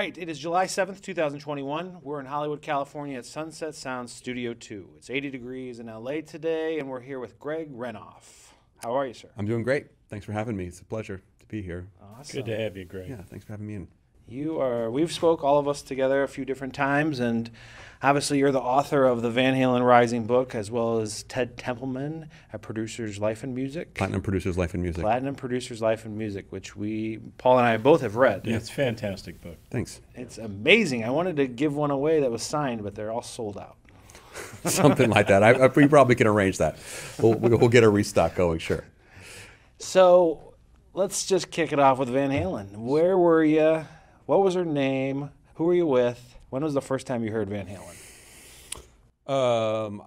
right, it is July 7th, 2021. We're in Hollywood, California at Sunset Sound Studio 2. It's 80 degrees in LA today, and we're here with Greg Renoff. How are you, sir? I'm doing great. Thanks for having me. It's a pleasure to be here. Awesome. Good to have you, Greg. Yeah, thanks for having me in. You are, we've spoke, all of us together, a few different times, and obviously you're the author of the Van Halen Rising book, as well as Ted Templeman, a Producer's Life and Music. Platinum Producer's Life and Music. Platinum Producer's Life and Music, which we, Paul and I both have read. Yeah, it's a fantastic book. Thanks. It's amazing. I wanted to give one away that was signed, but they're all sold out. Something like that. We probably can arrange that. We'll get a restock going, sure. So let's just kick it off with Van Halen. Where were you? What was her name? Who were you with? When was the first time you heard Van Halen?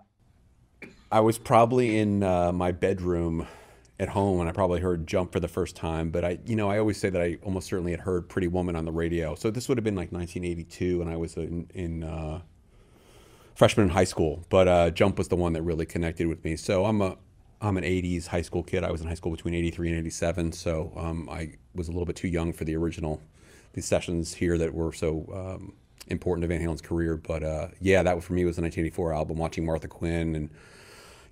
I was probably in my bedroom at home, and I probably heard Jump for the first time. But I always say that I almost certainly had heard Pretty Woman on the radio. So this would have been like 1982, and I was in freshman in high school. But Jump was the one that really connected with me. So I'm an 80s high school kid. I was in high school between 83 and 87, so I was a little bit too young for the original. These sessions here that were so important to Van Halen's career. But that for me was the 1984 album, watching Martha Quinn and,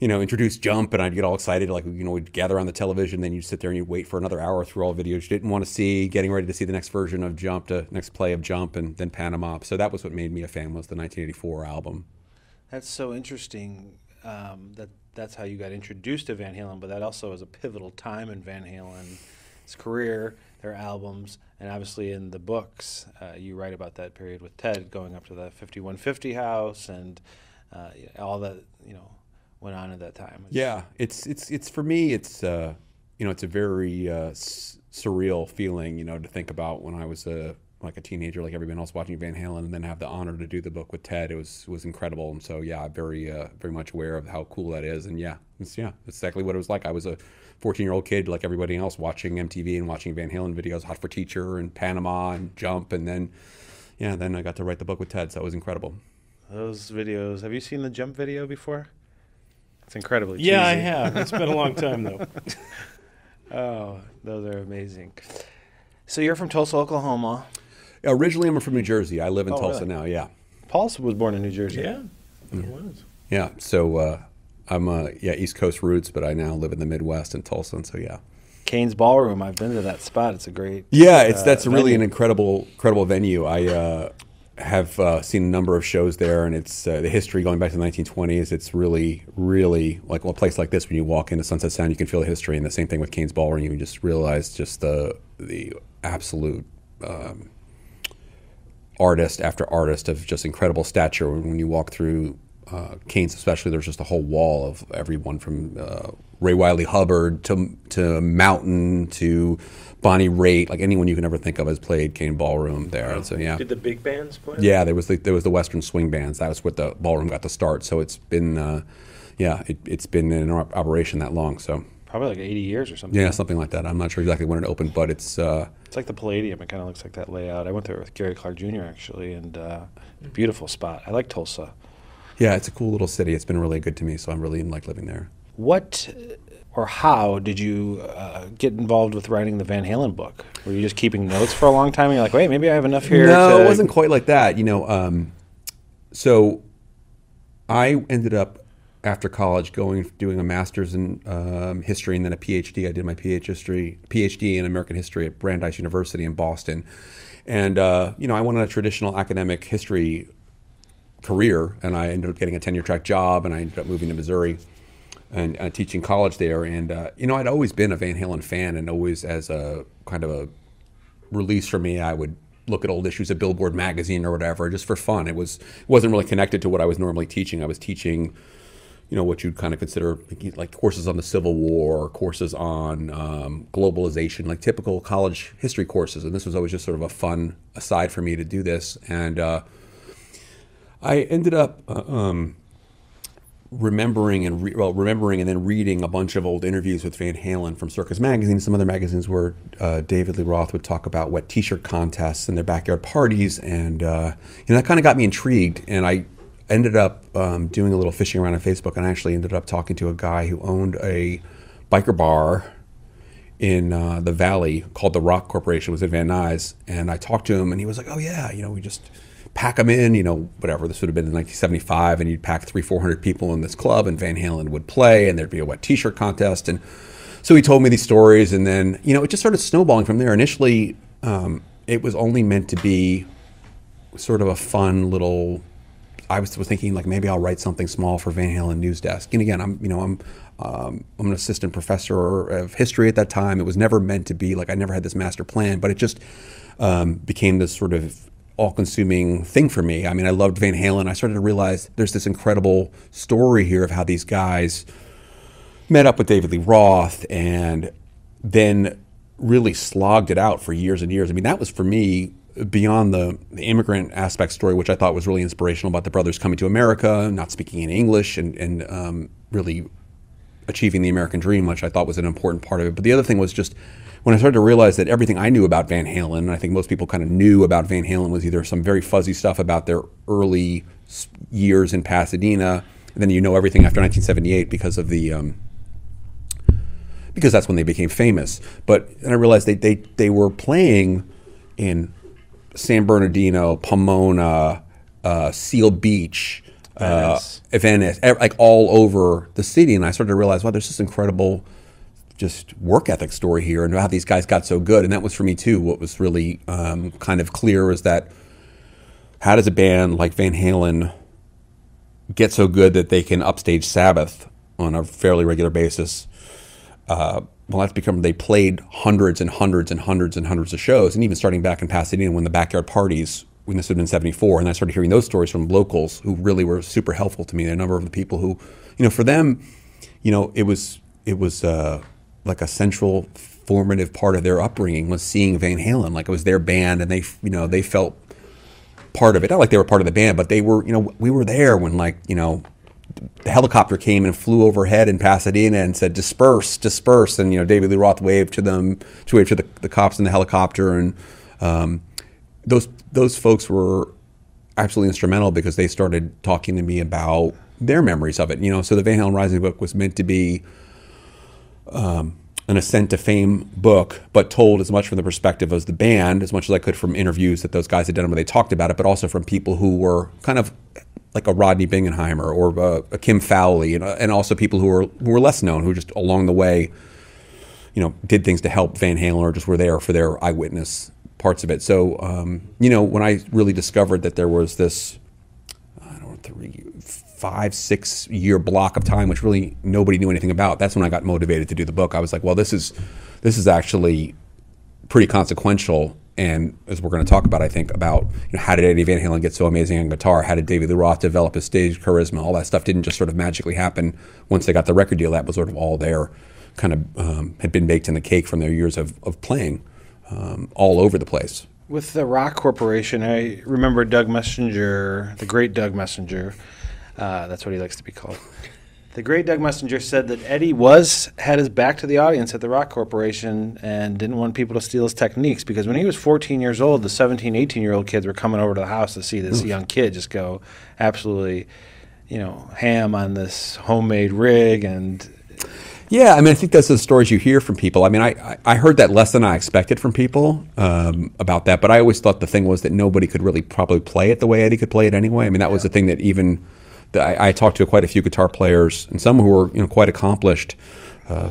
introduce Jump, and I'd get all excited. Like, we'd gather on the television, then you'd sit there and you'd wait for another hour through all the videos you didn't want to see, getting ready to see the next version of Jump, the next play of Jump, and then Panama. So that was what made me a fan, was the 1984 album. That's so interesting that's how you got introduced to Van Halen, but that also is a pivotal time in Van Halen's career, their albums, and obviously in the books, you write about that period with Ted going up to the 5150 house and all that went on at that time. Yeah, it's for me, it's it's a very surreal feeling, to think about when I was a teenager, like everyone else, watching Van Halen, and then have the honor to do the book with Ted. It was incredible, and so yeah, I'm very much aware of how cool that is, and it's exactly what it was like. I was a 14-year-old kid, like everybody else, watching MTV and watching Van Halen videos, Hot for Teacher and Panama and Jump, and then I got to write the book with Ted, so it was incredible. Those videos, have you seen the Jump video before? It's incredibly cheesy. Yeah, I have. It's been a long time, though. Oh, those are amazing. So you're from Tulsa, Oklahoma. Originally, I'm from New Jersey. I live in Tulsa now, yeah. Paul was born in New Jersey. Yeah, he was. Yeah, so... I'm East Coast roots, but I now live in the Midwest in Tulsa, and so yeah. Kane's Ballroom, I've been to that spot. It's a great venue. An incredible venue. I have seen a number of shows there, and it's the history going back to the 1920s. It's really, really like a place like this. When you walk into Sunset Sound, you can feel the history, and the same thing with Kane's Ballroom. You can just realize just the absolute artist after artist of just incredible stature when you walk through. Kane's especially, there's just a whole wall of everyone from Ray Wiley Hubbard to Mountain to Bonnie Raitt, like anyone you can ever think of has played Kane Ballroom there. Oh. So yeah. Did the big bands play? Yeah, there was the Western swing bands. That was what the ballroom got to start. So it's been, it's been in operation that long. So probably like 80 years or something. Yeah, something like that. I'm not sure exactly when it opened, but it's. It's like the Palladium. It kind of looks like that layout. I went there with Gary Clark Jr. actually, and beautiful spot. I like Tulsa. Yeah, it's a cool little city. It's been really good to me, so I'm really like living there. What or how did you get involved with writing the Van Halen book? Were you just keeping notes for a long time and you're like, wait, maybe I have enough here? No, it wasn't quite like that. So I ended up after college doing a master's in history and then a PhD. I did my PhD in American history at Brandeis University in Boston. And, I wanted a traditional academic history career, and I ended up getting a tenure-track job, and I ended up moving to Missouri and teaching college there. And, I'd always been a Van Halen fan, and always as a kind of a release for me, I would look at old issues of Billboard magazine or whatever, just for fun. It wasn't really connected to what I was normally teaching. I was teaching, what you'd kind of consider like courses on the Civil War, courses on globalization, like typical college history courses. And this was always just sort of a fun aside for me to do this. And, I ended up remembering and then reading a bunch of old interviews with Van Halen from Circus Magazine, some other magazines where David Lee Roth would talk about wet t-shirt contests and their backyard parties, and that kind of got me intrigued. And I ended up doing a little fishing around on Facebook, and I actually ended up talking to a guy who owned a biker bar in the Valley called the Rock Corporation, was at Van Nuys, and I talked to him, and he was like, oh yeah, you know, we just pack them in, you know, whatever. This would have been in 1975, and you'd pack 300-400 people in this club, and Van Halen would play, and there'd be a wet t-shirt contest. And so he told me these stories, and then, you know, it just started snowballing from there. Initially, it was only meant to be sort of a fun little, I was thinking, like, maybe I'll write something small for Van Halen News Desk. And again, I'm an assistant professor of history at that time. It was never meant to be, like, I never had this master plan, but it just became this sort of all-consuming thing for me. I mean, I loved Van Halen. I started to realize there's this incredible story here of how these guys met up with David Lee Roth and then really slogged it out for years and years. I mean, that was, for me, beyond the immigrant aspect story, which I thought was really inspirational about the brothers coming to America, not speaking any English, and really achieving the American dream, which I thought was an important part of it. But the other thing was just when I started to realize that everything I knew about Van Halen, and I think most people kind of knew about Van Halen, was either some very fuzzy stuff about their early years in Pasadena, and then you know everything after 1978 because of the because that's when they became famous. But and I realized they were playing in San Bernardino, Pomona, Seal Beach, Venice, like all over the city. And I started to realize, wow, there's this incredible just work ethic story here and how these guys got so good. And that was, for me too, what was really kind of clear, was that how does a band like Van Halen get so good that they can upstage Sabbath on a fairly regular basis? Well, that's become, they played hundreds and hundreds and hundreds and hundreds of shows. And even starting back in Pasadena, when the backyard parties, when this had been 74, and I started hearing those stories from locals who really were super helpful to me. A number of the people who, you know, for them, you know, it was like a central formative part of their upbringing was seeing Van Halen. Like, it was their band, and they, you know, they felt part of it. Not like they were part of the band, but they were, you know, we were there when, like, you know, the helicopter came and flew overhead in Pasadena and said, disperse, disperse. And, you know, David Lee Roth waved to them, to wave to the cops in the helicopter. And those folks were absolutely instrumental because they started talking to me about their memories of it. You know, so the Van Halen Rising book was meant to be an ascent to fame book, but told as much from the perspective as the band, as much as I could from interviews that those guys had done where they talked about it, but also from people who were kind of like a Rodney Bingenheimer or a Kim Fowley, and also people who were less known, who just along the way, you know, did things to help Van Halen or just were there for their eyewitness parts of it. So, you know, when I really discovered that there was this, I don't know, 3-5-6 year block of time, which really nobody knew anything about, that's when I got motivated to do the book. I was like, well, this is actually pretty consequential. And as we're going to talk about, I think, about, you know, how did Eddie Van Halen get so amazing on guitar? How did David Lee Roth develop his stage charisma? All that stuff didn't just sort of magically happen once they got the record deal. That was sort of all there, kind of had been baked in the cake from their years of playing all over the place. With the Rock Corporation, I remember Doug Messenger, the great Doug Messenger. That's what he likes to be called. The great Doug Messenger said that Eddie had his back to the audience at the Rock Corporation and didn't want people to steal his techniques, because when he was 14 years old, the 17, 18-year-old kids were coming over to the house to see this young kid just go absolutely, you know, ham on this homemade rig. And yeah, I mean, I think that's the stories you hear from people. I mean, I heard that less than I expected from people about that, but I always thought the thing was that nobody could really probably play it the way Eddie could play it anyway. I mean, that was the thing that even I talked to quite a few guitar players, and some who were, you know, quite accomplished,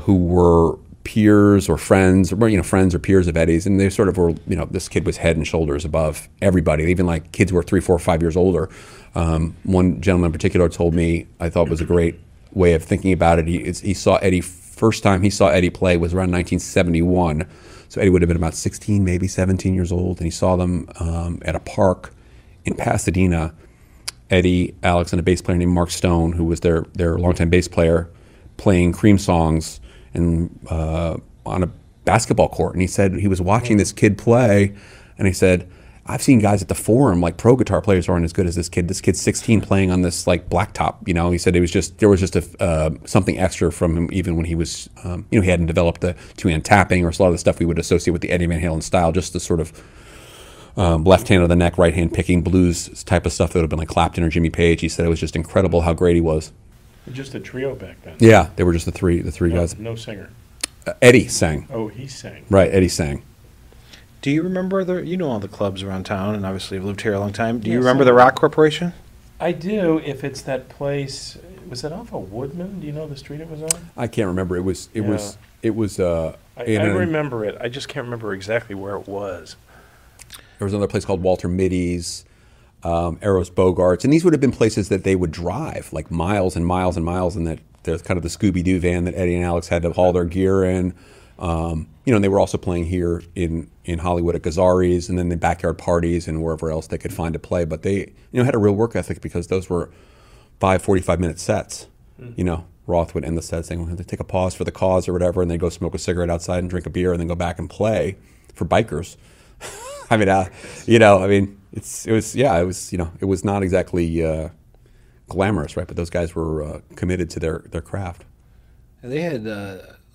who were peers or friends, or, you know, friends or peers of Eddie's, and they sort of were, you know, this kid was head and shoulders above everybody, even like kids who were 3, 4, 5 years older. One gentleman in particular told me, I thought was a great way of thinking about it. He saw Eddie, first time he saw Eddie play was around 1971, so Eddie would have been about 16, maybe 17 years old, and he saw them at a park in Pasadena. Eddie, Alex, and a bass player named Mark Stone, who was their longtime bass player, playing Cream songs and on a basketball court. And he said he was watching this kid play, and he said, I've seen guys at the Forum, like pro guitar players aren't as good as this kid. This kid's 16 playing on this like blacktop, you know. He said it was just, there was just something extra from him even when he was, you know, he hadn't developed the two-hand tapping or a lot of the stuff we would associate with the Eddie Van Halen style, just the sort of left hand of the neck, right hand picking, blues type of stuff that would have been like Clapton or Jimmy Page. He said it was just incredible how great he was. Just a trio back then. Yeah, they were just the three guys. No singer. Eddie sang. Oh, he sang. Right, Eddie sang. Do you remember the, you know all the clubs around town, and obviously you've lived here a long time. Do you remember the Rock Corporation? I do, if it's that place. Was it off of Woodman? Do you know the street it was on? I can't remember. I remember it. I just can't remember exactly where it was. There was another place called Walter Mitty's, Eros Bogart's, and these would have been places that they would drive, like miles and miles and miles, and that there's kind of the Scooby-Doo van that Eddie and Alex had to haul their gear in. You know, and they were also playing here in Hollywood at Gazzari's, and then the backyard parties and wherever else they could find to play. But they, you know, had a real work ethic because those were 45-minute sets. Mm-hmm. You know, Roth would end the set saying, "We'll have to take a pause for the cause" or whatever, and they go smoke a cigarette outside and drink a beer, and then go back and play for bikers. I mean, you know, I mean, it was not exactly glamorous, right? But those guys were committed to their craft. And they had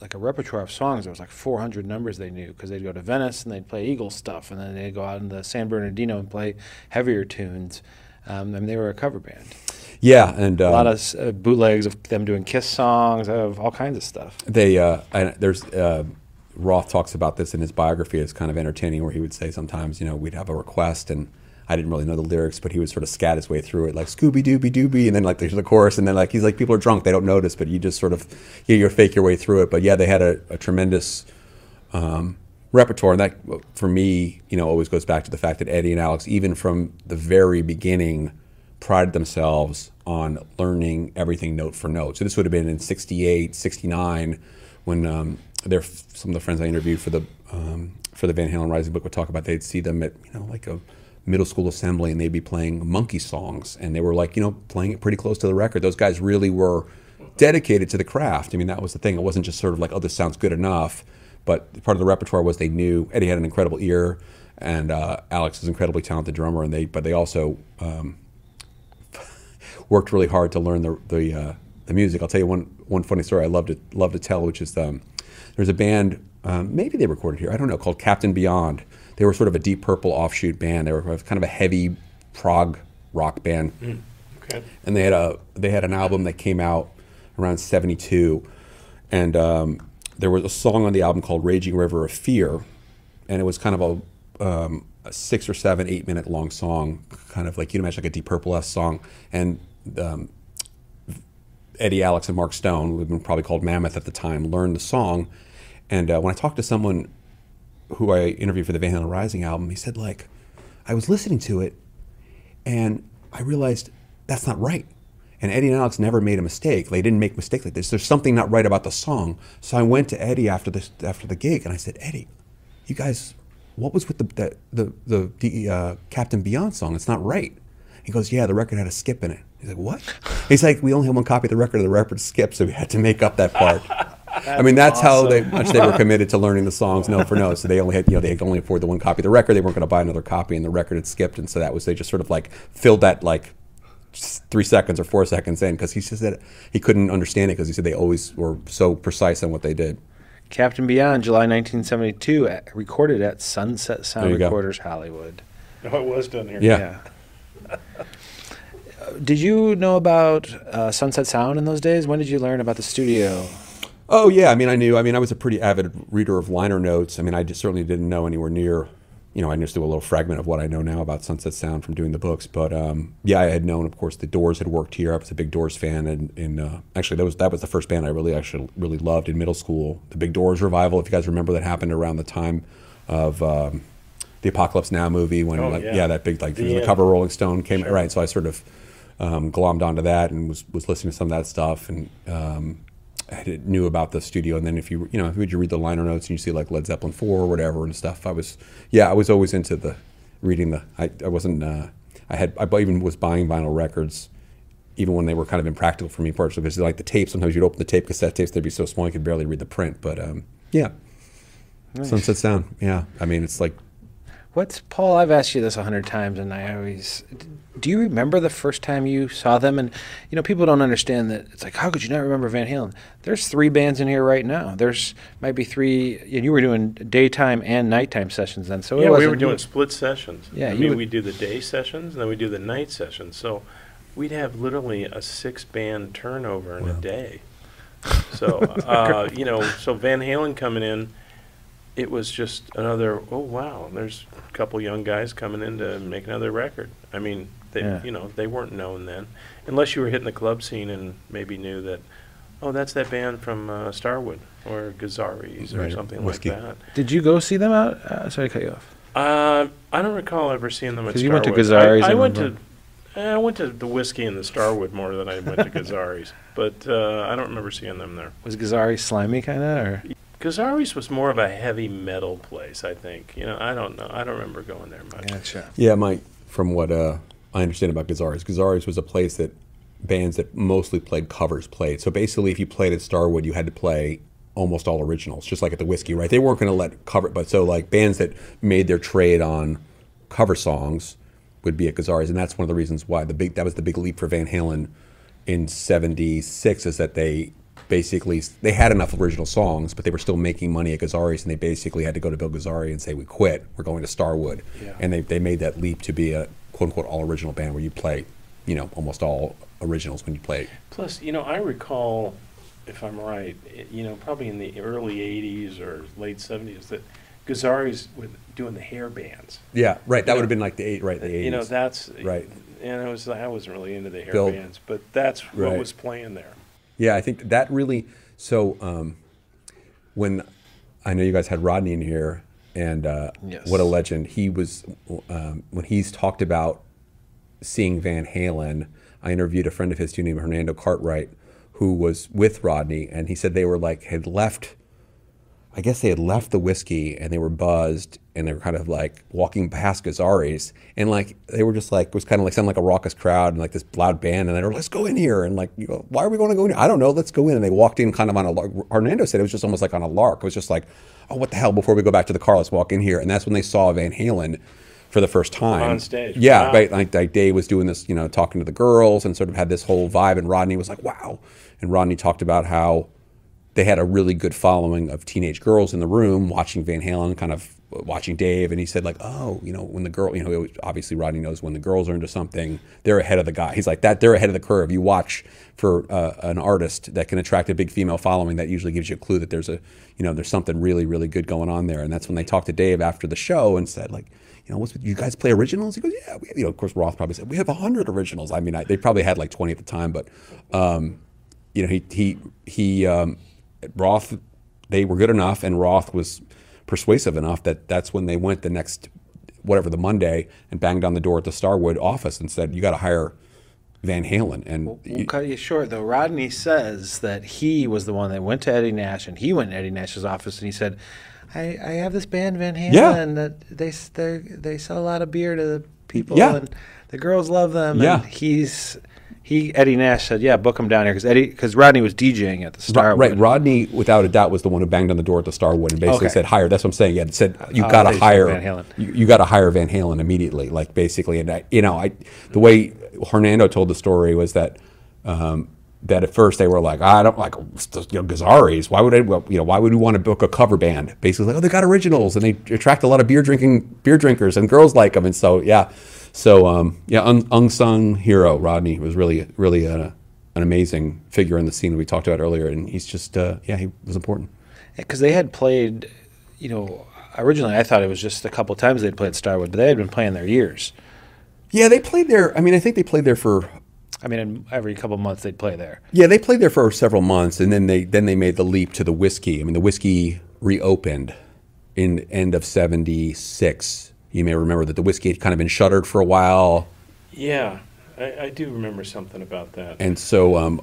like a repertoire of songs. There was like 400 numbers they knew, because they'd go to Venice and they'd play Eagles stuff, and then they'd go out into San Bernardino and play heavier tunes. I mean, they were a cover band. Yeah, and a lot of bootlegs of them doing Kiss songs, of all kinds of stuff. They Roth talks about this in his biography as kind of entertaining, where he would say sometimes, you know, we'd have a request and I didn't really know the lyrics, but he would sort of scat his way through it, like Scooby Dooby Dooby, and then like there's the chorus, and then like he's like, people are drunk, they don't notice, but you just sort of you fake your way through it. But yeah, they had a tremendous repertoire, and that for me, you know, always goes back to the fact that Eddie and Alex, even from the very beginning, prided themselves on learning everything note for note. So this would have been in 68, 69, when some of the friends I interviewed for the Van Halen Rising book would talk about, they'd see them at, you know, like a middle school assembly, and they'd be playing monkey songs, and they were like, you know, playing it pretty close to the record. Those guys really were dedicated to the craft. I mean, that was the thing. It wasn't just sort of like, oh, this sounds good enough, but part of the repertoire was they knew Eddie had an incredible ear, and Alex was an incredibly talented drummer, and they also worked really hard to learn the music. I'll tell you one funny story I love to tell, which is there's a band, maybe they recorded here, I don't know, called Captain Beyond. They were sort of a Deep Purple offshoot band. They were kind of a heavy prog rock band. Mm, okay. And they had an album that came out around 72, and there was a song on the album called Raging River of Fear, and it was kind of a 6 or 7, 8 minute long song, kind of like you'd imagine like a Deep Purple-esque song. And Eddie, Alex, and Mark Stone, who had been probably called Mammoth at the time, learned the song. And when I talked to someone who I interviewed for the Van Halen Rising album, he said, like, I was listening to it and I realized that's not right. And Eddie and Alex never made a mistake. They didn't make mistakes like this. There's something not right about the song. So I went to Eddie after the gig, and I said, Eddie, you guys, what was with the Captain Beyond song? It's not right. He goes, yeah, the record had a skip in it. He's like, what? He's like, we only have one copy of the record, and the record skipped, so we had to make up that part. I mean, that's awesome. How much they were committed to learning the songs note for note. So they only had, you know, they could only afford the one copy of the record. They weren't going to buy another copy, and the record had skipped. And so that was, they just sort of like filled that like 3 seconds or 4 seconds in, because he just said he couldn't understand it, because he said they always were so precise on what they did. Captain Beyond, July 1972, recorded at Sunset Sound Recorders, Hollywood. Oh, it was done here. Yeah. Did you know about Sunset Sound in those days? When did you learn about the studio? Oh, yeah. I mean, I knew. I mean, I was a pretty avid reader of liner notes. I mean, I just certainly didn't know anywhere near, you know, I just knew a little fragment of what I know now about Sunset Sound from doing the books. But, yeah, I had known, of course, the Doors had worked here. I was a big Doors fan. And actually, that was the first band I really loved in middle school. The big Doors revival, if you guys remember, that happened around the time of... the Apocalypse Now movie, when that big, like, the cover Rolling Stone came, sure. Right, so I sort of glommed onto that and was listening to some of that stuff, and I knew about the studio. And then if you read the liner notes and you see like Led Zeppelin 4 or whatever and stuff, I was always into the reading the. I even was buying vinyl records, even when they were kind of impractical for me personally, because like the tapes, sometimes you'd open the tape, cassette tapes, they'd be so small you could barely read the print. But yeah, nice. Sunset Sound. Yeah, I mean, it's like. What's, Paul, I've asked you this 100 times, and I always, do you remember the first time you saw them? And, you know, people don't understand that. It's like, how could you not remember Van Halen? There's 3 bands in here right now. There's might be 3, and you were doing daytime and nighttime sessions then. So yeah, we were doing split sessions. Yeah, I mean, we'd do the day sessions, and then we'd do the night sessions. So we'd have literally a 6-band turnover in a day. So, you know, so Van Halen coming in, it was just another, oh, wow, there's a couple young guys coming in to make another record. I mean, they, you know, they weren't known then. Unless you were hitting the club scene and maybe knew that, oh, that's that band from Starwood or Gazzari's or something Whiskey. Like that. Did you go see them out? Sorry to cut you off. I don't recall ever seeing them at Starwood. Because you went to Gazzari's. I went to the Whiskey and the Starwood more than I went to Gazzari's, but I don't remember seeing them there. Was Gazzari's slimy kind of, or? Gazzari's was more of a heavy metal place, I think. You know. I don't remember going there much. Gotcha. Yeah, Mike, from what I understand about Gazzari's, Gazzari's was a place that bands that mostly played covers played. So basically, if you played at Starwood, you had to play almost all originals, just like at the Whiskey, right? They weren't going to let cover, but so like bands that made their trade on cover songs would be at Gazzari's, and that's one of the reasons why that was the big leap for Van Halen in '76, is that they basically they had enough original songs, but they were still making money at Gazzari's, and they basically had to go to Bill Gazzari and say, "We quit. We're going to Starwood." Yeah. And they made that leap to be a quote unquote all original band where you play, you know, almost all originals when you play. Plus, you know, I recall, if I'm right, you know, probably in the early '80s or late '70s that Gazzari's with doing the hair bands. Yeah, right. That would have been like the the 80s. You know, that's right. And it was I wasn't really into the hair bands, but that's what was playing there. Yeah, I think that really. So when I know you guys had Rodney in here, and what a legend he was. When he's talked about seeing Van Halen, I interviewed a friend of his too named Hernando Cartwright, who was with Rodney, and he said they were like had left. I guess they had left the Whiskey and they were buzzed and they were kind of like walking past Gazzari's and like they were just like, it was kind of like sounded like a raucous crowd and like this loud band and they were let's go in here and like, you know, why are we going to go in here? I don't know, let's go in. And they walked in kind of on a lark. Hernando said it was just almost like on a lark. It was just like, oh, what the hell, before we go back to the car, let's walk in here. And that's when they saw Van Halen for the first time. On stage. Yeah, wow. Right, like Dave was doing this, you know, talking to the girls and sort of had this whole vibe and Rodney was like, wow. And Rodney talked about how they had a really good following of teenage girls in the room watching Van Halen, kind of watching Dave, and he said like, oh, you know, when the girl, you know, obviously Rodney knows when the girls are into something, they're ahead of the guy. He's like that, they're ahead of the curve. You watch for an artist that can attract a big female following, that usually gives you a clue that there's a, you know, there's something really, really good going on there. And that's when they talked to Dave after the show and said like, you know, what's, you guys play originals? He goes, yeah, we, you know, of course Roth probably said, we have 100 originals. I mean, they probably had like 20 at the time, but, you know, Roth, they were good enough, and Roth was persuasive enough that that's when they went the next, whatever, the Monday, and banged on the door at the Starwood office and said, you got to hire Van Halen. And we'll cut you short, though. Rodney says that he was the one that went to Eddie Nash, and he went to Eddie Nash's office, and he said, I have this band, Van Halen, and they sell a lot of beer to the people, and the girls love them, and Eddie Nash said, yeah, book him down here, because Rodney was DJing at the Starwood. Right, Rodney, without a doubt, was the one who banged on the door at the Starwood and basically said, hire. That's what I'm saying. Yeah, said, you got to hire Van Halen. You got to hire Van Halen immediately, like basically. And the way Hernando told the story was that that at first they were like, I don't like, you know, Gazzari's. Why would why would we want to book a cover band? Basically, like, oh, they got originals and they attract a lot of beer drinkers and girls like them, and so yeah. So, unsung hero, Rodney was really, really an amazing figure in the scene that we talked about earlier. And he's just, he was important. Because they had played, you know, originally I thought it was just a couple times they'd played Starwood, but they had been playing there years. Yeah, they played there. I mean, I think they played there for... I mean, every couple of months they'd play there. Yeah, they played there for several months, and then they made the leap to the Whiskey. I mean, the Whiskey reopened in the end of '76. You may remember that the Whiskey had kind of been shuttered for a while. Yeah, I do remember something about that. And so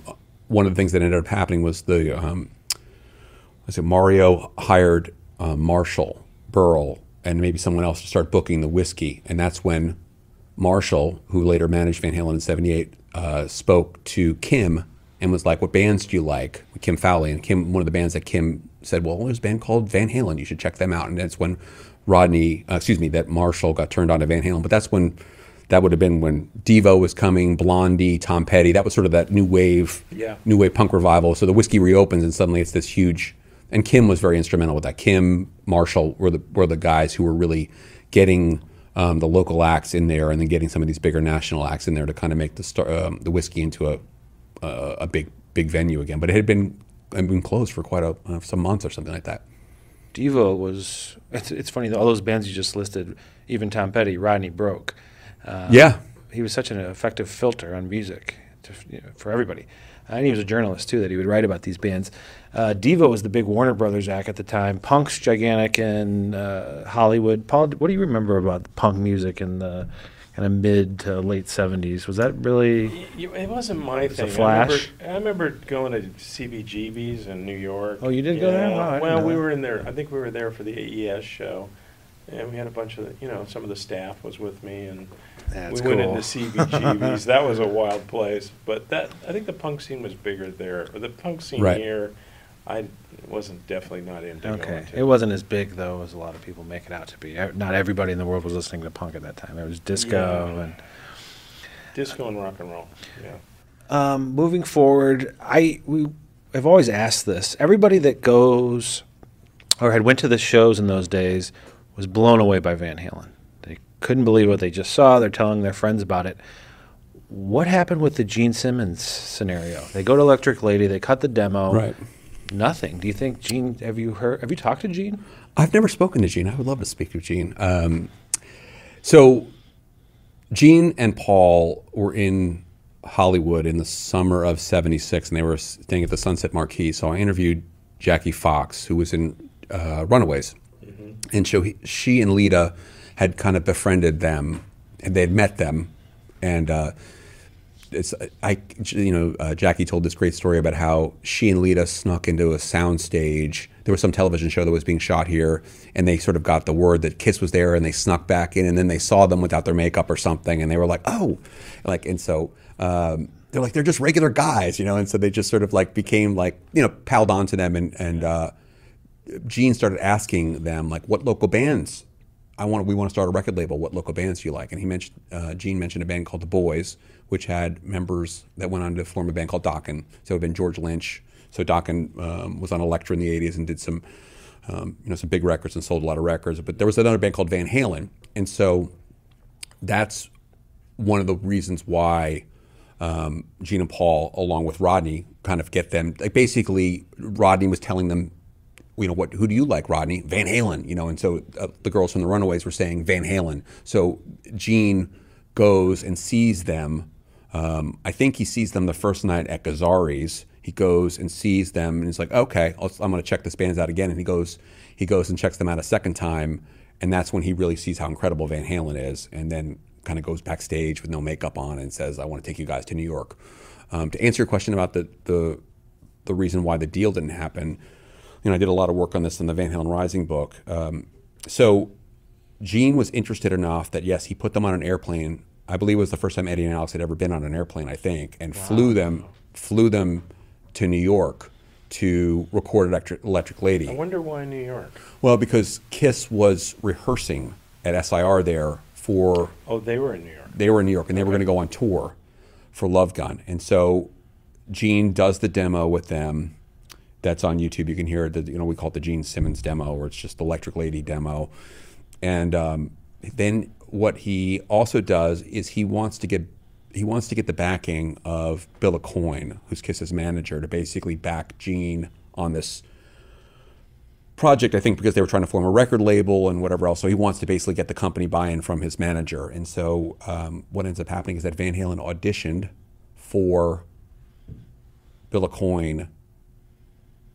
one of the things that ended up happening was Mario hired Marshall Burl and maybe someone else to start booking the Whiskey. And that's when Marshall, who later managed Van Halen in '78, spoke to Kim and was like, what bands do you like? Kim Fowley. And Kim, one of the bands that Kim said, well, there's a band called Van Halen. You should check them out. And that's when... that Marshall got turned on to Van Halen. But that's when, that would have been when Devo was coming, Blondie, Tom Petty. That was sort of that new wave punk revival. So the Whiskey reopens and suddenly it's this huge, and Kim was very instrumental with that. Kim, Marshall were the guys who were really getting the local acts in there and then getting some of these bigger national acts in there to kind of make the Whiskey into a big venue again. But it had been had been closed for quite a, some months or something like that. Devo was, it's funny, all those bands you just listed, even Tom Petty, Rodney broke. Yeah. He was such an effective filter on music to, you know, for everybody. And he was a journalist, too, that he would write about these bands. Devo was the big Warner Brothers act at the time. Punk's gigantic in Hollywood. Paul, what do you remember about punk music in the kind of mid to late 70s? Was that really... It wasn't my thing. Was a flash? I remember going to CBGB's in New York. Oh, you did go there? Oh, well, we were in there. I think we were there for the AES show. And we had a bunch of, you know, some of the staff was with me, and we went into CBGB's. That was a wild place, but that I think the punk scene was bigger there. The punk scene here, I wasn't definitely into. Okay, it wasn't as big though as a lot of people make it out to be. Not everybody in the world was listening to punk at that time. There was disco and rock and roll. Yeah. Moving forward, I've always asked this. Everybody that goes or had went to the shows in those days was blown away by Van Halen. They couldn't believe what they just saw. They're telling their friends about it. What happened with the Gene Simmons scenario? They go to Electric Lady. They cut the demo. Right. Nothing. Do you think Gene? Have you heard? Have you talked to Gene? I've never spoken to Gene. I would love to speak to Gene. So Gene and Paul were in Hollywood in the summer of '76, and they were staying at the Sunset Marquee. So I interviewed Jackie Fox, who was in Runaways. And so she and Lita had kind of befriended them, and they'd met them. And Jackie told this great story about how she and Lita snuck into a soundstage. There was some television show that was being shot here, and they sort of got the word that Kiss was there, and they snuck back in, and then they saw them without their makeup or something, and they were like, oh, like, and so. They're like, they're just regular guys, you know, and so they just sort of like became like, you know, palled on to them, and Gene started asking them, like, what local bands? We want to start a record label. What local bands do you like? And he mentioned, Gene mentioned a band called The Boys, which had members that went on to form a band called Dokken. So it had been George Lynch. So Dokken was on Elektra in the 80s and did some, you know, some big records and sold a lot of records. But there was another band called Van Halen. And so that's one of the reasons why Gene and Paul, along with Rodney, kind of get them. Like, basically, Rodney was telling them, you know, who do you like, Rodney? Van Halen, you know, and so the girls from the Runaways were saying Van Halen. So Gene goes and sees them. I think he sees them the first night at Gazzari's. He goes and sees them, and he's like, okay, I'm going to check this band out again. And he goes and checks them out a second time, and that's when he really sees how incredible Van Halen is, and then kind of goes backstage with no makeup on and says, I want to take you guys to New York. To answer your question about the reason why the deal didn't happen, you know, I did a lot of work on this in the Van Halen Rising book. So Gene was interested enough that, yes, he put them on an airplane. I believe it was the first time Eddie and Alex had ever been on an airplane, I think, and flew them to New York to record Electric Lady. I wonder why New York? Well, because Kiss was rehearsing at SIR there for... Oh, they were in New York. They were in New York, and they were going to go on tour for Love Gun. And so Gene does the demo with them. That's on YouTube. You can hear it. You know, we call it the Gene Simmons demo, or it's just the Electric Lady demo. And then what he also does is he wants to get the backing of Bill Aucoin, who's Kiss's manager, to basically back Gene on this project. I think because they were trying to form a record label and whatever else, so he wants to basically get the company buy-in from his manager. And so what ends up happening is that Van Halen auditioned for Bill Aucoin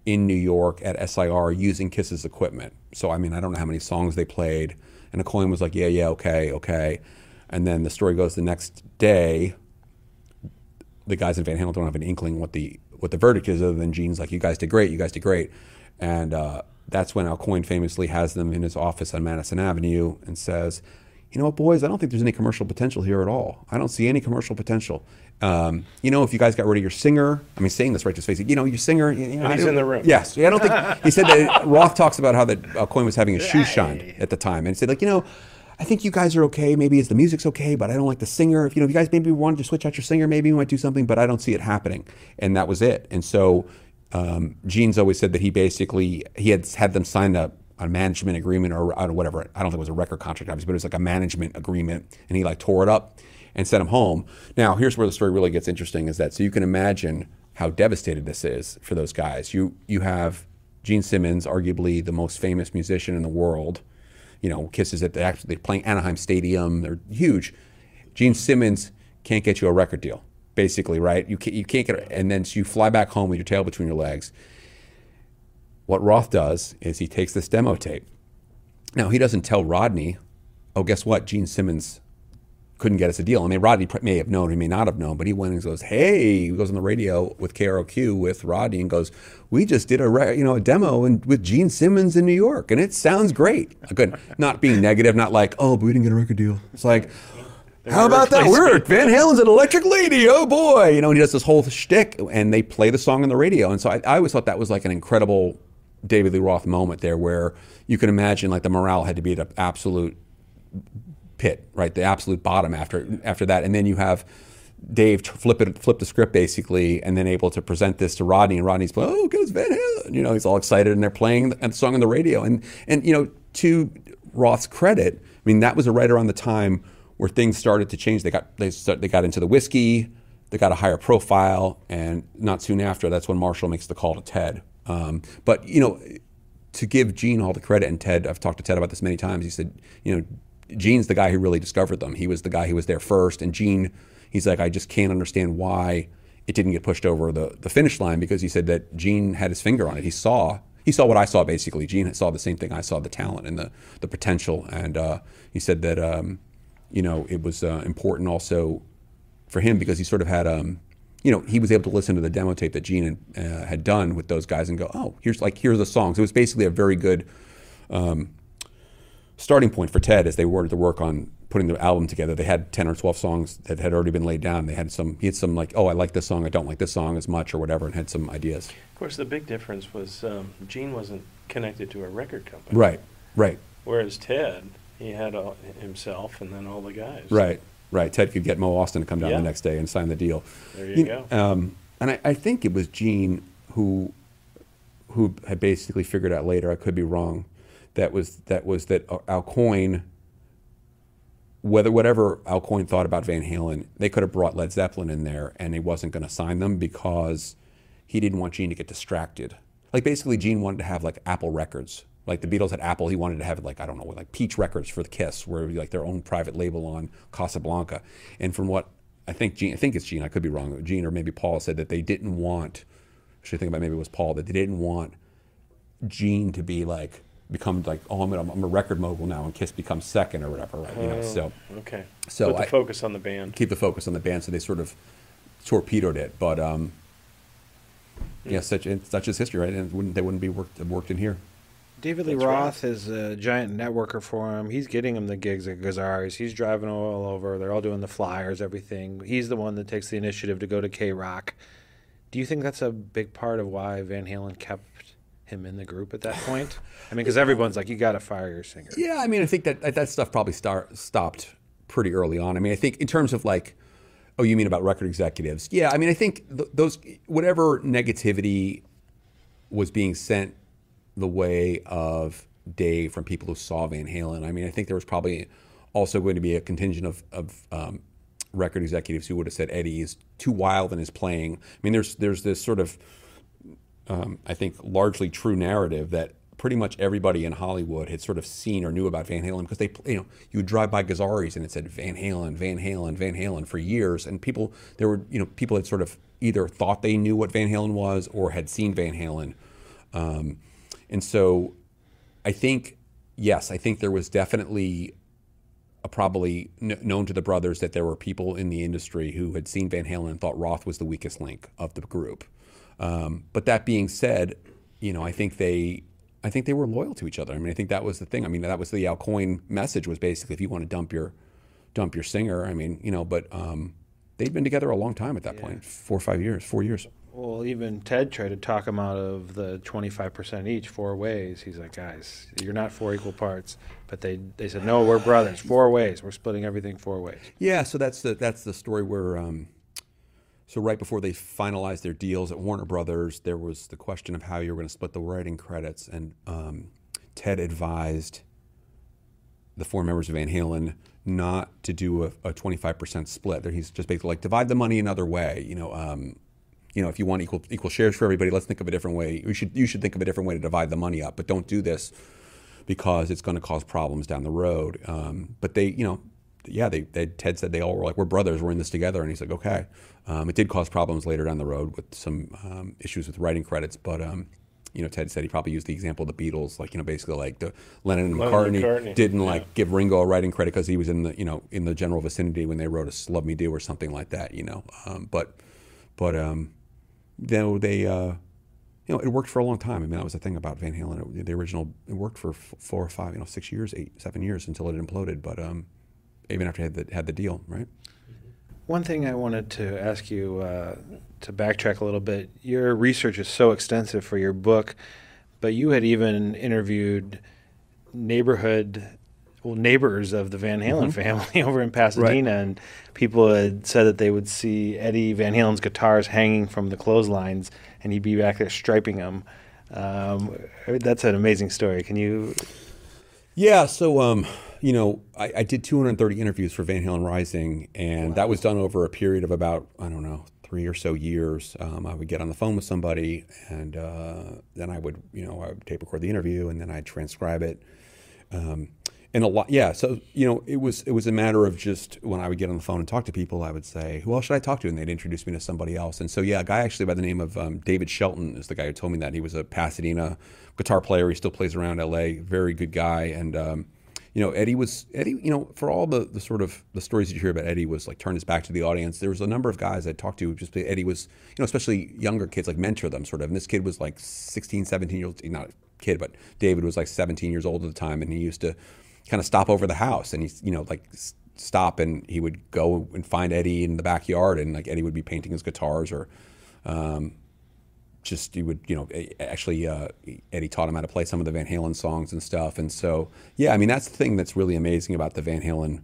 in New York at SIR using Kiss's equipment. So, I mean, I don't know how many songs they played. And Aucoin was like, yeah, okay. And then the story goes the next day, the guys in Van Halen don't have an inkling what the verdict is, other than Gene's like, you guys did great. And that's when Aucoin famously has them in his office on Madison Avenue and says, you know what, boys, I don't think there's any commercial potential here at all. I don't see any commercial potential. You know, if you guys got rid of your singer, I mean, saying this right to his face, you know, your singer. You know, he's in the room. Yes. Yeah, I don't think, he said that Roth talks about how that Aucoin was having his shoe shined at the time. And he said, like, you know, I think you guys are okay. Maybe the music's okay, but I don't like the singer. If, you know, if you guys maybe wanted to switch out your singer, maybe we might do something, but I don't see it happening. And that was it. And so Gene's always said that he had them sign a management agreement or whatever. I don't think it was a record contract, obviously, but it was like a management agreement, and he like tore it up and sent him home. Now, here's where the story really gets interesting, is that, so you can imagine how devastated this is for those guys. You have Gene Simmons, arguably the most famous musician in the world. You know, Kiss is at the, actually playing Anaheim Stadium. They're huge. Gene Simmons can't get you a record deal, basically, right? You can't get it. And then so you fly back home with your tail between your legs. What Roth does is he takes this demo tape. Now, he doesn't tell Rodney, oh, guess what? Gene Simmons couldn't get us a deal. I mean, Rodney may have known, he may not have known, but he went and goes, hey, he goes on the radio with KROQ with Rodney and goes, we just did a demo with Gene Simmons in New York, and it sounds great. Good, not being negative, not like, oh, but we didn't get a record deal. It's like, how about that? We're Van Halen's an electric lady, oh boy. You know, and he does this whole shtick, and they play the song on the radio. And so I always thought that was like an incredible David Lee Roth moment there, where you can imagine like the morale had to be at an absolute pit, right? The absolute bottom after that. And then you have Dave flip the script basically, and then able to present this to Rodney, and Rodney's playing, oh, goes Van Halen. You know, he's all excited, and they're playing the song on the radio. And you know, to Roth's credit, I mean, that was right around the time where things started to change. They got into the Whiskey, they got a higher profile, and not soon after, that's when Marshall makes the call to Ted. But you know, to give Gene all the credit, and Ted, I've talked to Ted about this many times. He said, you know, Gene's the guy who really discovered them. He was the guy who was there first. And Gene, he's like, I just can't understand why it didn't get pushed over the finish line, because he said that Gene had his finger on it. He saw what I saw, basically. Gene saw the same thing I saw, the talent and the potential. And he said that, you know, it was important also for him, because he sort of had, you know, he was able to listen to the demo tape that Gene had done with those guys and go, oh, here's the songs. It was basically a very good starting point for Ted as they were to work on putting the album together. They had 10 or 12 songs that had already been laid down. He had some like, oh, I like this song, I don't like this song as much, or whatever, and had some ideas. Of course, the big difference was Gene wasn't connected to a record company. Right, right. Whereas Ted, he had himself and then all the guys. Right, right. Ted could get Mo Austin to come down the next day and sign the deal. There you go. And I think it was Gene who had basically figured out later, I could be wrong, that Aucoin, whatever Aucoin thought about Van Halen, they could have brought Led Zeppelin in there, and he wasn't going to sign them because he didn't want Gene to get distracted. Like basically, Gene wanted to have like Apple Records, like the Beatles had Apple. He wanted to have like, I don't know, like Peach Records for the Kiss, where it would be like their own private label on Casablanca. And from what I think, I think it's Gene. I could be wrong. Gene or maybe Paul said that they didn't want. I should think about maybe it was Paul, that they didn't want Gene to be like, become like, oh, I'm a record mogul now, and Kiss becomes second or whatever, right? You know, so okay. So put the focus on the band. Keep the focus on the band. So they sort of torpedoed it, but yeah, such is history, right? And they wouldn't be worked in here. David Lee Roth is a giant networker for him. He's getting him the gigs at Gazzari's. He's driving all over. They're all doing the flyers, everything. He's the one that takes the initiative to go to K Rock. Do you think that's a big part of why Van Halen kept him in the group at that point? I mean, because everyone's like, you got to fire your singer. Yeah, I mean, I think that stuff probably stopped pretty early on. I mean, I think in terms of like, oh, you mean about record executives? Yeah, I mean, I think those whatever negativity was being sent the way of Dave from people who saw Van Halen. I mean, I think there was probably also going to be a contingent of record executives who would have said Eddie is too wild in his playing. I mean, there's this sort of I think largely true narrative that pretty much everybody in Hollywood had sort of seen or knew about Van Halen, because they, you know, you would drive by Gazzari's and it said Van Halen, Van Halen, Van Halen for years, and people had sort of either thought they knew what Van Halen was or had seen Van Halen, and so I think I think there was definitely probably known to the brothers that there were people in the industry who had seen Van Halen and thought Roth was the weakest link of the group. But that being said, you know, I think they were loyal to each other. I mean, I think that was the thing. I mean, that was the Aucoin message, was basically, if you want to dump your singer, I mean, you know, but they'd been together a long time at that point, 4 or 5 years. Well, even Ted tried to talk him out of the 25% each, four ways. He's like, guys, you're not four equal parts. But they said, no, we're brothers, four ways. We're splitting everything four ways. Yeah, so that's the story where... So right before they finalized their deals at Warner Brothers, there was the question of how you were going to split the writing credits, and Ted advised the four members of Van Halen not to do a 25% split. He's just basically like, divide the money another way. You know, you know, if you want equal shares for everybody, let's think of a different way. You should think of a different way to divide the money up, but don't do this because it's going to cause problems down the road. But they, you know, yeah, Ted said they all were like, we're brothers, we're in this together. And he's like, okay. It did cause problems later down the road with some issues with writing credits, but you know, Ted said he probably used the example of the Beatles, like, you know, basically like the Lennon and McCartney didn't like give Ringo a writing credit because he was in the, you know, in the general vicinity when they wrote a Love Me Do or something like that, you know. But you know, it worked for a long time. I mean, that was the thing about Van Halen. The original, it worked for 4 or 5, you know, 6 years, 8, 7 years until it imploded. But even after had the deal, right? One thing I wanted to ask you, to backtrack a little bit, your research is so extensive for your book, but you had even interviewed neighbors of the Van Halen family over in Pasadena, right. And people had said that they would see Eddie Van Halen's guitars hanging from the clotheslines, and he'd be back there striping them. That's an amazing story. Can you... Yeah, so, you know, I did 230 interviews for Van Halen Rising, and that was done over a period of about, I don't know, 3 or so years. I would get on the phone with somebody, and then I would, you know, I would tape record the interview, and then I'd transcribe it. And a lot, yeah, so, you know, it was a matter of just when I would get on the phone and talk to people, I would say, who else should I talk to? And they'd introduce me to somebody else. And so, yeah, a guy actually by the name of David Shelton is the guy who told me that. He was a Pasadena guitar player. He still plays around LA, very good guy. And you know, Eddie, you know, for all the sort of the stories that you hear about Eddie was like turn his back to the audience, there was a number of guys I talked to, just Eddie was, you know, especially younger kids, like mentor them sort of. And this kid was like 16, 17 years old, not a kid, but David was like 17 years old at the time, and he used to kind of stop over the house, and he's, you know, like stop, and he would go and find Eddie in the backyard, and like Eddie would be painting his guitars, or just he would, you know, actually Eddie taught him how to play some of the Van Halen songs and stuff. And so, yeah, I mean, that's the thing that's really amazing about the Van Halen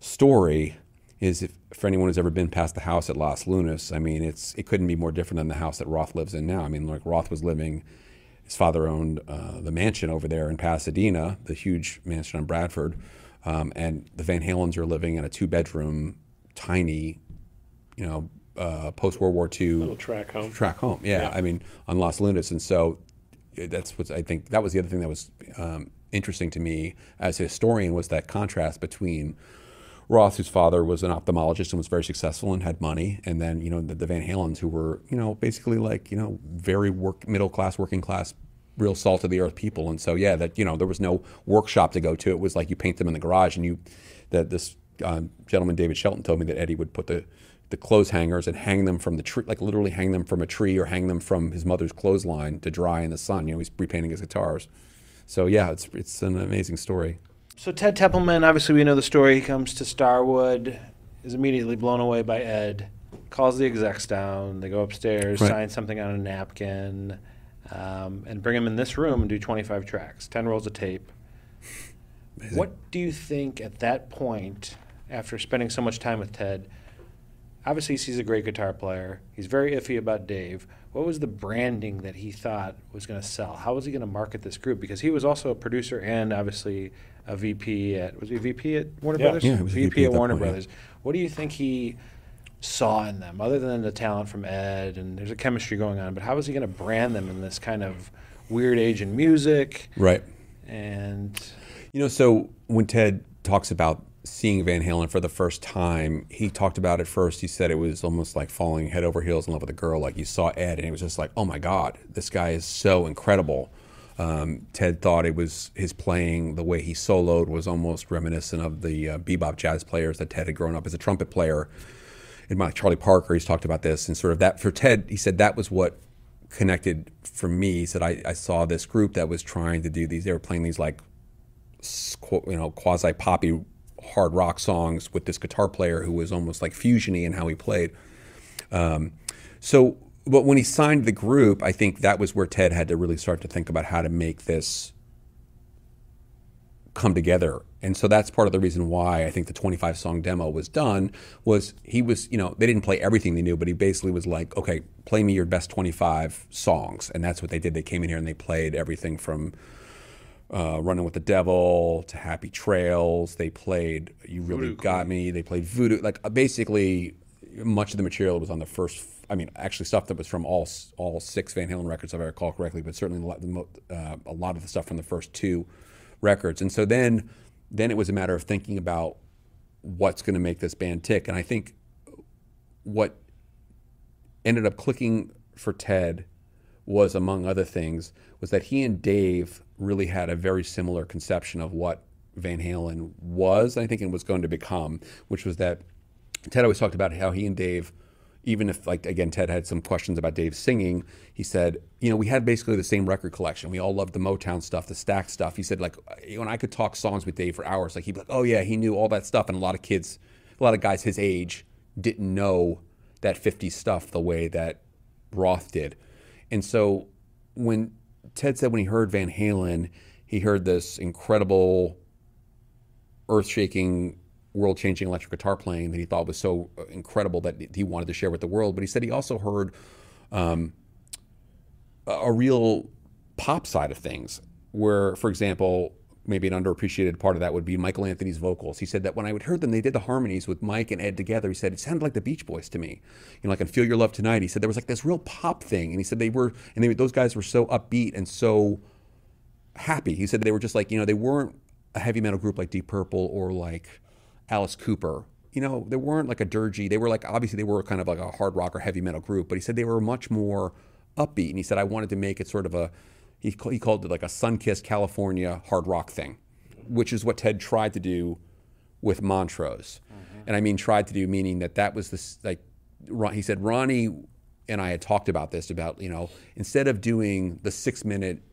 story is, if for anyone who's ever been past the house at Las Lunas, I mean, it couldn't be more different than the house that Roth lives in now. I mean, like Roth was living, his father owned the mansion over there in Pasadena, the huge mansion on Bradford, and the Van Halens are living in a 2-bedroom, tiny, you know, post-World War II little track home. Yeah, I mean, on Las Lunas. And so that's what I think, that was the other thing that was interesting to me as a historian, was that contrast between Roth, whose father was an ophthalmologist and was very successful and had money, and then, you know, the Van Halens, who were, you know, basically like, you know, very middle class, working class, real salt of the earth people. And so, yeah, that, you know, there was no workshop to go to. It was like you paint them in the garage, and this gentleman David Shelton told me that Eddie would put the clothes hangers and hang them from the tree, like literally hang them from a tree or hang them from his mother's clothesline to dry in the sun. You know, he's repainting his guitars. So yeah, it's an amazing story. So Ted Templeman, obviously we know the story. He comes to Starwood, is immediately blown away by Ed, calls the execs down, they go upstairs, right, sign something on a napkin, and bring him in this room and do 25 tracks, 10 rolls of tape. Amazing. What do you think at that point, after spending so much time with Ted, obviously he sees a great guitar player, he's very iffy about Dave, what was the branding that he thought was going to sell? How was he going to market this group? Because he was also a producer and obviously a VP at, was he a VP at Warner Brothers? Yeah, he was VP at Warner Brothers. Yeah. What do you think he saw in them, other than the talent from Ed, and there's a chemistry going on, but how was he going to brand them in this kind of weird age in music? Right. And... You know, so when Ted talks about seeing Van Halen for the first time, he talked about it first, he said it was almost like falling head over heels in love with a girl, like you saw Ed, and it was just like, oh my God, this guy is so incredible. Ted thought it was his playing, the way he soloed was almost reminiscent of the bebop jazz players that Ted had grown up as a trumpet player. And Charlie Parker, he's talked about this, and sort of that, for Ted, he said that was what connected for me. He said, I saw this group that was trying to do these, they were playing these like, you know, quasi-poppy hard rock songs with this guitar player who was almost like fusiony in how he played. But when he signed the group, I think that was where Ted had to really start to think about how to make this come together. And so that's part of the reason why I think the 25-song demo was done, was he was, you know, they didn't play everything they knew, but he basically was like, okay, play me your best 25 songs. And that's what they did. They came in here and they played everything from Running with the Devil to Happy Trails. They played You Really Got Me. They played Voodoo. Like basically much of the material was on the first I mean, actually stuff that was from all six Van Halen records, if I recall correctly, but certainly a lot of the stuff from the first two records. And so then it was a matter of thinking about what's going to make this band tick. And I think what ended up clicking for Ted was, among other things, was that he and Dave really had a very similar conception of what Van Halen was, I think, and was going to become, which was that Ted always talked about how he and Dave, even if, like, again, Ted had some questions about Dave's singing, he said, you know, we had basically the same record collection. We all loved the Motown stuff, the Stax stuff. He said, like, when I could talk songs with Dave for hours, like, he'd be like, oh, yeah, he knew all that stuff. And a lot of guys his age didn't know that 50s stuff the way that Roth did. And so when Ted said when he heard Van Halen, he heard this incredible, earth-shaking, world-changing electric guitar playing that he thought was so incredible that he wanted to share with the world. But he said he also heard a real pop side of things where, for example, maybe an underappreciated part of that would be Michael Anthony's vocals. He said that when I would hear them, they did the harmonies with Mike and Ed together. He said, it sounded like the Beach Boys to me. You know, like in Feel Your Love Tonight, he said there was like this real pop thing. And he said those guys were so upbeat and so happy. He said they were just like, you know, they weren't a heavy metal group like Deep Purple or like Alice Cooper. You know, they weren't like a dirgy. They were like, obviously they were kind of like a hard rock or heavy metal group, but he said they were much more upbeat. And he said, I wanted to make it sort of he called it like a sun-kissed California hard rock thing, which is what Ted tried to do with Montrose. Mm-hmm. And I mean tried to do, meaning that was this, like, he said, Ronnie and I had talked about this, about, you know, instead of doing the 6-minute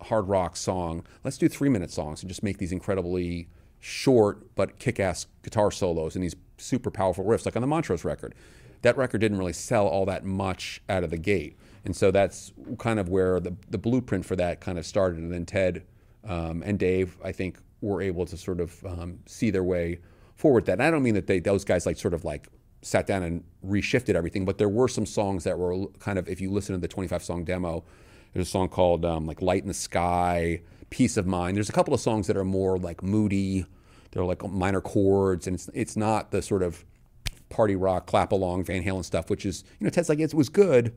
hard rock song, let's do 3-minute songs and just make these incredibly short but kick-ass guitar solos and these super powerful riffs, like on the Montrose record. That record didn't really sell all that much out of the gate. And so that's kind of where the blueprint for that kind of started. And then Ted and Dave, I think, were able to sort of see their way forward with that. And I don't mean that those guys like sort of like sat down and reshifted everything, but there were some songs that were kind of, if you listen to the 25-song demo, there's a song called like Light in the Sky, Peace of Mind. There's a couple of songs that are more like moody. They're like minor chords, and it's not the sort of party rock, clap-along Van Halen stuff, which is, you know, Ted's like, it was good,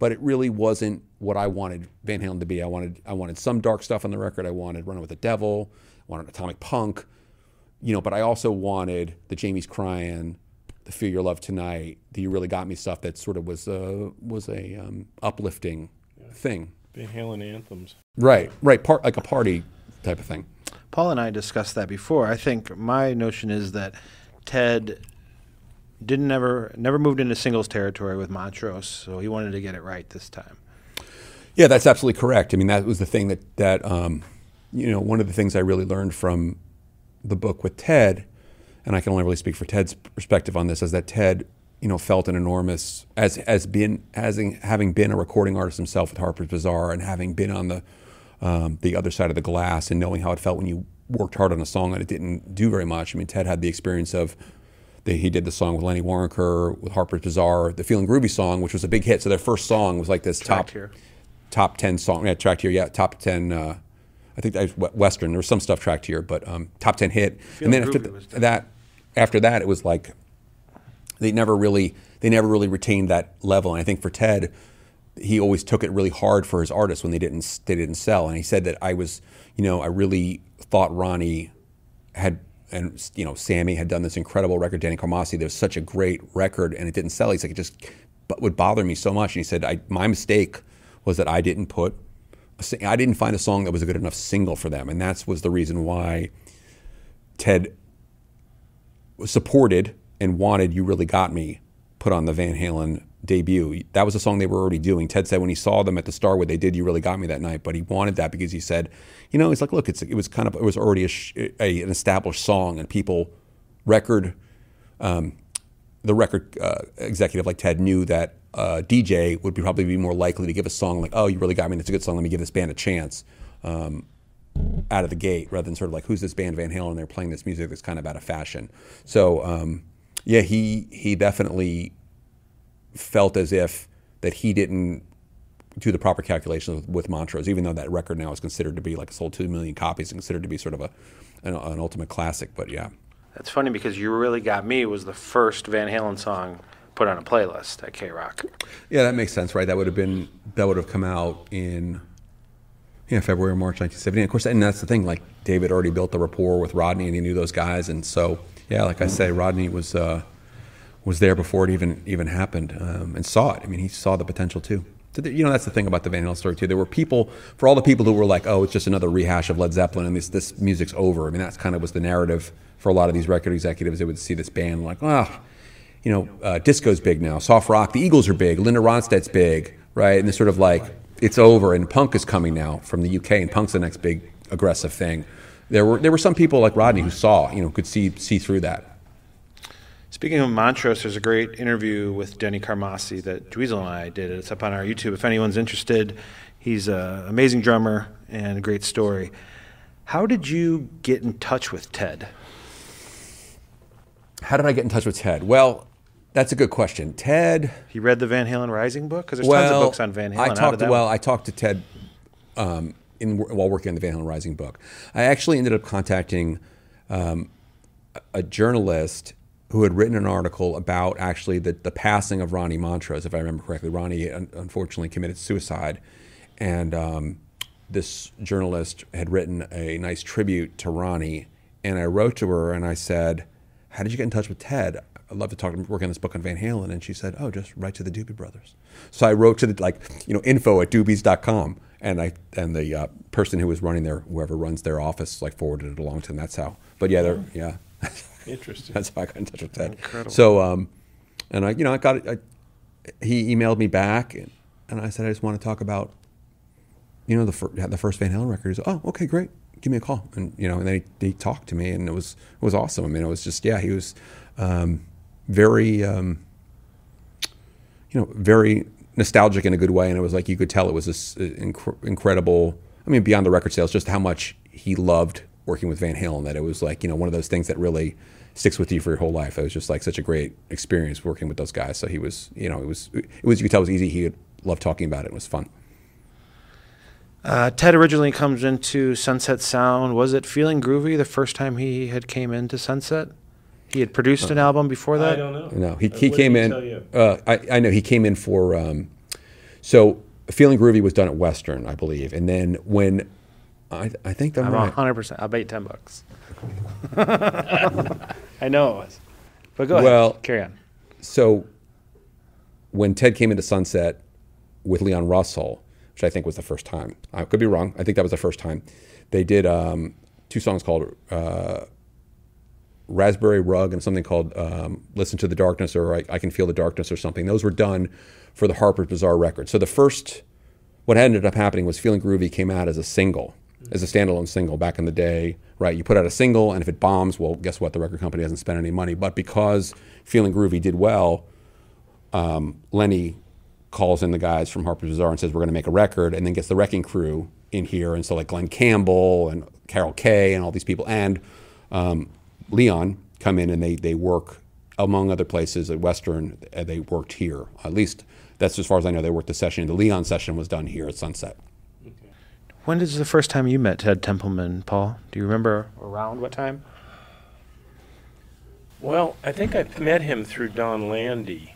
but it really wasn't what I wanted Van Halen to be. I wanted some dark stuff on the record. I wanted Running with the Devil. I wanted Atomic Punk, you know. But I also wanted the Jamie's Crying, the Feel Your Love Tonight, the You Really Got Me stuff. That sort of was a uplifting thing. Van Halen anthems. Right. Like a party type of thing. Paul and I discussed that before. I think my notion is that Ted never moved into singles territory with Montrose, so he wanted to get it right this time. Yeah, that's absolutely correct. I mean, that was the thing that you know, one of the things I really learned from the book with Ted, and I can only really speak for Ted's perspective on this, is that Ted, you know, felt an enormous, having been a recording artist himself with Harper's Bizarre and having been on the other side of the glass and knowing how it felt when you worked hard on a song and it didn't do very much. I mean, Ted had the experience of he did the song with Lenny Waronker, with Harper's Bizarre, the Feeling Groovy song, which was a big hit. So their first song was like this top 10 song. Yeah, tracked here, yeah, top 10. I think that was Western. There was some stuff tracked here, but top 10 hit. Feeling and then after that, it was like they never really retained that level. And I think for Ted, he always took it really hard for his artists when they didn't sell. And he said that I really thought Ronnie had. And, you know, Sammy had done this incredible record, Danny Carmasi. There was such a great record, and it didn't sell. He's like, it just would bother me so much. And he said, my mistake was that I didn't find a song that was a good enough single for them. And that was the reason why Ted supported and wanted You Really Got Me put on the Van Halen debut. That was a song they were already doing. Ted said when he saw them at the Starwood, they did You Really Got Me that night, but he wanted that because he said, you know, he's like, look, it was already an established song, and people, the record executive like Ted knew that DJ would probably be more likely to give a song like, oh, You Really Got Me, that's a good song, let me give this band a chance out of the gate, rather than sort of like, who's this band Van Halen? They're playing this music that's kind of out of fashion. So yeah, he definitely felt as if that he didn't do the proper calculations with Montrose, even though that record now is considered to be like sold 2 million copies, considered to be sort of an ultimate classic. But yeah, that's funny because You Really Got Me was the first Van Halen song put on a playlist at K-Rock. Yeah, that makes sense, right? That would have come out in February or March 1970. And of course, and that's the thing. Like, David already built the rapport with Rodney, and he knew those guys, and so yeah, like I say, Rodney was there before it even happened, and saw it. I mean, he saw the potential too. You know, that's the thing about the Van Halen story too. There were people, for all the people who were like, "Oh, it's just another rehash of Led Zeppelin, and this music's over." I mean, that's kind of was the narrative for a lot of these record executives. They would see this band like, "Ah, you know, disco's big now, soft rock, the Eagles are big, Linda Ronstadt's big, right?" And they're sort of like, "It's over," and punk is coming now from the UK, and punk's the next big aggressive thing. There were some people like Rodney who saw, you know, could see through that. Speaking of Montrose, there's a great interview with Denny Carmassi that Dweezil and I did. It's up on our YouTube if anyone's interested. He's an amazing drummer and a great story. How did you get in touch with Ted? How did I get in touch with Ted? Well, that's a good question. Ted... He read the Van Halen Rising book? Because there's tons of books on Van Halen. I talked to Ted while working on the Van Halen Rising book. I actually ended up contacting a journalist who had written an article about actually the passing of Ronnie Montrose, if I remember correctly. Ronnie unfortunately committed suicide, and this journalist had written a nice tribute to Ronnie, and I wrote to her and I said, "How did you get in touch with Ted? I'd love to talk to him, working on this book on Van Halen." And she said, "Oh, just write to the Doobie Brothers." So I wrote to info@doobies.com, and the person who was running their, whoever runs their office, like forwarded it along to them. That's how. But yeah, interesting. That's how I got in touch with Ted. Incredible. So, and I, you know, I got it. He emailed me back, and I said, "I just want to talk about, you know, the first Van Halen record." He said, "Oh, okay, great. Give me a call." And you know, and then he talked to me, and it was awesome. I mean, it was just he was very, you know, very nostalgic in a good way, and it was like you could tell it was this incredible. I mean, beyond the record sales, just how much he loved working with Van Halen, that it was like, you know, one of those things that really sticks with you for your whole life. It was just like such a great experience working with those guys. So he was, you know, you could tell it was easy. He loved talking about it. It was fun. Ted originally comes into Sunset Sound. Was it Feeling Groovy the first time he had came into Sunset? He had produced an album before that? I don't know. No, he came in. I know he came in for, so Feeling Groovy was done at Western, I believe. And then when, I think I'm right. 100%. I'll bet you $10. I know it was. But go ahead. Well, carry on. So when Ted came into Sunset with Leon Russell, which I think was the first time. I could be wrong. I think that was the first time. They did two songs called Raspberry Rug and something called Listen to the Darkness, or I Can Feel the Darkness or something. Those were done for the Harper's Bizarre record. So the first, what ended up happening was Feeling Groovy came out as a single, as a standalone single back in the day, right? You put out a single, and if it bombs, well, guess what? The record company doesn't spend any money. But because Feeling Groovy did well, Lenny calls in the guys from Harper's Bazaar and says, "We're going to make a record," and then gets the Wrecking Crew in here. And so like Glenn Campbell and Carol Kay and all these people and Leon come in, and they work, among other places, at Western. They worked here. At least that's as far as I know. They worked the session. The Leon session was done here at Sunset. When is the first time you met Ted Templeman, Paul? Do you remember around what time? Well, I think I met him through Don Landee,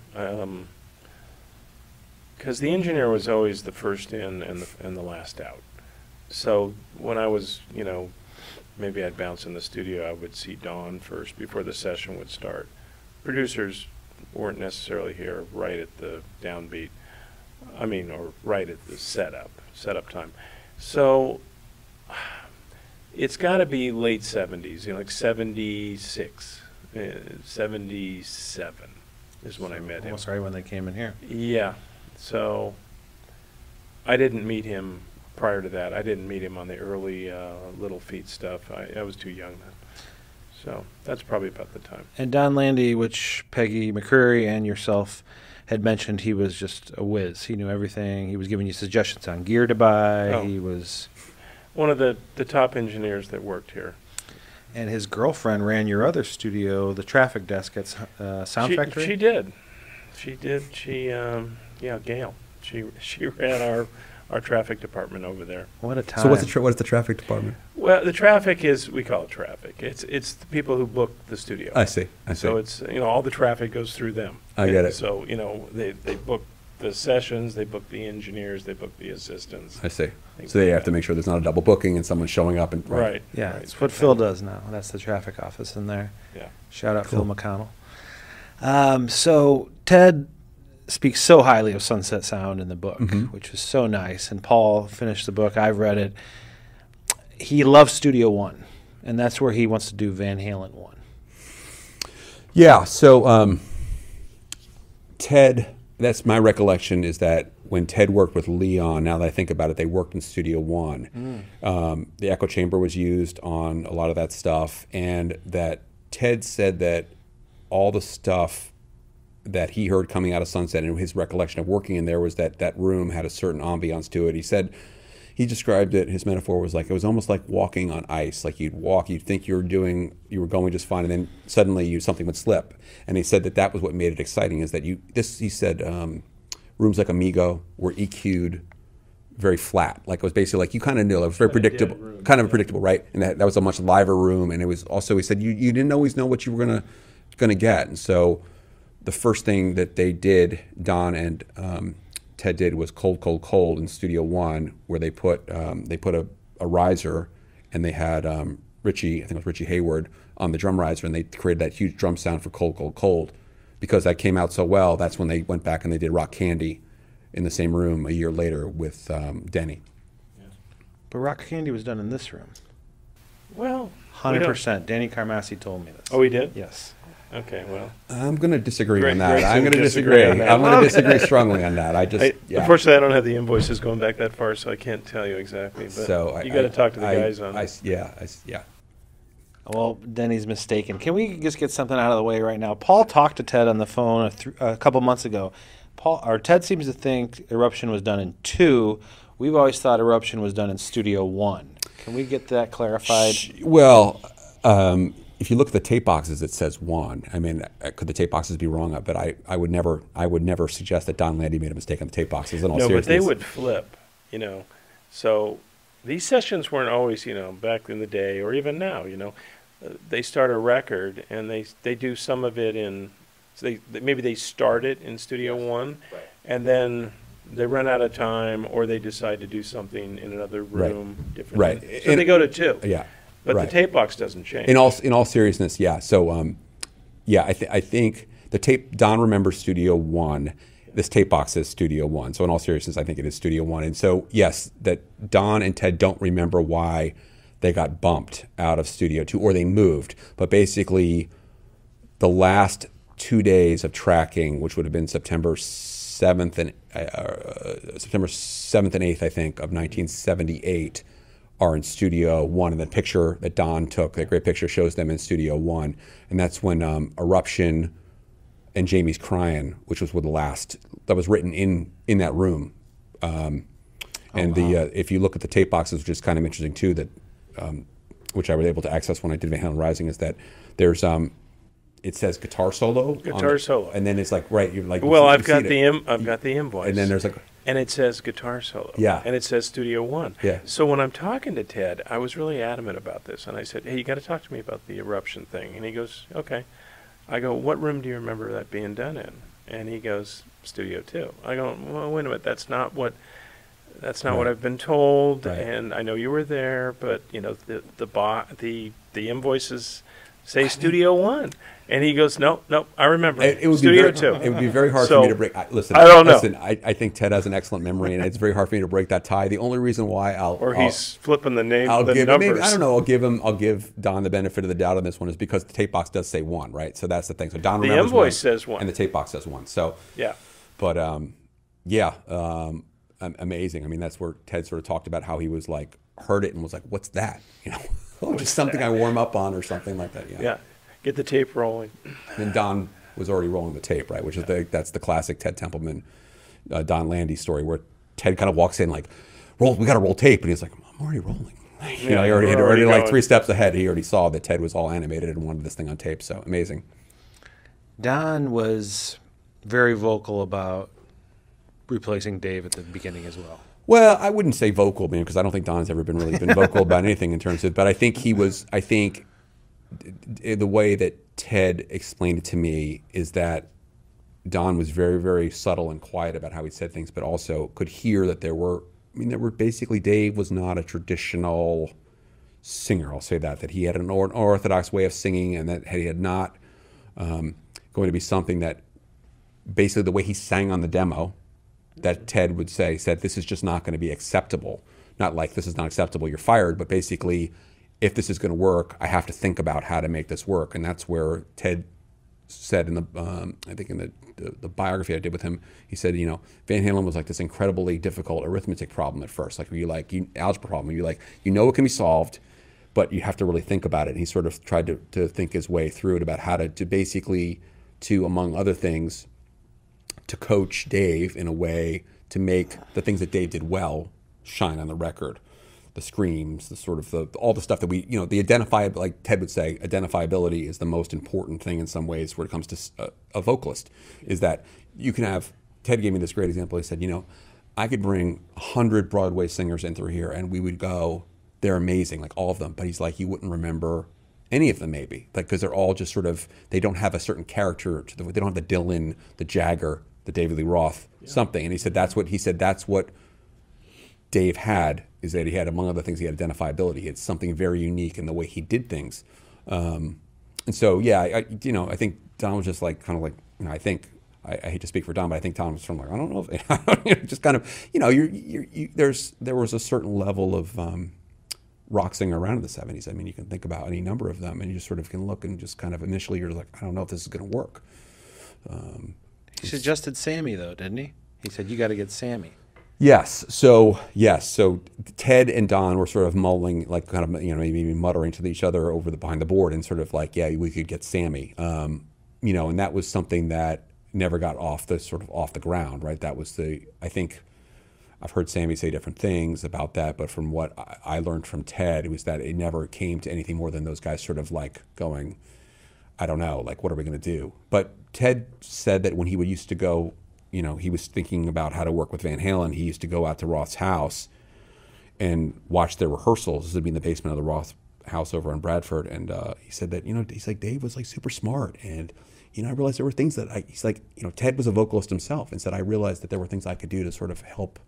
because the engineer was always the first in and the last out. So when I was, you know, maybe I'd bounce in the studio, I would see Don first before the session would start. Producers weren't necessarily here right at the downbeat, or right at the setup time. So it's got to be late 70s, you know, like 76, 77 is when I met him. Almost right when they came in here. Yeah. So I didn't meet him prior to that. I didn't meet him on the early Little Feat stuff. I was too young then. So that's probably about the time. And Don Landee, which Peggy McCreary and yourself had mentioned, he was just a whiz. He knew everything. He was giving you suggestions on gear to buy. Oh. He was one of the top engineers that worked here. And his girlfriend ran your other studio, the Traffic Desk at Sound Factory? She did. She did. She, Gail. She ran our our traffic department over there. What a time. So what's the traffic department? Well, the traffic is, we call it traffic. It's the people who book the studio. I see. I see. So it's, you know, all the traffic goes through them. I get it. So, you know, they book the sessions, they book the engineers, they book the assistants. I see. So they have to make sure there's not a double booking and someone's showing up and right. Yeah, right. It's what Phil does now. That's the traffic office in there. Yeah. Shout out Phil McConnell. So Ted speaks so highly of Sunset Sound in the book, which was so nice. And Paul finished the book. I've read it. He loves Studio One, and that's where he wants to do Van Halen One. Yeah. So Ted, that's my recollection, is that when Ted worked with Leon, now that I think about it, they worked in Studio One. The echo chamber was used on a lot of that stuff, and that Ted said that all the stuff that he heard coming out of Sunset and his recollection of working in there was that that room had a certain ambiance to it. He said, he described it, his metaphor was like, it was almost like walking on ice. Like you'd walk, you'd think you were doing, you were going just fine, and then suddenly something would slip. And he said that that was what made it exciting, is that he said, rooms like Amigo were EQ'd very flat. Like it was basically like, you kind of knew, like it was very predictable, kind of predictable, right? And that was a much liver room. And it was also, he said, you didn't always know what you were gonna get. And so the first thing that they did, Don and Ted did, was Cold, Cold, Cold in Studio One, where they put a riser, and they had Richie, I think it was Richie Hayward, on the drum riser, and they created that huge drum sound for Cold, Cold, Cold. Because that came out so well, that's when they went back and they did Rock Candy in the same room a year later with Denny. Yeah. But Rock Candy was done in this room. Well, 100%. Danny Carmassi told me this. Oh, he did? Yes. Okay, well, I'm going to disagree on that. I'm going to disagree. I'm going to disagree strongly on that. Unfortunately, I don't have the invoices going back that far, so I can't tell you exactly. But so you got to talk to the guys on it. Yeah. Well, Denny's mistaken. Can we just get something out of the way right now? Paul talked to Ted on the phone a couple months ago. Ted seems to think Eruption was done in 2. We've always thought Eruption was done in Studio 1. Can we get that clarified? Well, if you look at the tape boxes, it says 1. I mean, could the tape boxes be wrong? But I would never suggest that Don Landee made a mistake on the tape boxes. In all seriousness, but they would flip, you know. So these sessions weren't always, you know, back in the day or even now, you know. They start a record and they do some of it in. So maybe they start it in Studio One, and then they run out of time, or they decide to do something in another room, different. Right. So they go to 2. Yeah. But the tape box doesn't change. In all seriousness, yeah. So, yeah, I think the tape, Don remembers Studio One. This tape box is Studio One. So in all seriousness, I think it is Studio One. And so, yes, that Don and Ted don't remember why they got bumped out of Studio 2 or they moved. But basically, the last 2 days of tracking, which would have been September 7th and 8th, I think, of 1978, are in Studio One. And the picture that Don took, that great picture, shows them in Studio One. And that's when Eruption and Jamie's Crying, which was with the last, that was written in that room. If you look at the tape boxes, which is kind of interesting too, that which I was able to access when I did Van Halen Rising, is that there's it says guitar solo, and then it's like you're like, well, I've got the invoice, and then there's like. And it says guitar solo. Yeah. And it says Studio One. Yeah. So when I'm talking to Ted, I was really adamant about this. And I said, hey, you got to talk to me about the Eruption thing. And he goes, okay. I go, what room do you remember that being done in? And he goes, Studio 2. I go, well, wait a minute. That's not what I've been told. Right. And I know you were there, but you know the invoices say Studio 1. And he goes, nope, I remember. It would Studio 2. It would be very hard for me to break. Listen, I don't know. I think Ted has an excellent memory, and it's very hard for me to break that tie. The only reason why he's flipping the name. I'll give Don the benefit of the doubt on this one is because the tape box does say 1, right? So that's the thing. So Don remembers the invoice says 1, and the tape box says 1. So yeah, but amazing. I mean, that's where Ted sort of talked about how he was like heard it and was like, what's that? You know, just something I warm up on or something like that. Yeah. Get the tape rolling. And Don was already rolling the tape, right? Which is that's the classic Ted Templeman, Don Landee story, where Ted kind of walks in like, we got to roll tape. And he's like, I'm already rolling. You know, he already like 3 steps ahead. He already saw that Ted was all animated and wanted this thing on tape. So amazing. Don was very vocal about replacing Dave at the beginning as well. Well, I wouldn't say vocal, because I don't think Don's ever been really been vocal about anything in terms of, but I think he was, I think the way that Ted explained it to me is that Don was very, very subtle and quiet about how he said things, but also could hear that there were, there were basically, Dave was not a traditional singer, I'll say that, that he had an orthodox way of singing, and that he had not going to be something that, basically the way he sang on the demo, that Ted would say, said, this is just not going to be acceptable. Not like, this is not acceptable, you're fired, but basically, if this is going to work, I have to think about how to make this work. And that's where Ted said in the, I think in the biography I did with him, he said, you know, Van Halen was like this incredibly difficult arithmetic problem at first, algebra problem, it can be solved, but you have to really think about it. And he sort of tried to think his way through it about how to basically, to among other things, to coach Dave in a way to make the things that Dave did well shine on the record. The screams, the sort of all the stuff that we, the identifiability, like Ted would say, identifiability is the most important thing in some ways when it comes to a vocalist, is that you can have, Ted gave me this great example. He said, I could bring 100 Broadway singers in through here and we would go, they're amazing, like all of them. But he's like, you wouldn't remember any of them maybe, like, because they're all just sort of, they don't have a certain character to them. They don't have the Dylan, the Jagger, the David Lee Roth, something. And he said, that's what Dave had, is that he had, among other things, he had identifiability. He had something very unique in the way he did things. And so, yeah, I think Don was just like, I hate to speak for Don, but I think Don was from like, I don't know, just kind of, there was a certain level of rock singer around in the 70s. You can think about any number of them and you just sort of can look and just kind of initially you're like, I don't know if this is going to work. He suggested Sammy though, didn't he? He said, you got to get Sammy. Yes, so Ted and Don were sort of mulling, like kind of, maybe muttering to each other over behind the board and sort of like, yeah, we could get Sammy, and that was something that never got off the ground, right? That was I think I've heard Sammy say different things about that, but from what I learned from Ted, it was that it never came to anything more than those guys sort of like going, I don't know, like, what are we going to do? But Ted said that when he used to go, he was thinking about how to work with Van Halen. He used to go out to Roth's house and watch their rehearsals. This would be in the basement of the Roth house over in Bradford. And he said that, he's like, Dave was like super smart. And, I realized there were things that he's like, Ted was a vocalist himself and said, I realized that there were things I could do to sort of help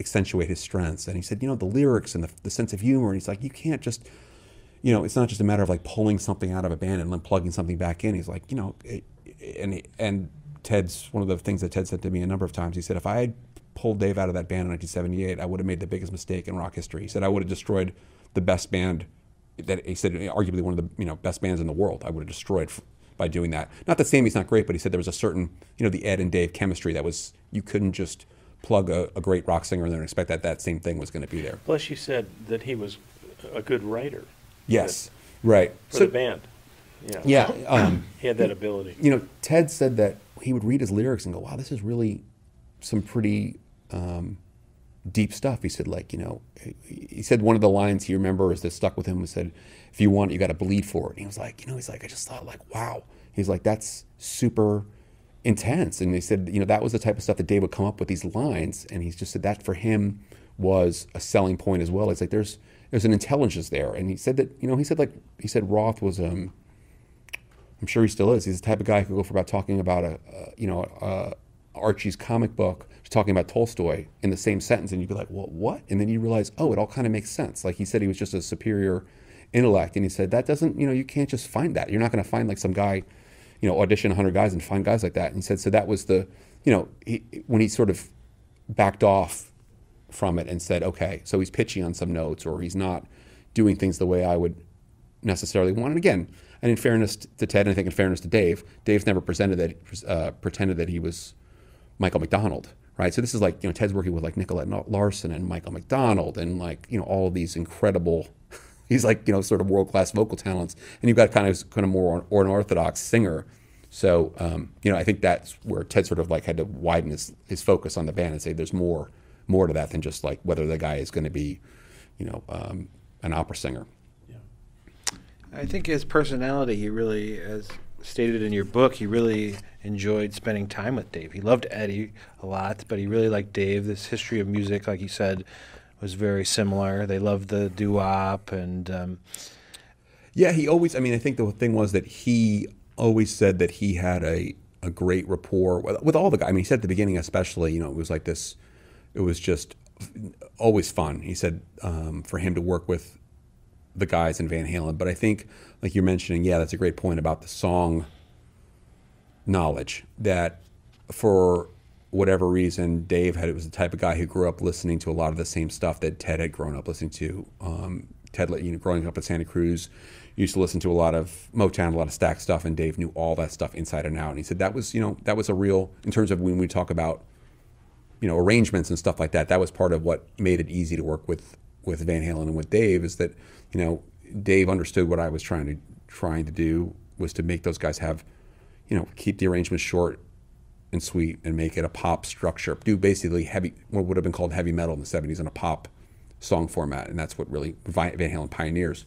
accentuate his strengths. And he said, the lyrics and the sense of humor. And he's like, you can't just, it's not just a matter of like pulling something out of a band and then plugging something back in. He's like, and Ted's, one of the things that Ted said to me a number of times, he said, if I had pulled Dave out of that band in 1978, I would have made the biggest mistake in rock history. He said, I would have destroyed the best band that, he said, arguably one of the best bands in the world. I would have destroyed by doing that. Not that Sammy's not great, but he said there was a certain, the Ed and Dave chemistry that was, you couldn't just plug a great rock singer in there and expect that same thing was going to be there. Plus you said that he was a good writer. Yes, right. For the band. Yeah. He had that ability. Ted said that he would read his lyrics and go, wow, this is really some pretty deep stuff. He said, he said one of the lines he remembers that stuck with him was said, if you want it, you got to bleed for it. And he was like, I just thought like, wow. He's like, that's super intense. And he said, that was the type of stuff that Dave would come up with, these lines. And he just said that for him was a selling point as well. It's like, there's an intelligence there. And he said that, he said Roth was, I'm sure he still is. He's the type of guy who could go for about talking about Archie's comic book, talking about Tolstoy in the same sentence, and you'd be like, well, what? And then you realize, oh, it all kind of makes sense. Like he said, he was just a superior intellect, and he said that doesn't, you can't just find that. You're not going to find like some guy, audition 100 guys and find guys like that. And he said, so that was the, when he sort of backed off from it and said, okay, so he's pitchy on some notes, or he's not doing things the way I would necessarily want. And again. And in fairness to Ted, and I think in fairness to Dave, Dave's never pretended that he was Michael McDonald, right? So this is like, Ted's working with like Nicolette Larson and Michael McDonald and like, all of these incredible, he's like, sort of world-class vocal talents. And you've got kind of more unorthodox singer. So, I think that's where Ted sort of like had to widen his focus on the band and say there's more to that than just like whether the guy is going to be, an opera singer. I think his personality, he really, as stated in your book, he really enjoyed spending time with Dave. He loved Eddie a lot, but he really liked Dave. This history of music, like he said, was very similar. They loved the doo-wop and... yeah, he always, I mean, I think the thing was that he always said that he had a great rapport with all the guys. I mean, he said at the beginning especially, you know, it was like this, it was just always fun. He said for him to work with the guys in Van Halen. But I think, like you're mentioning, yeah, that's a great point about the song knowledge, that for whatever reason, Dave had, it was the type of guy who grew up listening to a lot of the same stuff that Ted had grown up listening to. Ted, you know, growing up in Santa Cruz, used to listen to a lot of Motown, a lot of Stax stuff, and Dave knew all that stuff inside and out. And he said that was, you know, that was a real, in terms of when we talk about, you know, arrangements and stuff like that, that was part of what made it easy to work with Van Halen and with Dave, is that, you know, Dave understood what I was trying to do was to make those guys have, you know, keep the arrangements short and sweet and make it a pop structure. Do basically heavy, what would have been called heavy metal in the 70s in a pop song format, and that's what really Van Halen pioneers.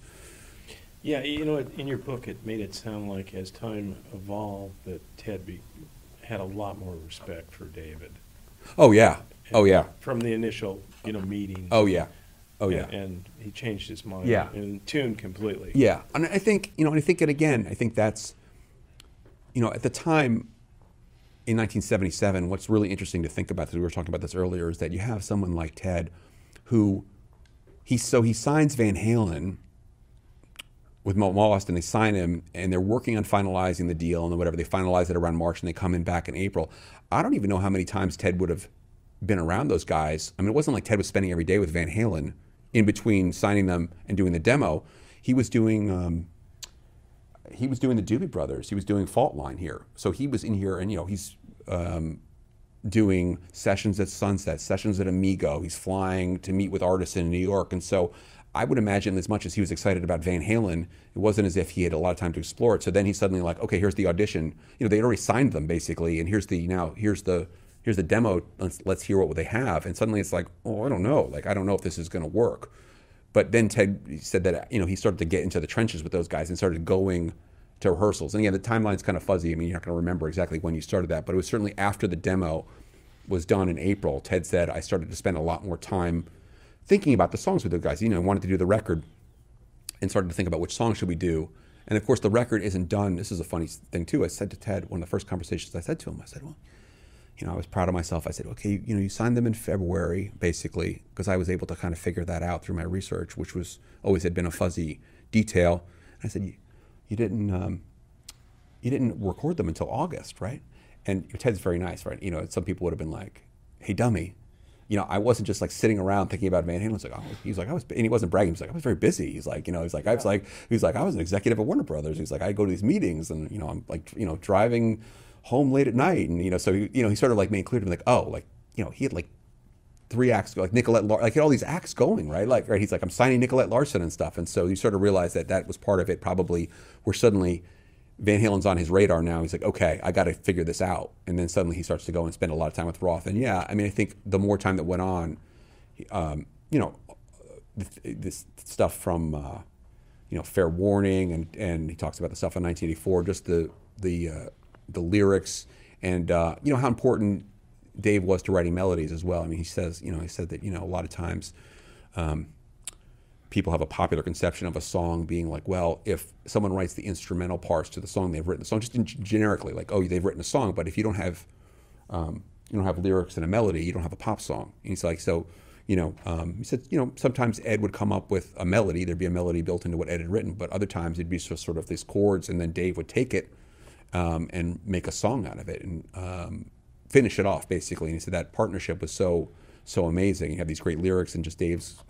Yeah, you know, in your book, it made it sound like as time evolved that Ted had a lot more respect for David. Oh yeah, oh yeah. From the initial, you know, meeting. Oh yeah, oh yeah. And he changed his mind. Yeah. And tuned completely. Yeah, and I think, you know, and I think it again. I think that's, you know, at the time, in 1977, what's really interesting to think about, because we were talking about this earlier, is that you have someone like Ted, who he signs Van Halen with Mo Austin. They sign him, and they're working on finalizing the deal, and then whatever, they finalize it around March, and they come in back in April. I don't even know how many times Ted would have been around those guys. I mean, it wasn't like Ted was spending every day with Van Halen in between signing them and doing the demo. He was doing the Doobie Brothers. He was doing Fault Line here, so he was in here, and you know, he's doing sessions at Sunset, sessions at Amigo. He's flying to meet with artists in New York. And so I would imagine, as much as he was excited about Van Halen, it wasn't as if he had a lot of time to explore it. So then he's suddenly like, okay, here's the audition. You know, they already signed them basically, and here's the demo. Let's hear what they have. And suddenly it's like, oh, I don't know. Like, I don't know if this is going to work. But then Ted said that, you know, he started to get into the trenches with those guys and started going to rehearsals. And again, the timeline's kind of fuzzy. I mean, you're not going to remember exactly when you started that, but it was certainly after the demo was done in April. Ted said, I started to spend a lot more time thinking about the songs with those guys. You know, I wanted to do the record and started to think about which song should we do. And of course, the record isn't done. This is a funny thing too. I said to Ted, one of the first conversations I said to him, I said, well, you know, I was proud of myself. I said, okay, you know, you signed them in February, basically, because I was able to kind of figure that out through my research, which was always had been a fuzzy detail. And I said, you didn't record them until August, right? And Ted's very nice, right? You know, some people would have been like, "Hey, dummy," you know. I wasn't just like sitting around thinking about Van Halen. Like, oh, he's like, I was, and he wasn't bragging. He's like, I was very busy. He's like, you know, he's like, I was like, he's like, I was an executive at Warner Brothers. He's like, I go to these meetings, and you know, I'm like, you know, driving home late at night, and you know, so you know, he sort of like made clear to me, like, oh, like, you know, he had like 3 acts, like Nicolette Larson, like he had all these acts going, right? Like, right, he's like, I'm signing Nicolette Larson and stuff. And so you sort of realize that that was part of it, probably, where suddenly Van Halen's on his radar now. He's like, okay, I got to figure this out. And then suddenly he starts to go and spend a lot of time with Roth. And yeah, I mean, I think the more time that went on, you know, this stuff from, you know, Fair Warning, and he talks about the stuff in 1984, just the lyrics, and you know, how important Dave was to writing melodies as well. I mean, he says, you know, he said that, you know, a lot of times people have a popular conception of a song being like, well, if someone writes the instrumental parts to the song, they've written the song, just generically, like, oh, they've written a song. But if you don't have lyrics and a melody, you don't have a pop song. And he's like, so, you know, he said, you know, sometimes Ed would come up with a melody. There'd be a melody built into what Ed had written, but other times it'd be sort of these chords, and then Dave would take it and make a song out of it, and finish it off basically. And he said that partnership was so amazing. You have these great lyrics and just Dave's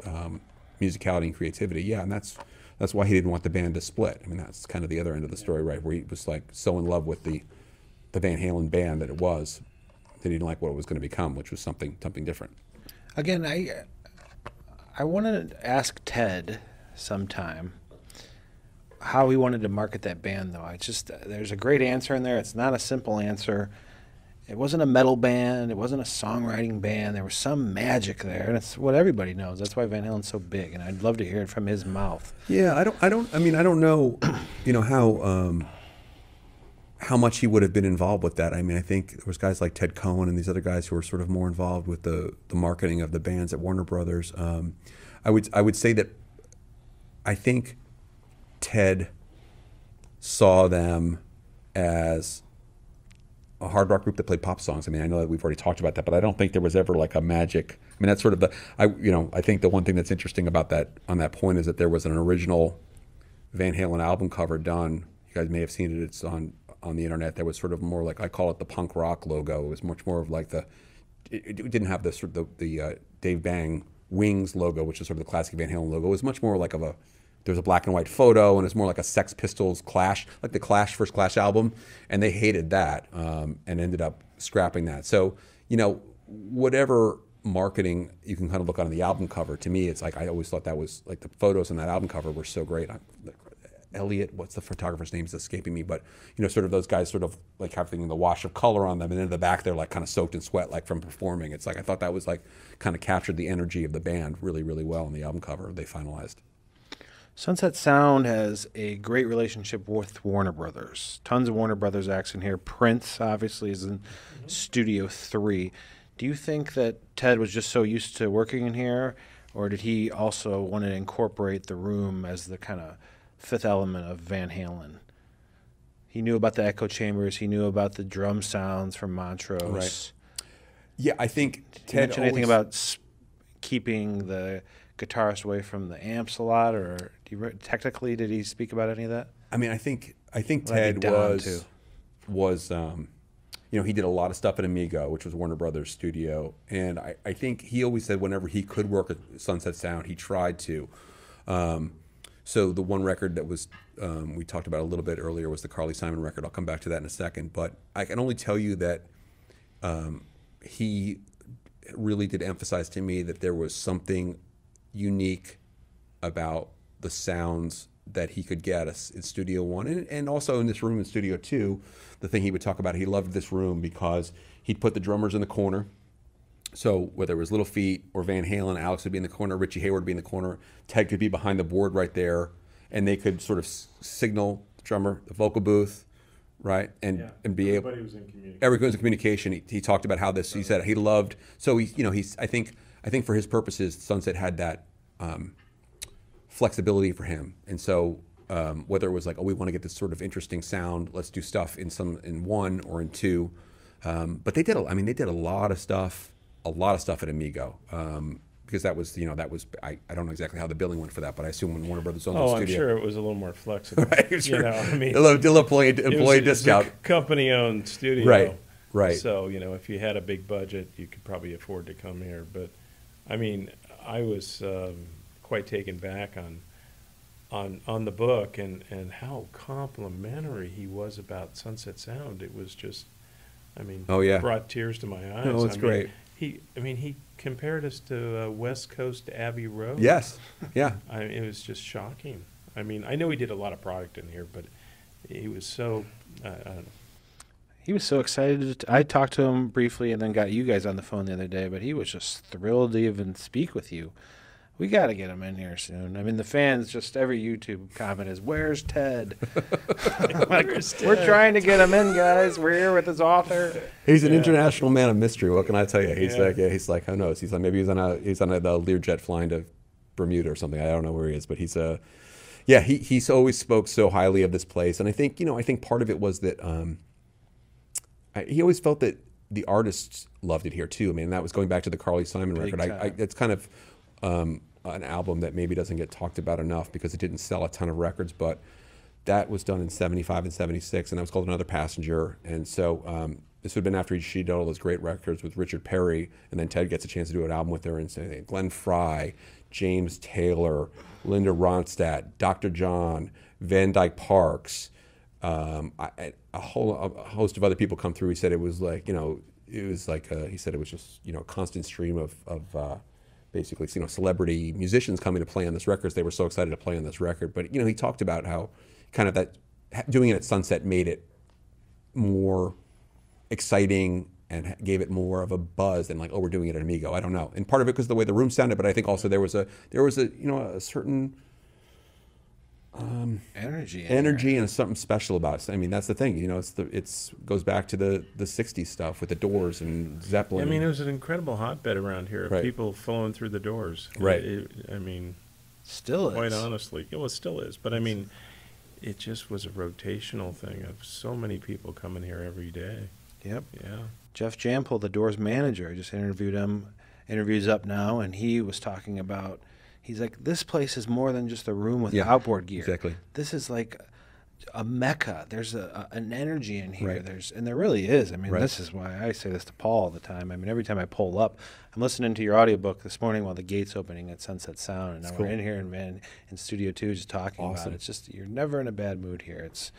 musicality and creativity. Yeah, and that's why he didn't want the band to split. I mean, that's kind of the other end of the story, right? Where he was like so in love with the Van Halen band that it was, that he didn't like what it was going to become, which was something different. Again, I wanted to ask Ted sometime how he wanted to market that band, though. I just, there's a great answer in there. It's not a simple answer. It wasn't a metal band. It wasn't a songwriting band. There was some magic there, and it's what everybody knows. That's why Van Halen's so big, and I'd love to hear it from his mouth. Yeah, I don't know, you know, how much he would have been involved with that. I mean, I think there was guys like Ted Cohen and these other guys who were sort of more involved with the marketing of the bands at Warner Brothers. I would say that I think Ted saw them as a hard rock group that played pop songs. I mean, I know that we've already talked about that, but I don't think there was ever like a magic. I mean, that's sort of I think the one thing that's interesting about that on that point is that there was an original Van Halen album cover done. You guys may have seen it. It's on the internet. That was sort of more like, I call it the punk rock logo. It was much more of like it didn't have the Dave Bang Wings logo, which is sort of the classic Van Halen logo. It was much more like there was a black and white photo, and it's more like a Sex Pistols Clash, like the first Clash album, and they hated that and ended up scrapping that. So, whatever marketing you can kind of look on the album cover, to me, it's like, I always thought that was like the photos on that album cover were so great. Elliot, what's the photographer's name is escaping me, but sort of those guys sort of like having the wash of color on them, and in the back they're like kind of soaked in sweat, like from performing. It's like, I thought that was like kind of captured the energy of the band really, really well on the album cover they finalized. Sunset Sound has a great relationship with Warner Brothers. Tons of Warner Brothers acts in here. Prince obviously is in Studio 3. Do you think that Ted was just so used to working in here, or did he also want to incorporate the room as the kind of fifth element of Van Halen? He knew about the echo chambers. He knew about the drum sounds from Montrose. Right. Yeah, I think Ted mentioned anything about keeping the guitarist away from the amps a lot, or technically did he speak about any of that? I mean, I think Ted was he did a lot of stuff at Amigo, which was Warner Brothers studio, and I think he always said whenever he could work at Sunset Sound, he tried to. So the one record that was we talked about a little bit earlier was the Carly Simon record. I'll come back to that in a second, but I can only tell you that he really did emphasize to me that there was something unique about the sounds that he could get us in Studio 1 and also in this room in Studio 2. The thing he would talk about, he loved this room because he'd put the drummers in the corner. So whether it was Little Feat or Van Halen, Alex would be in the corner, Richie Hayward would be in the corner, Ted could be behind the board right there, and they could sort of signal the drummer, the vocal booth, right? And be able... Everybody was in communication. Everybody was in communication. He talked about how this... He said he loved... So, I think for his purposes, Sunset had that flexibility for him. And so whether it was like, oh, we want to get this sort of interesting sound, let's do stuff in one or in two. But they did a lot of stuff at Amigo because that was I don't know exactly how the billing went for that, but I assume when Warner Brothers owned the studio. Oh, I'm sure it was a little more flexible. Right, sure. Employee discount. It was a company-owned studio. Right. So, if you had a big budget, you could probably afford to come here. But, I mean, I was quite taken back on the book and how complimentary he was about Sunset Sound. It was just, brought tears to my eyes. Oh, it's great. He compared us to West Coast Abbey Road. Yes, yeah. It was just shocking. I mean, I know he did a lot of product in here, but he was so, I don't know. He was so excited. I talked to him briefly and then got you guys on the phone the other day, but he was just thrilled to even speak with you. We got to get him in here soon. I mean, the fans, just every YouTube comment is, "Where's Ted?" Ted? We're trying to get him in, guys. We're here with his author. He's an international man of mystery. What can I tell you? He's like, who knows? He's like, maybe he's on a Learjet flying to Bermuda or something. I don't know where he is, but he's always spoke so highly of this place, and I think part of it was that he always felt that the artists loved it here too. I mean, that was going back to the Carly Simon record. It's kind of an album that maybe doesn't get talked about enough because it didn't sell a ton of records, but that was done in 75 and 76, and that was called Another Passenger. And so this would have been after she'd done all those great records with Richard Perry, and then Ted gets a chance to do an album with her, and say Glenn Frey, James Taylor, Linda Ronstadt, Dr. John, Van Dyke Parks, a host of other people come through. He said it was like, he said it was just, a constant stream of basically, celebrity musicians coming to play on this record. They were so excited to play on this record. But, he talked about how kind of that doing it at Sunset made it more exciting and gave it more of a buzz than like, oh, we're doing it at Amigo. I don't know. And part of it because the way the room sounded, but I think also there was a certain energy and something special about it. I mean, that's the thing, you know, it's goes back to the 60s stuff with the Doors and Zeppelin. I mean, it was an incredible hotbed around here of people flowing through the doors. Right. I mean, still is. Quite honestly. Well, it still is. But I mean, it just was a rotational thing of so many people coming here every day. Yep. Yeah. Jeff Jampol, the Doors manager, I just interviewed him, interviews up now, and he was talking about, he's like, this place is more than just a room with outboard gear. Exactly. This is like a mecca. There's an energy in here. Right. And there really is. I mean, this is why I say this to Paul all the time. I mean, every time I pull up, I'm listening to your audiobook this morning while the gate's opening at Sunset Sound. And we're in here in Studio 2 just talking about it. It's just, you're never in a bad mood here. It's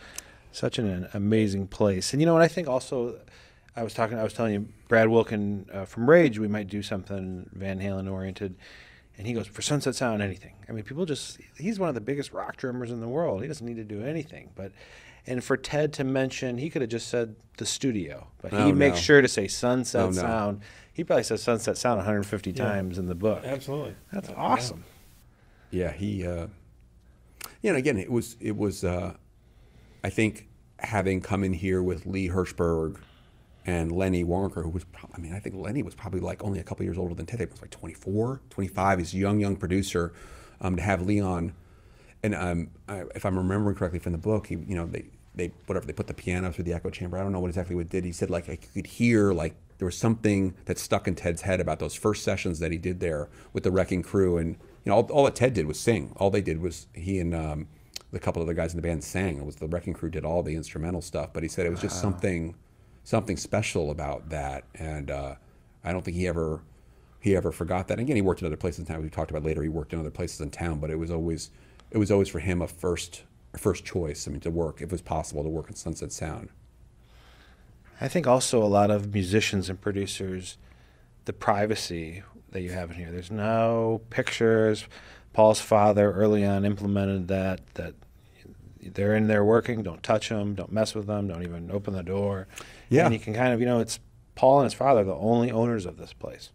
such an amazing place. And, you know, and I think also, I was telling you, Brad Wilkin from Rage, we might do something Van Halen-oriented. And he goes, for Sunset Sound, anything. I mean, people just, he's one of the biggest rock drummers in the world. He doesn't need to do anything. And for Ted to mention, he could have just said the studio. But he makes sure to say Sunset Sound. He probably says Sunset Sound 150 times in the book. Absolutely. That's awesome. Yeah, he, you know, again, it was I think, having come in here with Lee Hirschberg and Lenny Waronker, who was, I mean, I think Lenny was probably like only a couple years older than Ted. He was like 24, 25. He's a young producer. To have Leon, and if I'm remembering correctly from the book, he, you know, they put the piano through the echo chamber. I don't know exactly what it did. He said like I could hear like there was something that stuck in Ted's head about those first sessions that he did there with the Wrecking Crew, and you know all that Ted did was sing. All they did was he and the couple other guys in the band sang. It was the Wrecking Crew did all the instrumental stuff, but he said it was just something special about that, and I don't think he ever forgot that. And again, he worked in other places in town. We talked about later. He worked in other places in town, but it was always for him a first choice. I mean, to work, if it was possible, to work in Sunset Sound. I think also a lot of musicians and producers, the privacy that you have in here. There's no pictures. Paul's father early on implemented that. They're in there working, don't touch them, don't mess with them, don't even open the door. Yeah. And you can kind of, you know, it's Paul and his father, the only owners of this place.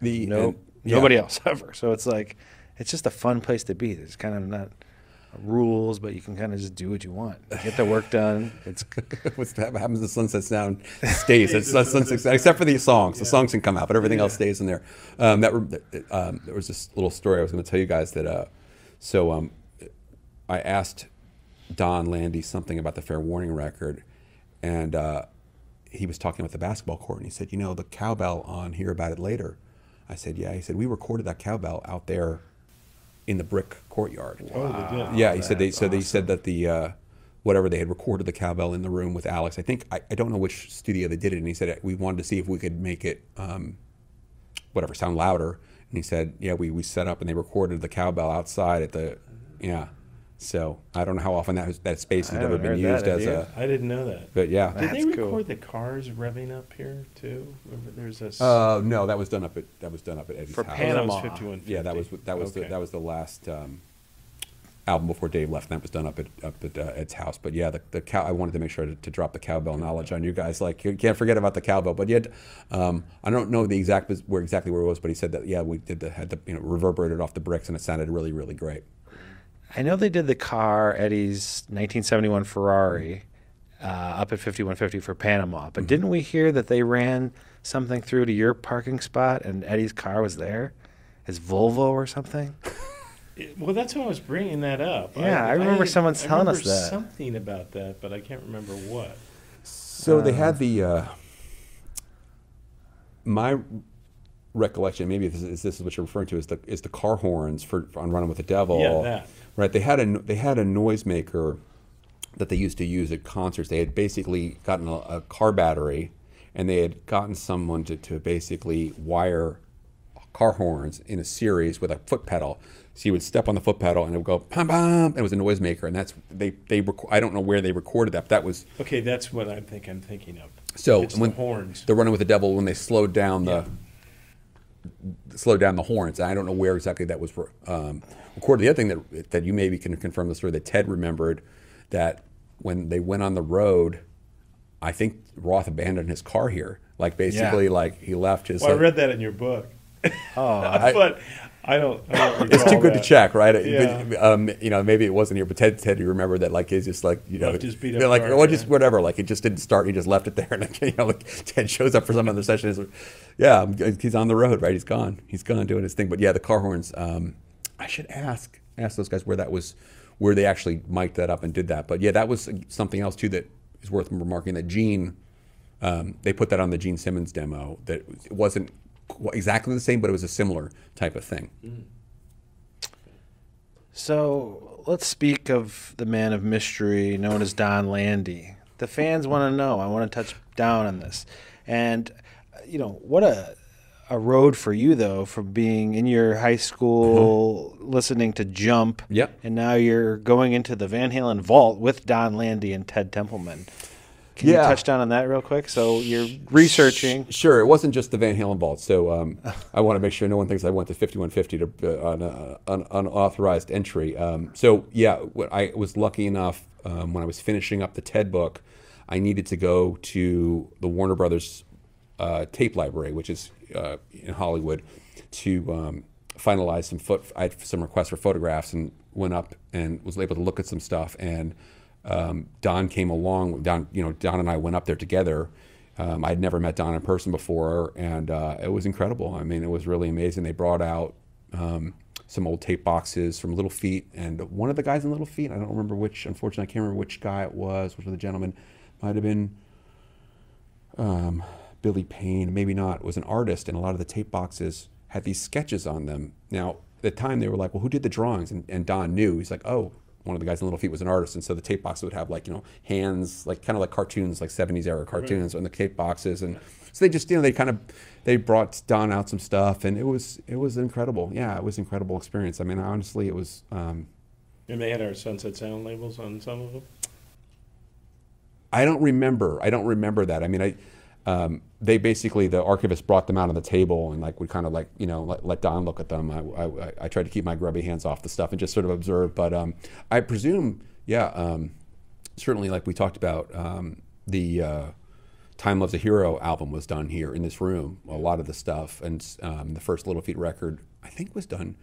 Nobody else ever. So it's like, it's just a fun place to be. There's kind of not rules, but you can kind of just do what you want. Get the work done. It's what happens to Sunset Sound stays. It's Sunset Sound, except for the songs. Yeah. The songs can come out, but everything else stays in there. There was this little story I was going to tell you guys that, I asked Don Landee something about the Fair Warning record, and he was talking about the basketball court, and he said, you know, the cowbell on Hear About It Later. I said, yeah. He said, we recorded that cowbell out there in the brick courtyard. Wow. Oh, they did. Yeah, he said they said that the whatever, they had recorded the cowbell in the room with Alex. I think I don't know which studio they did it, and he said we wanted to see if we could make it whatever sound louder, and he said, yeah, we set up and they recorded the cowbell outside at the So I don't know how often that space has ever been used as a. I didn't know that. But yeah, did they record the cars revving up here too? Remember, there's a. No, that was done up at Eddie's house. For Panama. 5150. Yeah, that was the last album before Dave left. And that was done up at Ed's house. But yeah, I wanted to make sure to drop the cowbell knowledge on you guys. Like you can't forget about the cowbell. But yet, I don't know the exactly where it was, but he said that we did reverberated off the bricks and it sounded really, really great. I know they did the car, Eddie's 1971 Ferrari, up at 5150 for Panama. But didn't we hear that they ran something through to your parking spot and Eddie's car was there? His Volvo or something? Well, that's why I was bringing that up. Yeah, I remember someone's telling us that. Something about that, but I can't remember what. So they had the... my recollection, maybe this is what you're referring to, is the car horns for on Running with the Devil. Yeah, that. Right, they had a noisemaker that they used to use at concerts. They had basically gotten a car battery, and they had gotten someone to basically wire car horns in a series with a foot pedal. So you would step on the foot pedal, and it would go pom pom, and it was a noisemaker. And that's I don't know where they recorded that. But that was okay. That's what I'm thinking of. So it's when the horns, the Running with the Devil, when they slowed down the horns. I don't know where exactly that was recorded. The other thing that you maybe can confirm the story that Ted remembered, that when they went on the road, I think Roth abandoned his car here. Like basically, like he left his. Well, I read that in your book. Oh, but I don't it's too good to check, right? Yeah. You know, maybe it wasn't here, but Ted, you remember that? Like, it's just like, you know, just beat up like, or yeah, just whatever. Like, it just didn't start. He just left it there, and like, you know, like Ted shows up for some other session. Like, yeah, he's on the road, right? He's gone. He's gone doing his thing. But yeah, the car horns. I should ask those guys where that was, where they actually mic'd that up and did that. But yeah, that was something else too that is worth remarking. That Gene, they put that on the Gene Simmons demo. That it wasn't exactly the same, but it was a similar type of thing. So let's speak of the man of mystery known as Don Landee. The fans want to know. I want to touch down on this, and you know what a road for you though, from being in your high school listening to Jump, yep, and now you're going into the Van Halen vault with Don Landee and Ted Templeman. Can you touch down on that real quick? So you're researching. Sure. It wasn't just the Van Halen vault. So I want to make sure no one thinks I went to 5150 to an unauthorized entry. So yeah, I was lucky enough when I was finishing up the TED book, I needed to go to the Warner Brothers tape library, which is in Hollywood, to finalize some I had some requests for photographs, and went up and was able to look at some stuff. And Don came along. Don and I went up there together. I'd never met Don in person before, and it was incredible. I mean, it was really amazing. They brought out some old tape boxes from Little Feat, and one of the guys in Little Feat, I don't remember which, unfortunately, I can't remember which guy it was, which of the gentlemen, might have been Billy Payne, maybe not, was an artist, and a lot of the tape boxes had these sketches on them. Now, at the time, they were like, well, who did the drawings? And Don knew. He's like, oh, one of the guys in Little Feat was an artist, and so the tape boxes would have, like, you know, hands, like kind of like cartoons, like 70s era cartoons on the tape boxes, and so they just, you know, they brought Don out some stuff, and it was incredible. Yeah, it was an incredible experience. I mean, honestly, it was. And they had our Sunset Sound labels on some of them. I don't remember. I don't remember that. I mean, they basically, the archivist brought them out on the table and like would kind of like, you know, let Don look at them. I tried to keep my grubby hands off the stuff and just sort of observe. But I presume, yeah, certainly like we talked about, the Time Loves a Hero album was done here in this room. A lot of the stuff, and the first Little Feat record, I think, was done.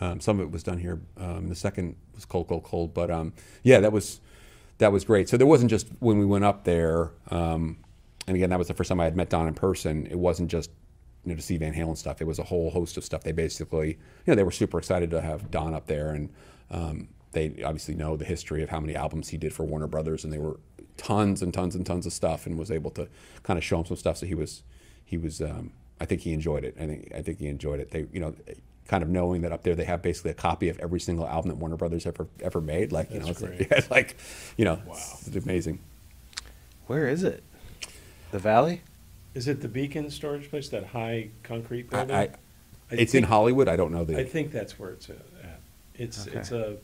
Some of it was done here. The second was Cold, Cold, Cold. But yeah, that was great. So there wasn't just when we went up there. And again, that was the first time I had met Don in person. It wasn't just, you know, to see Van Halen stuff. It was a whole host of stuff. They basically, you know, they were super excited to have Don up there, and they obviously know the history of how many albums he did for Warner Brothers, and they were tons and tons and tons of stuff, and was able to kind of show him some stuff. So he was. I think he enjoyed it. I think he enjoyed it. They, you know, kind of knowing that up there they have basically a copy of every single album that Warner Brothers ever made. Like, you know, it's like, you know, wow, it's amazing. Where is it? The Valley? Is it the Beacon storage place, that high concrete building? It's in Hollywood. I don't know the. I think that's where it's at. It's a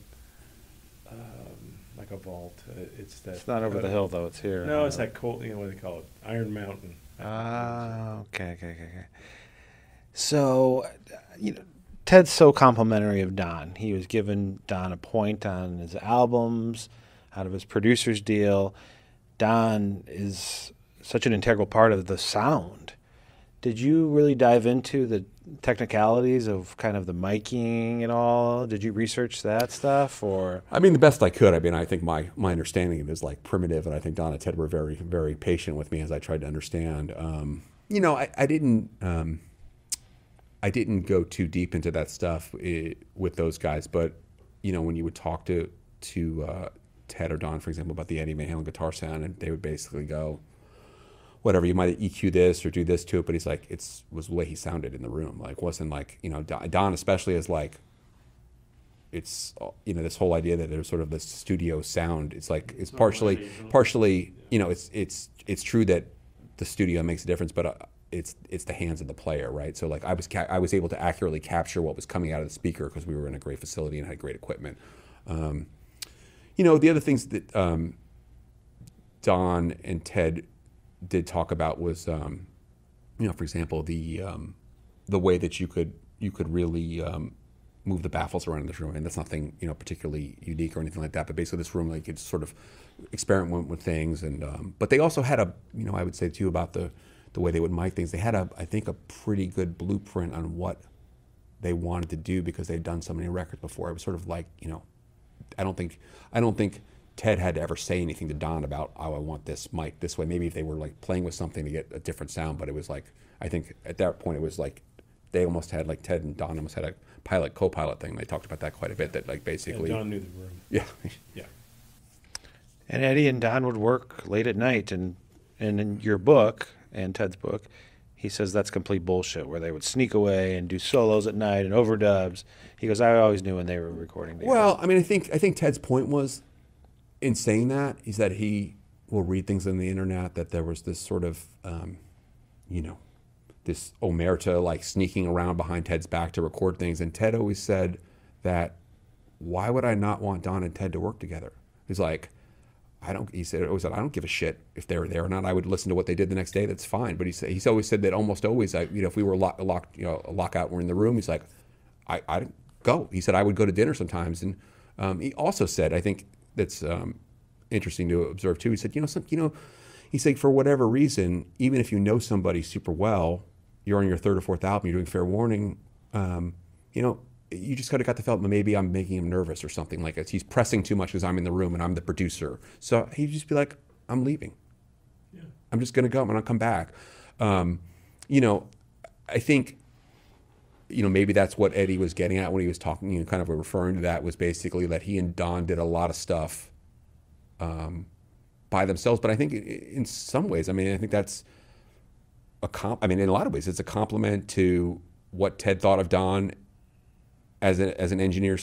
like a vault. It's not over the hill though. It's here. No, it's that cold. You know what they call it? Iron Mountain. Ah, okay. So, you know, Ted's so complimentary of Don. He was giving Don a point on his albums, out of his producer's deal. Don is such an integral part of the sound. Did you really dive into the technicalities of kind of the miking and all? Did you research that stuff, or? I mean, the best I could. I mean, I think my understanding of it is like primitive, and I think Don and Ted were very, very patient with me as I tried to understand. You know, I didn't go too deep into that stuff with those guys, but you know, when you would talk to Ted or Don, for example, about the Eddie Van Halen guitar sound, and they would basically go, whatever, you might EQ this or do this to it, but he's like, it was the way he sounded in the room. Like, wasn't like, you know, Don especially is like, it's, you know, this whole idea that there's sort of this studio sound. It's like, it's partially, you know, it's true that the studio makes a difference, but it's the hands of the player, right? So like, I was able to accurately capture what was coming out of the speaker because we were in a great facility and had great equipment. You know, the other things that Don and Ted did talk about was, you know, for example, the way that you could really move the baffles around in this room, and that's nothing, you know, particularly unique or anything like that. But basically, this room, like, it's sort of experiment with things, and but they also had a, you know, I would say too about the the way they would mic things. They had, I think, a pretty good blueprint on what they wanted to do because they'd done so many records before. It was sort of like, you know, I don't think Ted had to ever say anything to Don about, oh, I want this mic this way. Maybe if they were like playing with something to get a different sound, but it was like, I think at that point it was like, they almost had, like, Ted and Don almost had a pilot, co-pilot thing. They talked about that quite a bit, that, like, basically... Yeah, Don knew the room. Yeah. Yeah. And Eddie and Don would work late at night, and in your book, and Ted's book, he says that's complete bullshit, where they would sneak away and do solos at night and overdubs. He goes, I always knew when they were recording. Well, I mean, I think Ted's point was, in saying that, is that he will read things on the internet, that there was this sort of, you know, this omerta, like sneaking around behind Ted's back to record things. And Ted always said that, why would I not want Don and Ted to work together? He's like, he always said, I don't give a shit if they were there or not. I would listen to what they did the next day. That's fine. But he's always said that almost always, you know, if we were locked, we're in the room. He's like, I'd go. He said, I would go to dinner sometimes. And he also said, I think that's interesting to observe too. He said, he said, for whatever reason, even if you know somebody super well, you're on your third or fourth album, you're doing Fair Warning, you know, you just kind of got the felt, maybe I'm making him nervous or something like that. He's pressing too much because I'm in the room and I'm the producer. So he'd just be like, I'm leaving. Yeah. I'm just going to go and I'll come back. You know, I think, you know, maybe that's what Eddie was getting at when he was talking, you know, kind of referring to that, was basically that he and Don did a lot of stuff by themselves. But I think in some ways, I mean, I think that's a in a lot of ways, it's a compliment to what Ted thought of Don as an engineer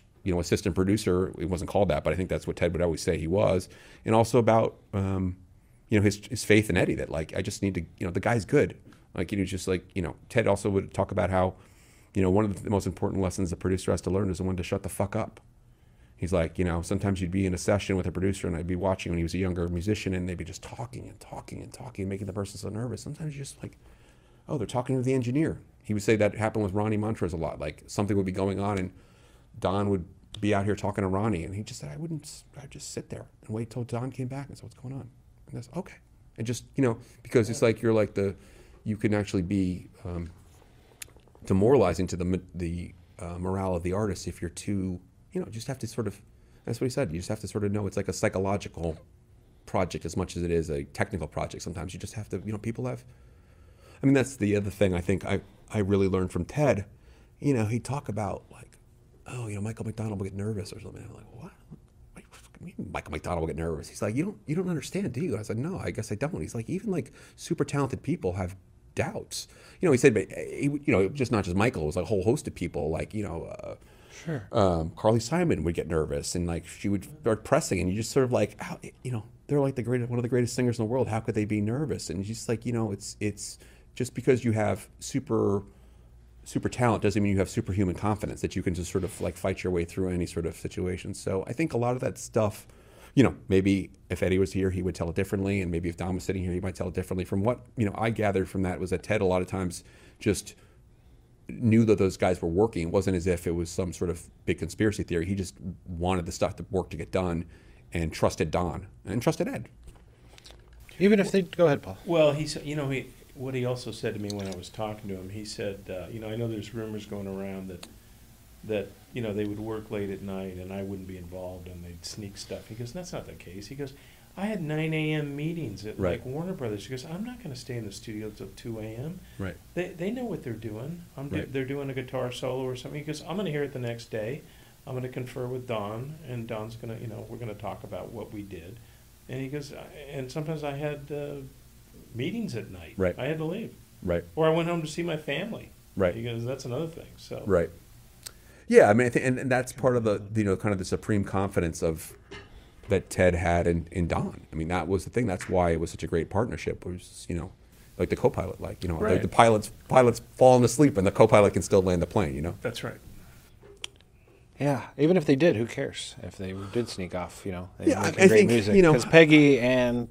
/ you know, assistant producer. He wasn't called that, but I think that's what Ted would always say he was. And also about, you know, his faith in Eddie, that like, I just need to, you know, the guy's good. Like, you know, just like, you know, Ted also would talk about how, you know, one of the most important lessons a producer has to learn is the one to shut the fuck up. He's like, you know, sometimes you'd be in a session with a producer, and I'd be watching when he was a younger musician, and they'd be just talking and talking and talking, making the person so nervous. Sometimes you're just like, oh, they're talking to the engineer. He would say that happened with Ronnie Montrose a lot. Like, something would be going on, and Don would be out here talking to Ronnie, and he just said, I'd just sit there and wait till Don came back and said, what's going on? And that's okay. And just, you know, because it's like, you're like you can actually be demoralizing to the morale of the artist if you're too... You know, just have to sort of, that's what he said, you just have to sort of know it's like a psychological project as much as it is a technical project. Sometimes you just have to, you know, people have, I mean, that's the other thing I think I really learned from Ted. You know, he'd talk about like, oh, you know, Michael McDonald will get nervous or something. I'm like, what? What do you mean Michael McDonald will get nervous? He's like, you don't understand, do you? And I said, no, I guess I don't. He's like, even like super talented people have doubts. You know, he said, but, you know, just not just Michael, it was like a whole host of people, like, you know, sure. Carly Simon would get nervous, and like she would start pressing, and you just sort of like, how, you know, they're like one of the greatest singers in the world. How could they be nervous? And just like, you know, it's just because you have super talent doesn't mean you have superhuman confidence that you can just sort of like fight your way through any sort of situation. So I think a lot of that stuff, you know, maybe if Eddie was here, he would tell it differently, and maybe if Don was sitting here, he might tell it differently. From what, you know, I gathered from that was that Ted a lot of times just knew that those guys were working. It wasn't as if it was some sort of big conspiracy theory. He just wanted the stuff to work to get done, and trusted Don and trusted Ed. Even if they... Go ahead, Paul. Well, he said, you know, what he also said to me when I was talking to him, he said, you know, I know there's rumors going around that, you know, they would work late at night and I wouldn't be involved and they'd sneak stuff. He goes, that's not the case. He goes, I had 9 a.m. meetings at, right, like Warner Brothers. He goes, I'm not going to stay in the studio until 2 a.m. Right. They know what they're doing. They're doing a guitar solo or something. He goes, I'm going to hear it the next day. I'm going to confer with Don, and Don's going to, you know, we're going to talk about what we did. And he goes, and sometimes I had meetings at night. Right. I had to leave. Right. Or I went home to see my family. Right. He goes, that's another thing. So. Right. Yeah, I mean, I think, and that's part of the, you know, kind of the supreme confidence of... that Ted had in Don. I mean, that was the thing. That's why it was such a great partnership. It was, you know, like the co-pilot, like, you know, right, like the pilot's falling asleep and the co-pilot can still land the plane, you know? That's right. Yeah, even if they did, who cares? If they did sneak off, you know, they make great music. Because, you know, Peggy and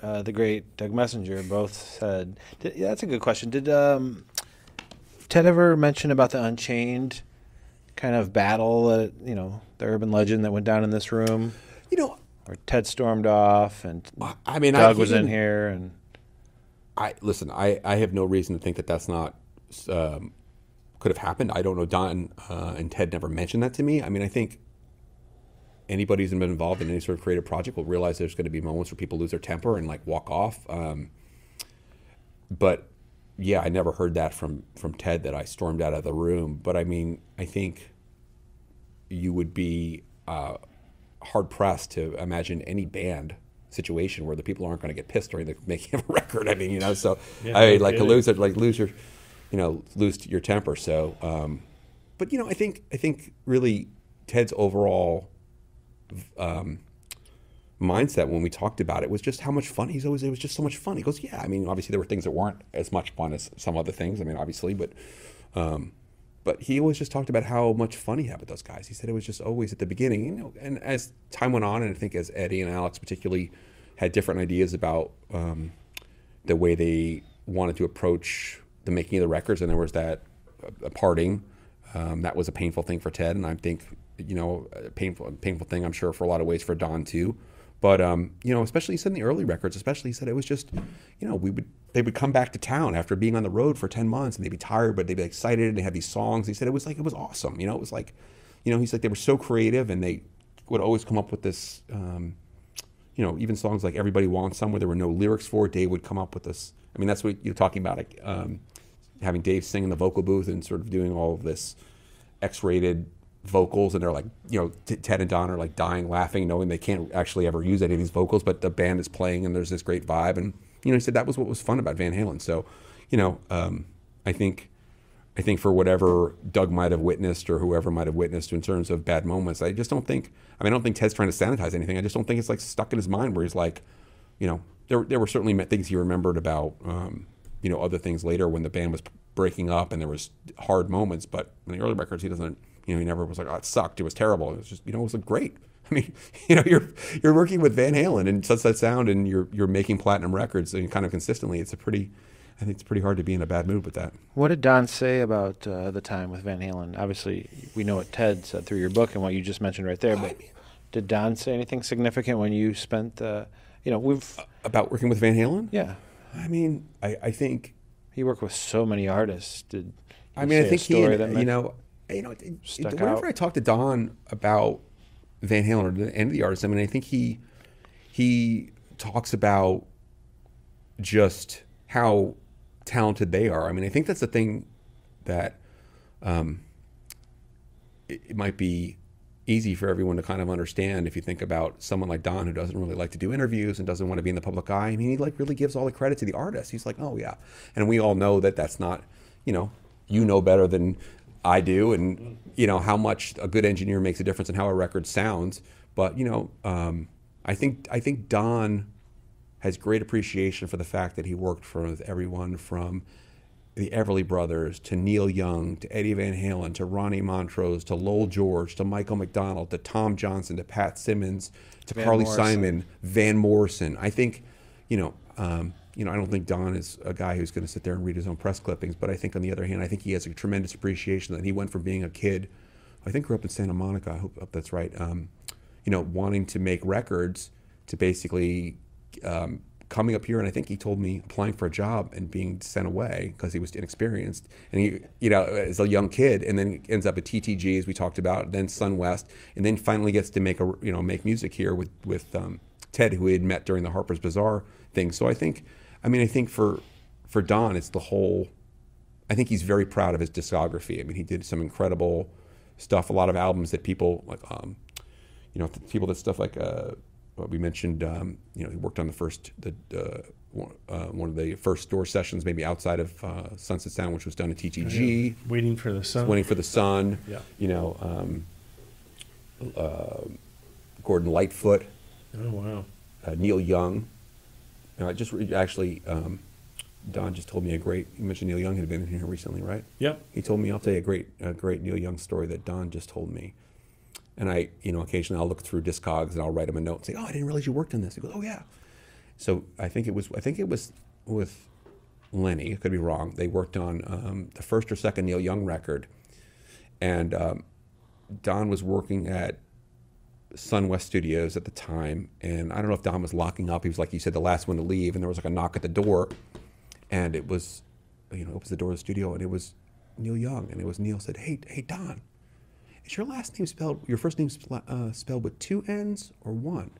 the great Doug Messenger both said, that's a good question. Did Ted ever mention about the Unchained kind of battle, you know, the urban legend that went down in this room? You know, or Ted stormed off, and I mean, Doug was in here, and I have no reason to think that that's not could have happened. I don't know. Don and Ted never mentioned that to me. I mean, I think anybody who's been involved in any sort of creative project will realize there's going to be moments where people lose their temper and like walk off. But yeah, I never heard that from Ted that I stormed out of the room. But I mean, I think you would be hard pressed to imagine any band situation where the people aren't going to get pissed during the making of a record. I mean, you know, so yeah, I mean, like to lose it, like lose your, you know, lose your temper. So, but you know, I think really Ted's overall mindset when we talked about it was just how much fun he's always. It was just so much fun. He goes, yeah. I mean, obviously there were things that weren't as much fun as some other things. I mean, obviously, but he always just talked about how much fun he had with those guys. He said it was just always at the beginning, you know. And as time went on, and I think as Eddie and Alex particularly had different ideas about the way they wanted to approach the making of the records, and there was that a parting that was a painful thing for Ted, and I think, you know, a painful thing I'm sure for a lot of ways for Don too. But, you know, especially he said in the early records, especially he said it was just, you know, they would come back to town after being on the road for 10 months and they'd be tired, but they'd be excited and they had these songs. He said it was awesome. You know, it was like, you know, he's like, they were so creative and they would always come up with this, you know, even songs like Everybody Wants Some, where there were no lyrics for it. Dave would come up with this. I mean, that's what you're talking about, like, having Dave sing in the vocal booth and sort of doing all of this X-rated vocals, and they're like, you know, Ted and Don are like dying laughing, knowing they can't actually ever use any of these vocals, but the band is playing and there's this great vibe. And, you know, he said that was what was fun about Van Halen. So, you know, I think for whatever Doug might have witnessed or whoever might have witnessed in terms of bad moments, I just don't think, I mean, I don't think Ted's trying to sanitize anything. I just don't think it's like stuck in his mind where he's like, you know, there were certainly things he remembered about, you know, other things later when the band was breaking up and there was hard moments, but in the early records, he doesn't, you know, he never was like, oh, it sucked, it was terrible. It was just, you know, it was like, great. I mean, you know, you're working with Van Halen and Sunset Sound and you're making platinum records and kind of consistently. I think it's pretty hard to be in a bad mood with that. What did Don say about the time with Van Halen? Obviously, we know what Ted said through your book and what you just mentioned right there, but I mean, did Don say anything significant when you spent the, you know, about working with Van Halen? Yeah. I mean, I think he worked with so many artists. Did I mean, I think he, you know, whenever I talk to Don about Van Halen or any of the artists, I mean, I think he talks about just how talented they are. I mean, I think that's the thing that it might be easy for everyone to kind of understand if you think about someone like Don, who doesn't really like to do interviews and doesn't want to be in the public eye. I mean, he like really gives all the credit to the artist. He's like, oh yeah, and we all know that that's not, you know better than I do, and you know how much a good engineer makes a difference in how a record sounds. But you know, I think Don has great appreciation for the fact that he worked with everyone from the Everly Brothers to Neil Young to Eddie Van Halen to Ronnie Montrose to Lowell George to Michael McDonald to Tom Johnson to Pat Simmons to Carly Simon, Van Morrison. I think, you know, I don't think Don is a guy who's going to sit there and read his own press clippings, but I think on the other hand, I think he has a tremendous appreciation that he went from being a kid, I think grew up in Santa Monica, I hope that's right, you know, wanting to make records to basically coming up here, and I think he told me applying for a job and being sent away because he was inexperienced, and he, you know, as a young kid, and then ends up at TTG as we talked about, then Sun West, and then finally gets to make make music here with Ted, who he had met during the Harper's Bizarre thing. So I think for Don, it's the whole, I think he's very proud of his discography. I mean, he did some incredible stuff, a lot of albums that people, like, you know, people that stuff like, we mentioned, you know, he worked on one of the first Doors sessions, maybe outside of Sunset Sound, which was done at TTG. Yeah. Waiting for the Sun. Waiting for the Sun. Yeah. You know, Gordon Lightfoot. Oh, wow. Neil Young. And I just actually, Don just told me a great, you mentioned Neil Young had been in here recently, right? Yep. He told me, I'll tell you a great Neil Young story that Don just told me. And I, you know, occasionally I'll look through Discogs and I'll write him a note and say, oh, I didn't realize you worked on this. He goes, oh yeah. So I think it was with Lenny, I could be wrong. They worked on the first or second Neil Young record. And Don was working at Sun West Studios at the time, and I don't know if Don was locking up. He was, like you said, the last one to leave, and there was like a knock at the door, And it was, you know, opens the door of the studio, and it was Neil Young, and it was Neil said, hey, Don, is your last name spelled, your first name spelled with two N's or one?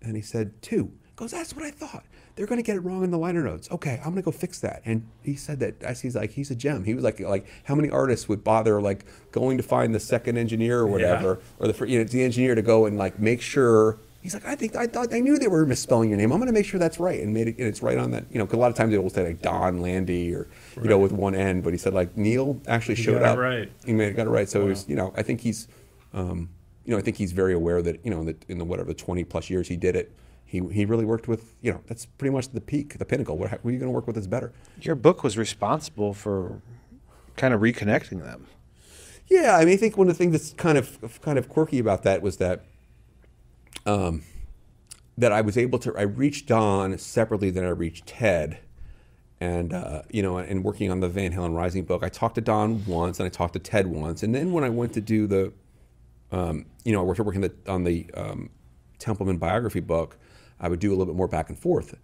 And he said, two. He goes, that's what I thought. They're going to get it wrong in the liner notes. Okay, I'm going to go fix that. And he said that, as he's like, he's a gem. He was like how many artists would bother like going to find the second engineer or whatever, or the, you know, the engineer to go and like make sure. He's like, I thought I knew they were misspelling your name. I'm going to make sure that's right and made it, and it's right on that. You know, cause a lot of times they will say like Don Landee or you know with one N, but he said like Neil actually showed up. He got it right. So it was, you know, I think he's, you know, I think he's very aware that, you know, that in the whatever 20 plus years he did it, he really worked with, you know, that's pretty much the peak, the pinnacle. What are you going to work with that's better? Your book was responsible for kind of reconnecting them. Yeah, I mean, I think one of the things that's kind of quirky about that was that. That I was able to, I reached Don separately than I reached Ted, and you know, and working on the Van Halen Rising book, I talked to Don once and I talked to Ted once, and then when I went to do the, you know, I worked working on the Templeman biography book, I would do a little bit more back and forth,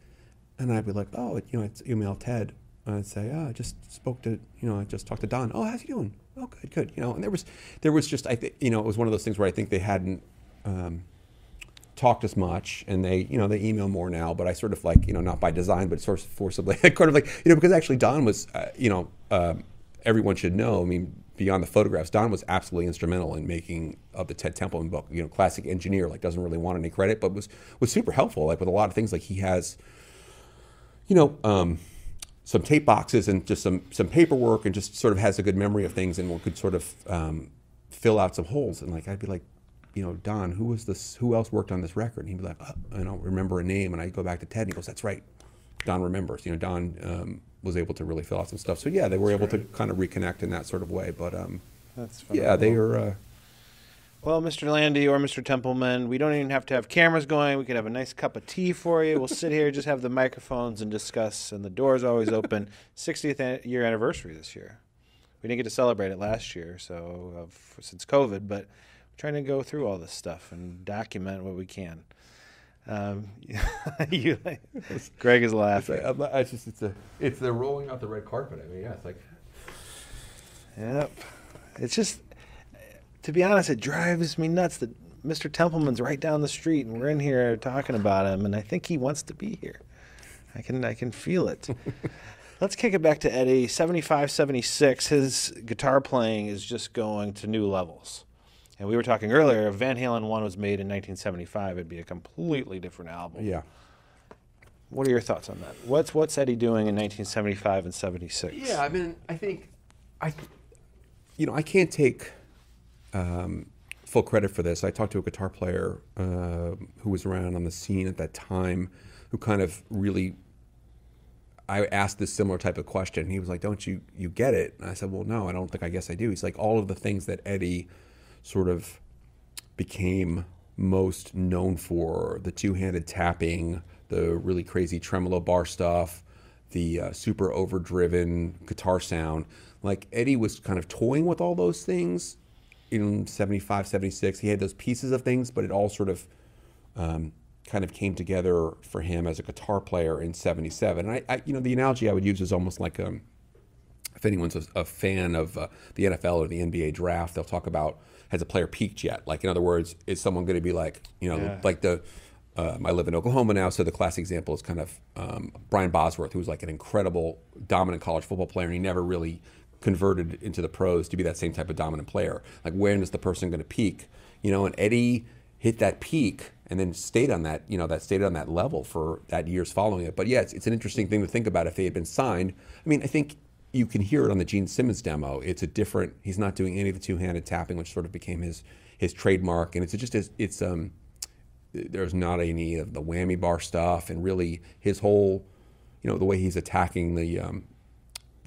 and I'd be like, oh, you know, I'd email Ted, and I'd say, oh, I just spoke to, you know, I just talked to Don. Oh, how's he doing? Oh, good, you know, and there was just, you know, it was one of those things where I think they hadn't. Talked as much, and they, you know, they email more now, but I sort of like, you know, not by design, but sort of forcibly, kind of like, you know, because actually Don was, you know, everyone should know, I mean, beyond the photographs, Don was absolutely instrumental in making of the Ted Templeman book, you know, classic engineer, like doesn't really want any credit, but was super helpful, like with a lot of things, like he has, you know, some tape boxes and just some paperwork and just sort of has a good memory of things and could sort of fill out some holes. And like, I'd be like, you know, Don, who was this? Who else worked on this record? And he'd be like, oh, I don't remember a name. And I go back to Ted, and he goes, that's right. Don remembers. You know, Don was able to really fill out some stuff. So yeah, they were able to kind of reconnect in that sort of way. But that's phenomenal. Yeah, they are. Well, Mr. Landee or Mr. Templeman, we don't even have to have cameras going. We could have a nice cup of tea for you. We'll sit here, just have the microphones and discuss. And the door's always open. 60th year anniversary this year. We didn't get to celebrate it last year, so since COVID, but. Trying to go through all this stuff and document what we can. Greg is laughing. It's they're rolling out the red carpet. I mean, yeah, it's like. Yep. It's just, to be honest, it drives me nuts that Mr. Templeman's right down the street and we're in here talking about him, and I think he wants to be here. I can feel it. Let's kick it back to Eddie. 75, 76, his guitar playing is just going to new levels. And we were talking earlier, if Van Halen 1 was made in 1975, it'd be a completely different album. Yeah. What are your thoughts on that? What's Eddie doing in 1975 and 76? Yeah, I mean, I think, you know, I can't take full credit for this. I talked to a guitar player who was around on the scene at that time, who kind of really, I asked this similar type of question. He was like, don't you get it? And I said, well, no, I don't think I guess I do. He's like, all of the things that Eddie sort of became most known for, the two-handed tapping, the really crazy tremolo bar stuff, the super overdriven guitar sound. Like Eddie was kind of toying with all those things in 75, 76. He had those pieces of things, but it all sort of kind of came together for him as a guitar player in 77. And I you know, the analogy I would use is almost like if anyone's a fan of the NFL or the NBA draft, they'll talk about, has a player peaked yet? Like, in other words, is someone going to be like, you know, like the, I live in Oklahoma now, so the classic example is kind of Brian Bosworth, who was like an incredible, dominant college football player, and he never really converted into the pros to be that same type of dominant player. Like, when is the person going to peak? You know, and Eddie hit that peak and then stayed on that, you know, that stayed on that level for that years following it. But yeah, it's an interesting thing to think about if they had been signed. I mean, I think you can hear it on the Gene Simmons demo. It's a different, he's not doing any of the two-handed tapping, which sort of became his trademark. And it's just, there's not any of the whammy bar stuff, and really his whole, you know, the way he's attacking the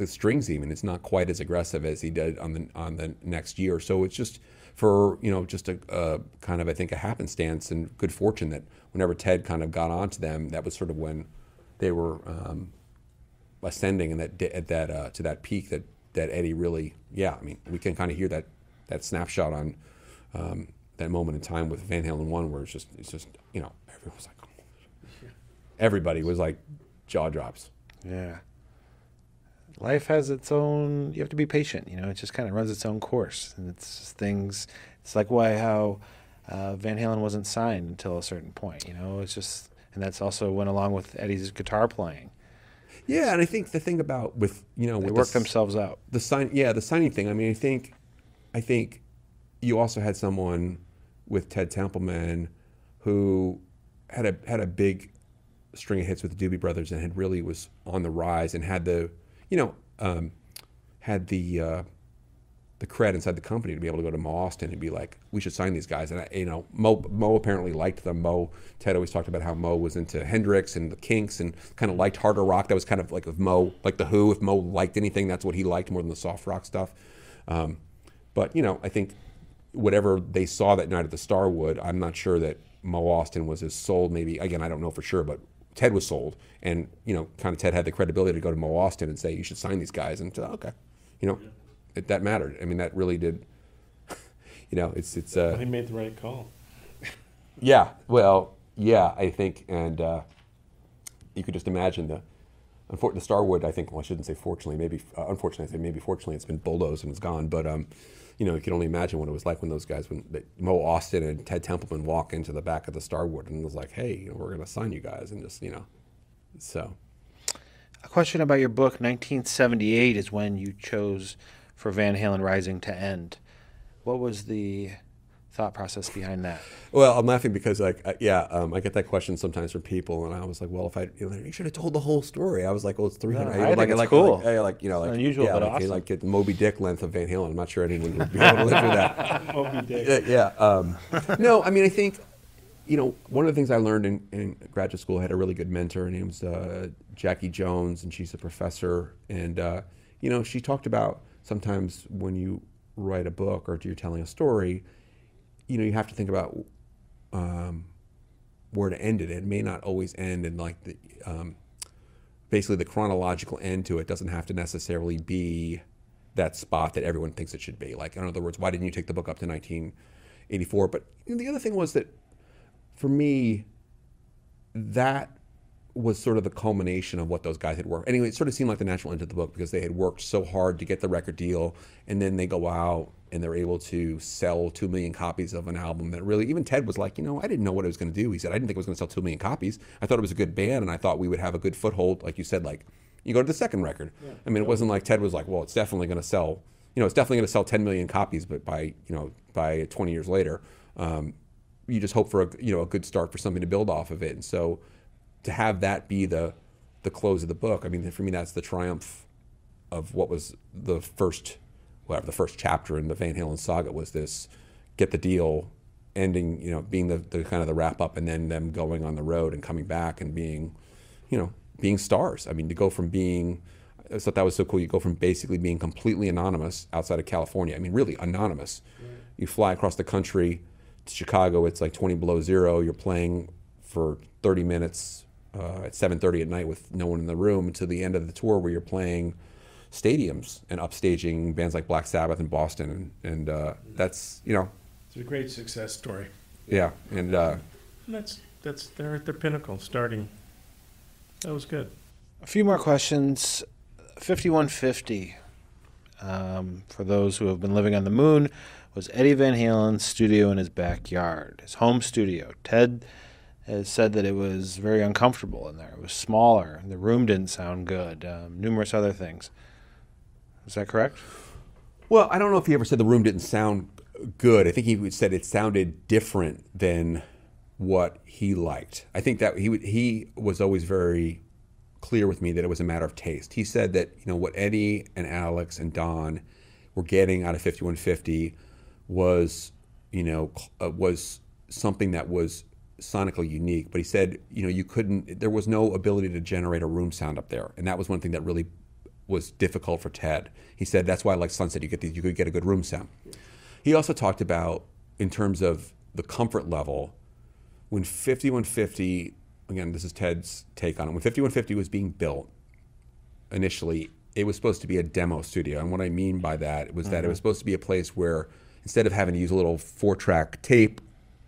strings even, it's not quite as aggressive as he did on the next year. So it's just for, you know, just a kind of, I think, a happenstance and good fortune that whenever Ted kind of got onto them, that was sort of when they were, ascending, and that to that peak that Eddie really, yeah, I mean, we can kind of hear that snapshot on that moment in time with Van Halen 1, where it's just you know, everybody was like jaw drops. Yeah, life has its own, you have to be patient, you know, it just kind of runs its own course. And it's just things, it's like why, how Van Halen wasn't signed until a certain point, you know, it's just, and that's also went along with Eddie's guitar playing. Yeah, and I think the thing about with, you know, they work themselves out. The sign, yeah, the signing thing. I mean, I think you also had someone with Ted Templeman who had a big string of hits with the Doobie Brothers and had really was on the rise and had the, you know, had the cred inside the company to be able to go to Mo Austin and be like, we should sign these guys. And I, you know, Mo apparently liked them. Ted always talked about how Mo was into Hendrix and the Kinks and kind of liked harder rock. That was kind of like if Mo, like the Who, if Mo liked anything, that's what he liked more than the soft rock stuff. But, you know, I think whatever they saw that night at the Starwood, I'm not sure that Mo Austin was as sold. Maybe, again, I don't know for sure, but Ted was sold. And, you know, kind of Ted had the credibility to go to Mo Austin and say, you should sign these guys. And oh, okay, you know. Yeah. That mattered. I mean, that really did. You know, it's. Well, he made the right call. Yeah. Well. Yeah. I think, and you could just imagine the Starwood. I think. Well, I shouldn't say fortunately. Maybe unfortunately. I say maybe fortunately. It's been bulldozed and it's gone. But you know, you can only imagine what it was like when those guys, when Mo Austin and Ted Templeman walk into the back of the Starwood and it was like, hey, you know, we're gonna sign you guys, and just, you know, so. A question about your book. 1978 is when you chose for Van Halen Rising to end. What was the thought process behind that? Well, I'm laughing because, like, I get that question sometimes from people, and I was like, well, if I, you know, you should have told the whole story. I was like, well, it's 300. No, I think it's like, cool. Like, you know, like, unusual, yeah, but like, awesome. Like, get the Moby Dick length of Van Halen. I'm not sure anyone would be able to live through that. Moby Dick. Yeah. No, I mean, I think, you know, one of the things I learned in graduate school, I had a really good mentor. Her name was Jackie Jones, and she's a professor. And, you know, she talked about sometimes when you write a book or you're telling a story, you know, you have to think about where to end it. It may not always end in, like, the, basically the chronological end to it doesn't have to necessarily be that spot that everyone thinks it should be. Like, in other words, why didn't you take the book up to 1984? But, you know, the other thing was that, for me, that was sort of the culmination of what those guys had worked. Anyway, it sort of seemed like the natural end of the book because they had worked so hard to get the record deal, and then they go out and they're able to sell 2 million copies of an album that really, even Ted was like, you know, I didn't know what it was going to do. He said, I didn't think it was going to sell 2 million copies. I thought it was a good band, and I thought we would have a good foothold. Like you said, like, you go to the second record. Yeah. I mean, it wasn't like Ted was like, well, it's definitely going to sell, you know, it's definitely going to sell 10 million copies, but by, you know, by 20 years later, you just hope for a, you know, a good start for something to build off of it. And so to have that be the close of the book, I mean, for me, that's the triumph of what was the first, whatever, the first chapter in the Van Halen saga was this get the deal ending, you know, being the kind of the wrap up, and then them going on the road and coming back and being, you know, being stars. I mean, to go from being, I thought that was so cool. You go from basically being completely anonymous outside of California. I mean, really anonymous. Right. You fly across the country to Chicago. It's like 20 below zero. You're playing for 30 minutes. At 7:30 at night with no one in the room, to the end of the tour where you're playing stadiums and upstaging bands like Black Sabbath in Boston, and that's, you know, it's a great success story. Yeah, and that's they're at their pinnacle starting. That was good. A few more questions. 5150. For those who have been living on the moon, was Eddie Van Halen's studio in his backyard, his home studio. Ted has said that it was very uncomfortable in there. It was smaller. The room didn't sound good. Numerous other things. Is that correct? Well, I don't know if he ever said the room didn't sound good. I think he said it sounded different than what he liked. I think that he was always very clear with me that it was a matter of taste. He said that, you know, what Eddie and Alex and Don were getting out of 5150 was, you know, was something that was sonically unique, but he said, you know, you couldn't, there was no ability to generate a room sound up there, and that was one thing that really was difficult for Ted. He said that's why, like Sunset, you could get a good room sound. He also talked about, in terms of the comfort level, when 5150, again, this is Ted's take on it, when 5150 was being built initially, it was supposed to be a demo studio, and what I mean by that was that it was supposed to be a place where, instead of having to use a little 4-track tape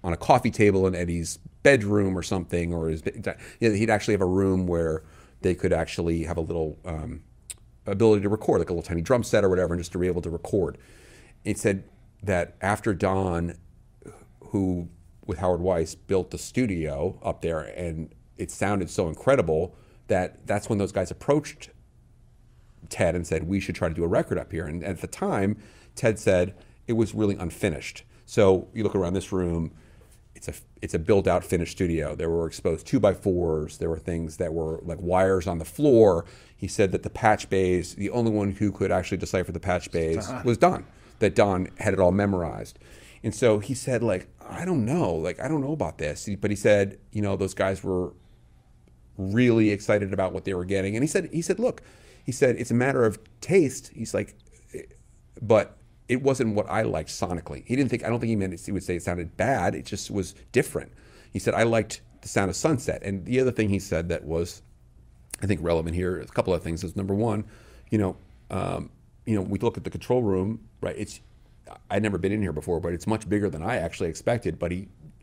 on a coffee table in Eddie's bedroom or something, or his, you know, he'd actually have a room where they could actually have a little ability to record, like a little tiny drum set or whatever, and just to be able to record. It said that after Don, who with Howard Weiss built the studio up there, and it sounded so incredible that that's when those guys approached Ted and said, we should try to do a record up here. And at the time, Ted said it was really unfinished. So you look around this room, it's a built-out finished studio. There were exposed 2x4s. There were things that were like wires on the floor. He said that the patch bays, the only one who could actually decipher the patch bays was Don, that Don had it all memorized. And so he said, like, I don't know about this. But he said, you know, those guys were really excited about what they were getting. And he said, look, he said, it's a matter of taste. He's like, but it wasn't what I liked sonically. I don't think he meant it, he would say it sounded bad. It just was different. He said, I liked the sound of Sunset. And the other thing he said that was, I think, relevant here, a couple of things, is number one, we look at the control room, right? I'd never been in here before, but it's much bigger than I actually expected. But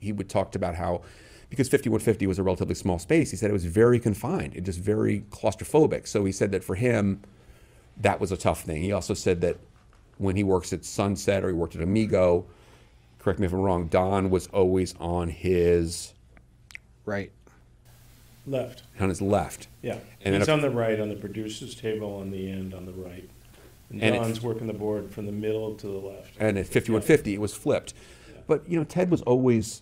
he would talk about how, because 5150 was a relatively small space, he said it was very confined and just very claustrophobic. So he said that for him, that was a tough thing. He also said that when he works at Sunset, or he worked at Amigo, correct me if I'm wrong, Don was always on his... right. Left. On his left. Yeah. And he's on the right, on the producer's table on the end, on the right. And Don's working the board from the middle to the left. And at 5150, it was flipped. Yeah. But, Ted was always...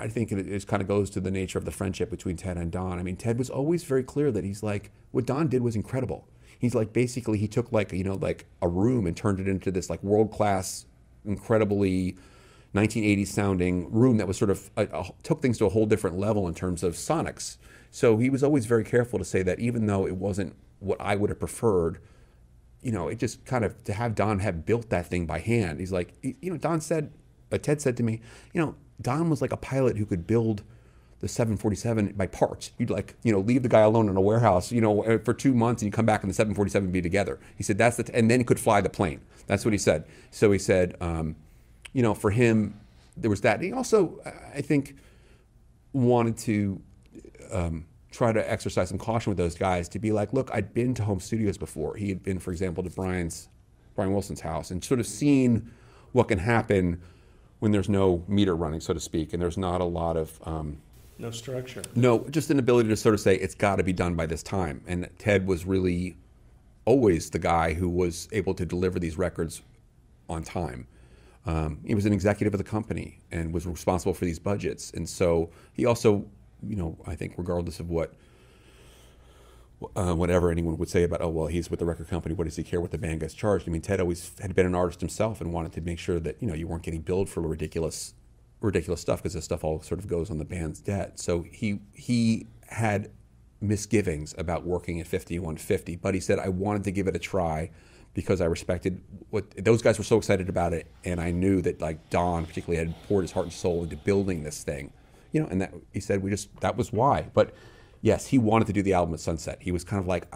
I think it kind of goes to the nature of the friendship between Ted and Don. I mean, Ted was always very clear that he's like... what Don did was incredible. He's like, basically, he took like a room and turned it into this like world-class, incredibly 1980s sounding room that was sort of, took things to a whole different level in terms of sonics. So he was always very careful to say that even though it wasn't what I would have preferred, it just kind of, to have Don have built that thing by hand. He's like, Ted said to me, Don was like a pilot who could build the 747 by parts. You'd leave the guy alone in a warehouse, for 2 months, and you come back and the 747 would be together. He said that's and then he could fly the plane. That's what he said. So he said, for him, there was that. And he also, I think, wanted to try to exercise some caution with those guys to be like, look, I'd been to home studios before. He had been, for example, to Brian Wilson's house and sort of seen what can happen when there's no meter running, so to speak, and there's not a lot of... no structure. No, just an ability to sort of say, it's got to be done by this time. And Ted was really always the guy who was able to deliver these records on time. He was an executive of the company and was responsible for these budgets. And so he also, I think regardless of whatever anyone would say about, oh, well, he's with the record company, what does he care what the band gets charged? I mean, Ted always had been an artist himself and wanted to make sure that, you weren't getting billed for ridiculous stuff, because this stuff all sort of goes on the band's debt. So he had misgivings about working at 5150, but he said, I wanted to give it a try because I respected what those guys were so excited about it, and I knew that like Don particularly had poured his heart and soul into building this thing. And that he said that was why. But yes, he wanted to do the album at Sunset. He was kind of like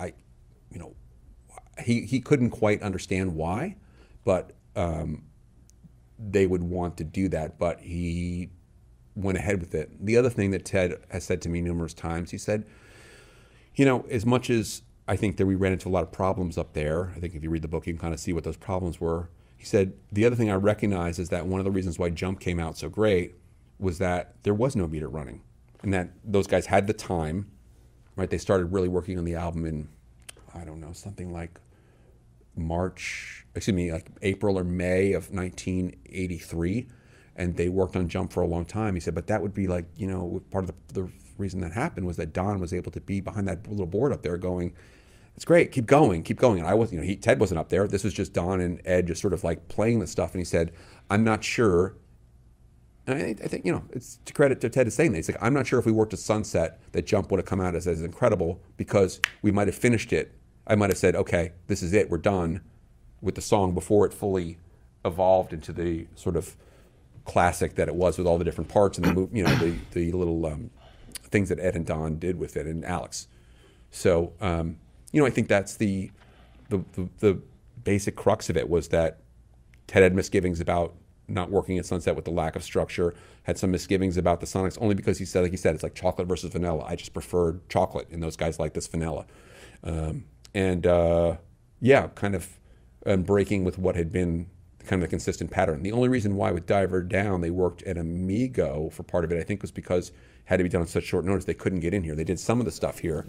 he couldn't quite understand why, but they would want to do that, but he went ahead with it. The other thing that Ted has said to me numerous times, he said, as much as I think that we ran into a lot of problems up there, I think if you read the book, you can kind of see what those problems were. He said, the other thing I recognize is that one of the reasons why Jump came out so great was that there was no meter running, and that those guys had the time, right? They started really working on the album in, I don't know, something like April or May of 1983, and they worked on Jump for a long time. He said, but that would be like, part of the reason that happened was that Don was able to be behind that little board up there going, it's great, keep going. And I was, Ted wasn't up there. This was just Don and Ed just sort of like playing this stuff. And he said, I'm not sure. And I think, it's to credit to Ted is saying that. He's like, I'm not sure if we worked at Sunset that Jump would have come out as incredible, because we might have finished it. I might have said, okay, this is it, we're done with the song before it fully evolved into the sort of classic that it was, with all the different parts and the the little things that Ed and Don did with it, and Alex. So I think that's the basic crux of it, was that Ted had misgivings about not working at Sunset with the lack of structure, had some misgivings about the sonics, only because he said, like you said, it's like chocolate versus vanilla. I just preferred chocolate, and those guys like this vanilla. and yeah, kind of breaking with what had been kind of the consistent pattern. The only reason why with Diver Down they worked at Amigo for part of it, I think, was because it had to be done on such short notice. They couldn't get in here. They did some of the stuff here.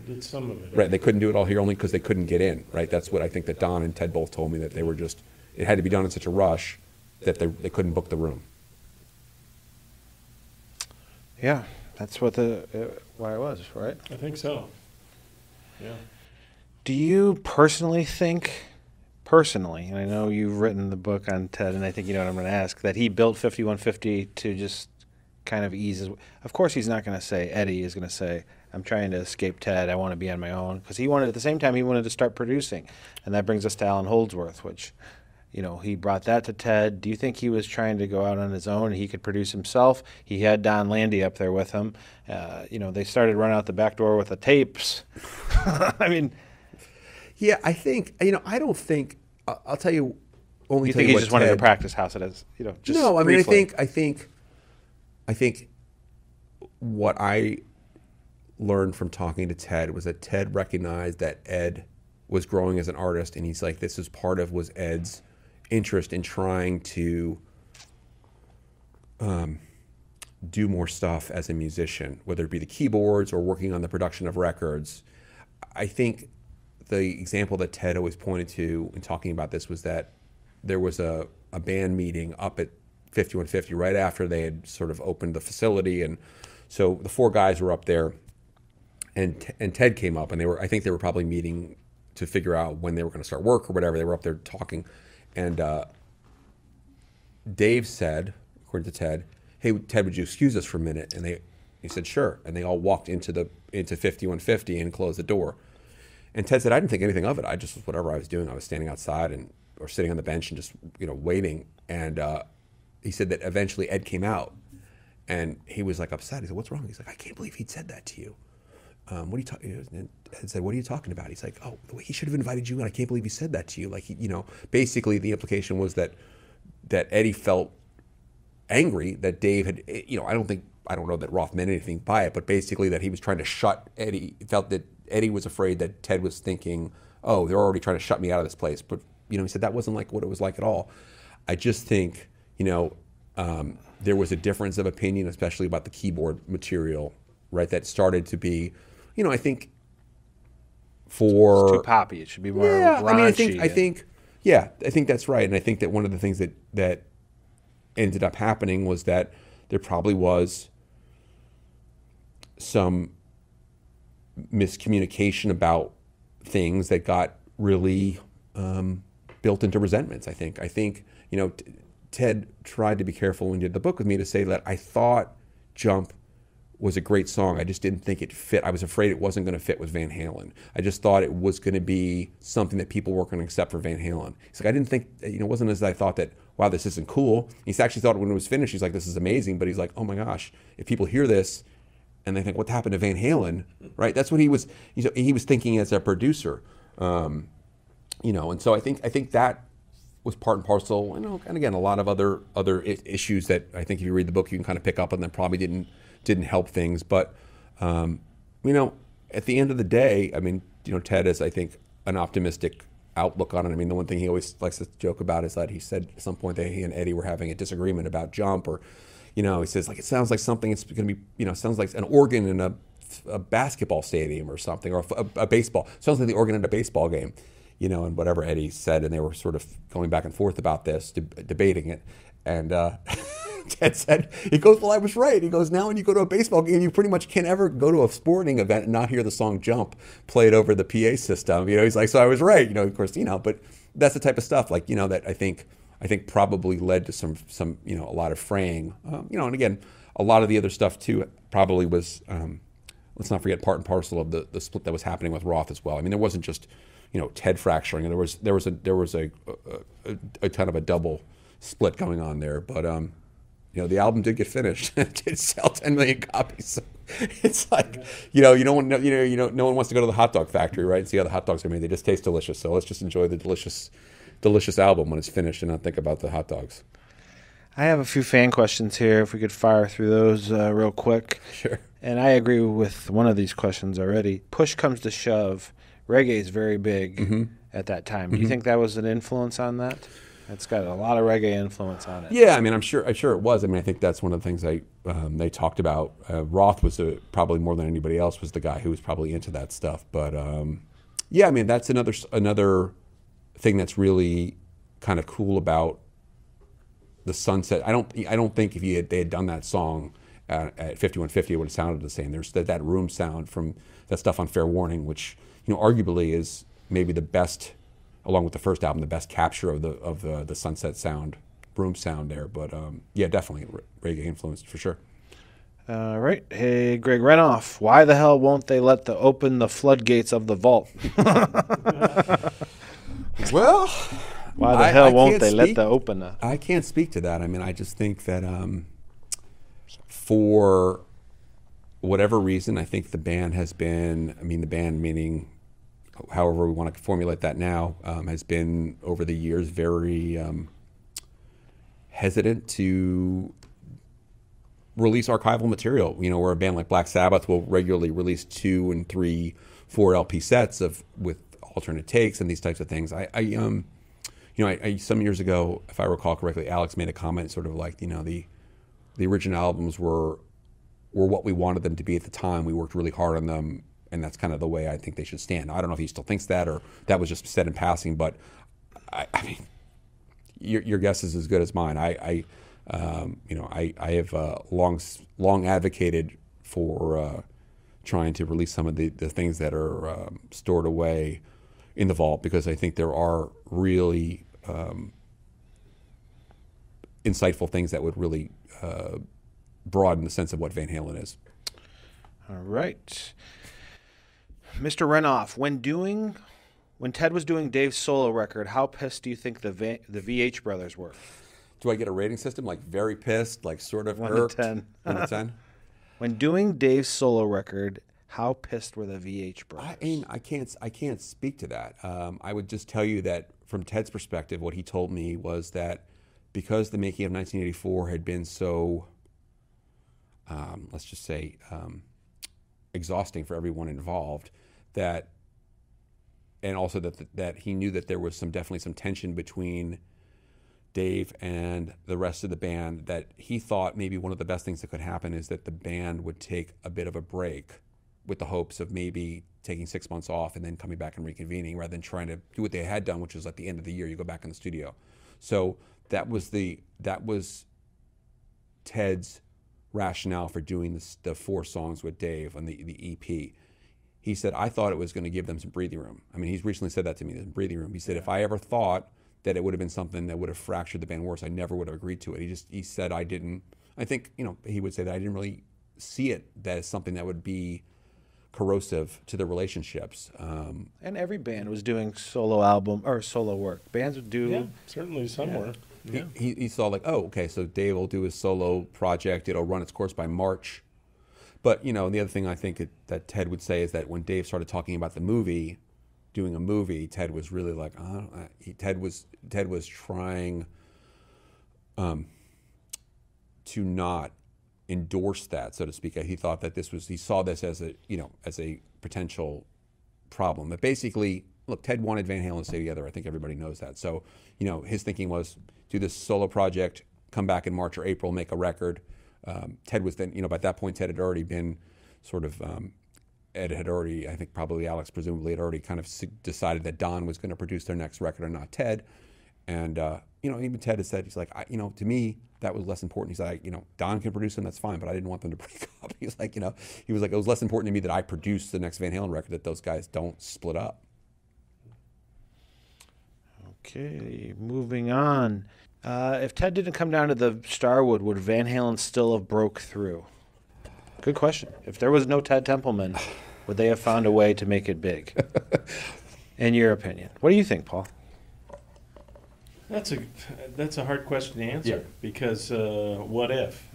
Right. They couldn't do it all here only because they couldn't get in, right? That's what I think that Don and Ted both told me, that they were just, it had to be done in such a rush that they couldn't book the room. Yeah, that's what the why it was, right? I think so. Yeah. Do you personally think, and I know you've written the book on Ted, and I think you know what I'm going to ask, that he built 5150 to just kind of ease his way? Of course he's not going to say, Eddie is going to say, I'm trying to escape Ted, I want to be on my own. Because he wanted, at the same time, he wanted to start producing. And that brings us to Alan Holdsworth, which, you know, he brought that to Ted. Do you think he was trying to go out on his own? He could produce himself. He had Don Landee up there with him. You know, they started running out the back door with the tapes. I mean... Yeah, I think, you know, I don't think, I'll tell you only you think he just wanted to practice house it is, you know, just no, I mean, briefly. I think what I learned from talking to Ted was that Ted recognized that Ed was growing as an artist, and he's like, this is part of was Ed's interest in trying to do more stuff as a musician, whether it be the keyboards or working on the production of records. I think the example that Ted always pointed to in talking about this was that there was a band meeting up at 5150 right after they had sort of opened the facility, and so the four guys were up there, and Ted came up, and they were, I think they were probably meeting to figure out when they were going to start work or whatever. They were up there talking, and Dave said, according to Ted, "Hey Ted, would you excuse us for a minute?" And he said, "Sure," and they all walked into 5150 and closed the door. And Ted said, I didn't think anything of it. I just, whatever I was doing, I was standing outside and or sitting on the bench and just, you know, waiting. And he said that eventually Ed came out, and he was like upset. He said, what's wrong? He's like, I can't believe he'd said that to you. What are you talking? And Ed said, what are you talking about? He's like, oh, he should have invited you, and I can't believe he said that to you. Like, he, you know, basically the implication was that Eddie felt angry that Dave had, you know, I don't know that Roth meant anything by it, but basically that he was trying to shut Eddie, felt that Eddie was afraid that Ted was thinking, oh, they're already trying to shut me out of this place. But, you know, he said that wasn't like what it was like at all. I just think, you know, there was a difference of opinion, especially about the keyboard material, right? That started to be, you know, I think for... It's too poppy. It should be more raunchy. I mean, I think that's right. And I think that one of the things that ended up happening was that there probably was some miscommunication about things that got really built into resentments, I think. I think, you know, Ted tried to be careful when he did the book with me to say that I thought Jump was a great song. I just didn't think it fit. I was afraid it wasn't going to fit with Van Halen. I just thought it was going to be something that people weren't going to accept for Van Halen. He's like, I didn't think, you know, it wasn't as I thought that, wow, this isn't cool. He's actually thought when it was finished, he's like, this is amazing. But he's like, oh my gosh, if people hear this, and they think, what happened to Van Halen, right? That's what he was thinking as a producer, you know. And so I think that was part and parcel, you know, and again, a lot of other issues that I think if you read the book, you can kind of pick up on that probably didn't help things. But, you know, at the end of the day, I mean, you know, Ted is, I think, an optimistic outlook on it. I mean, the one thing he always likes to joke about is that he said at some point that he and Eddie were having a disagreement about Jump, or, you know, he says, like, it sounds like something, it's going to be, you know, sounds like an organ in a basketball stadium or something, or a baseball. Sounds like the organ in a baseball game, you know, and whatever Eddie said. And they were sort of going back and forth about this, debating it. And Ted said, he goes, well, I was right. He goes, now when you go to a baseball game, you pretty much can't ever go to a sporting event and not hear the song Jump played over the PA system. You know, he's like, so I was right, you know, of course, you know, but that's the type of stuff, like, you know, that I think probably led to some you know, a lot of fraying, you know, and again, a lot of the other stuff too probably was, let's not forget, part and parcel of the split that was happening with Roth as well. I mean, there wasn't just, you know, Ted fracturing, and there was a kind of a double split going on there. But you know, the album did get finished. It did sell 10 million copies. So it's like, you know, no one wants to go to the hot dog factory, right, and see how the hot dogs are made. They just taste delicious. So let's just enjoy the delicious album when it's finished and not think about the hot dogs. I have a few fan questions here, if we could fire through those real quick. Sure. And I agree with one of these questions already. Push comes to shove, reggae is very big at that time. Do you think that was an influence on that? It's got a lot of reggae influence on it. Yeah, I mean, I'm sure it was. I mean, I think that's one of the things they talked about. Roth was probably more than anybody else was the guy who was probably into that stuff. But yeah, I mean, that's another thing that's really kind of cool about the Sunset. I don't think if they had done that song at 5150, it would have sounded the same. There's that room sound from that stuff on Fair Warning, which you know arguably is maybe the best, along with the first album, the best capture of the Sunset Sound, room sound there. But yeah, definitely reggae influenced for sure. All right. Hey, Greg Renoff, why the hell won't they let open the floodgates of the vault? Well, why the hell won't they let the open? I can't speak to that. I mean, I just think that for whatever reason, I think the band has been, I mean, the band meaning however we want to formulate that now, has been over the years very hesitant to release archival material. You know, where a band like Black Sabbath will regularly release 2 and 3, 4 LP sets with alternate takes and these types of things. I some years ago, if I recall correctly, Alex made a comment sort of like, you know, the original albums were what we wanted them to be at the time. We worked really hard on them. And that's kind of the way I think they should stand. I don't know if he still thinks that or that was just said in passing, but I mean, your guess is as good as mine. I have long advocated for trying to release some of the things that are stored away in the vault, because I think there are really insightful things that would really broaden the sense of what Van Halen is. All right. Mr. Renoff, when Ted was doing Dave's solo record, how pissed do you think the VH brothers were? Do I get a rating system? Like very pissed, like sort of irked? 1 to 10. 1 to 10. When doing Dave's solo record, how pissed were the VH brothers? I mean, I can't speak to that. I would just tell you that from Ted's perspective, what he told me was that because the making of 1984 had been so, let's just say, exhausting for everyone involved, that, and also that he knew that there was definitely some tension between Dave and the rest of the band, that he thought maybe one of the best things that could happen is that the band would take a bit of a break with the hopes of maybe taking 6 months off and then coming back and reconvening, rather than trying to do what they had done, which was at the end of the year, you go back in the studio. So that was Ted's rationale for doing the 4 songs with Dave on the EP. He said, I thought it was going to give them some breathing room. I mean, he's recently said that to me, some breathing room. He said, if I ever thought that it would have been something that would have fractured the band worse, I never would have agreed to it. He said, he would say that I didn't really see it as something that would be corrosive to the relationships. And every band was doing solo album or solo work. Bands would do. Yeah, certainly somewhere. Yeah. Yeah. He saw like, oh, okay, so Dave will do his solo project. It'll run its course by March. But, you know, and the other thing I think that Ted would say is that when Dave started talking about doing a movie, Ted was really like, Ted was trying to not endorse that, so to speak. He thought that he saw this as a potential problem. But basically, look, Ted wanted Van Halen to stay together. I think everybody knows that. So, you know, his thinking was do this solo project, come back in March or April, make a record. Ted was then, you know, by that point, Ted had already been sort of, Ed had already, I think probably Alex presumably had already kind of decided that Don was going to produce their next record or not Ted. And, you know, even Ted has said, he's like, to me, that was less important. He's like, Don can produce them, that's fine, but I didn't want them to break up. He's like, he was like, it was less important to me that I produce the next Van Halen record, that those guys don't split up. Okay, moving on. If Ted didn't come down to the Starwood, would Van Halen still have broke through? Good question. If there was no Ted Templeman, would they have found a way to make it big? In your opinion. What do you think, Paul? That's a hard question to answer, because what if,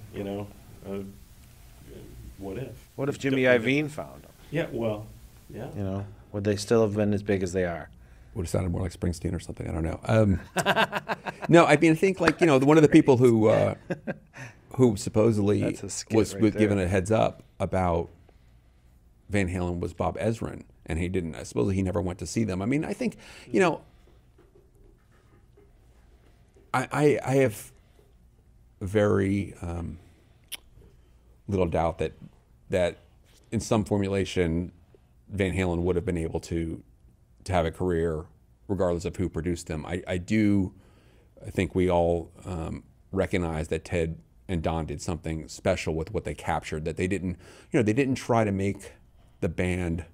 what if? What if Jimmy Iovine found them? Yeah, well, yeah. Would they still have been as big as they are? Would have sounded more like Springsteen or something. I don't know. No, I mean, I think like, one of the people who supposedly was given a heads up about Van Halen was Bob Ezrin. and he didn't. I suppose he never went to see them. I mean, I think, you know, I have very little doubt that in some formulation Van Halen would have been able to have a career regardless of who produced them. I think we all recognize that Ted and Don did something special with what they captured, that they didn't, you know, they didn't try to make the band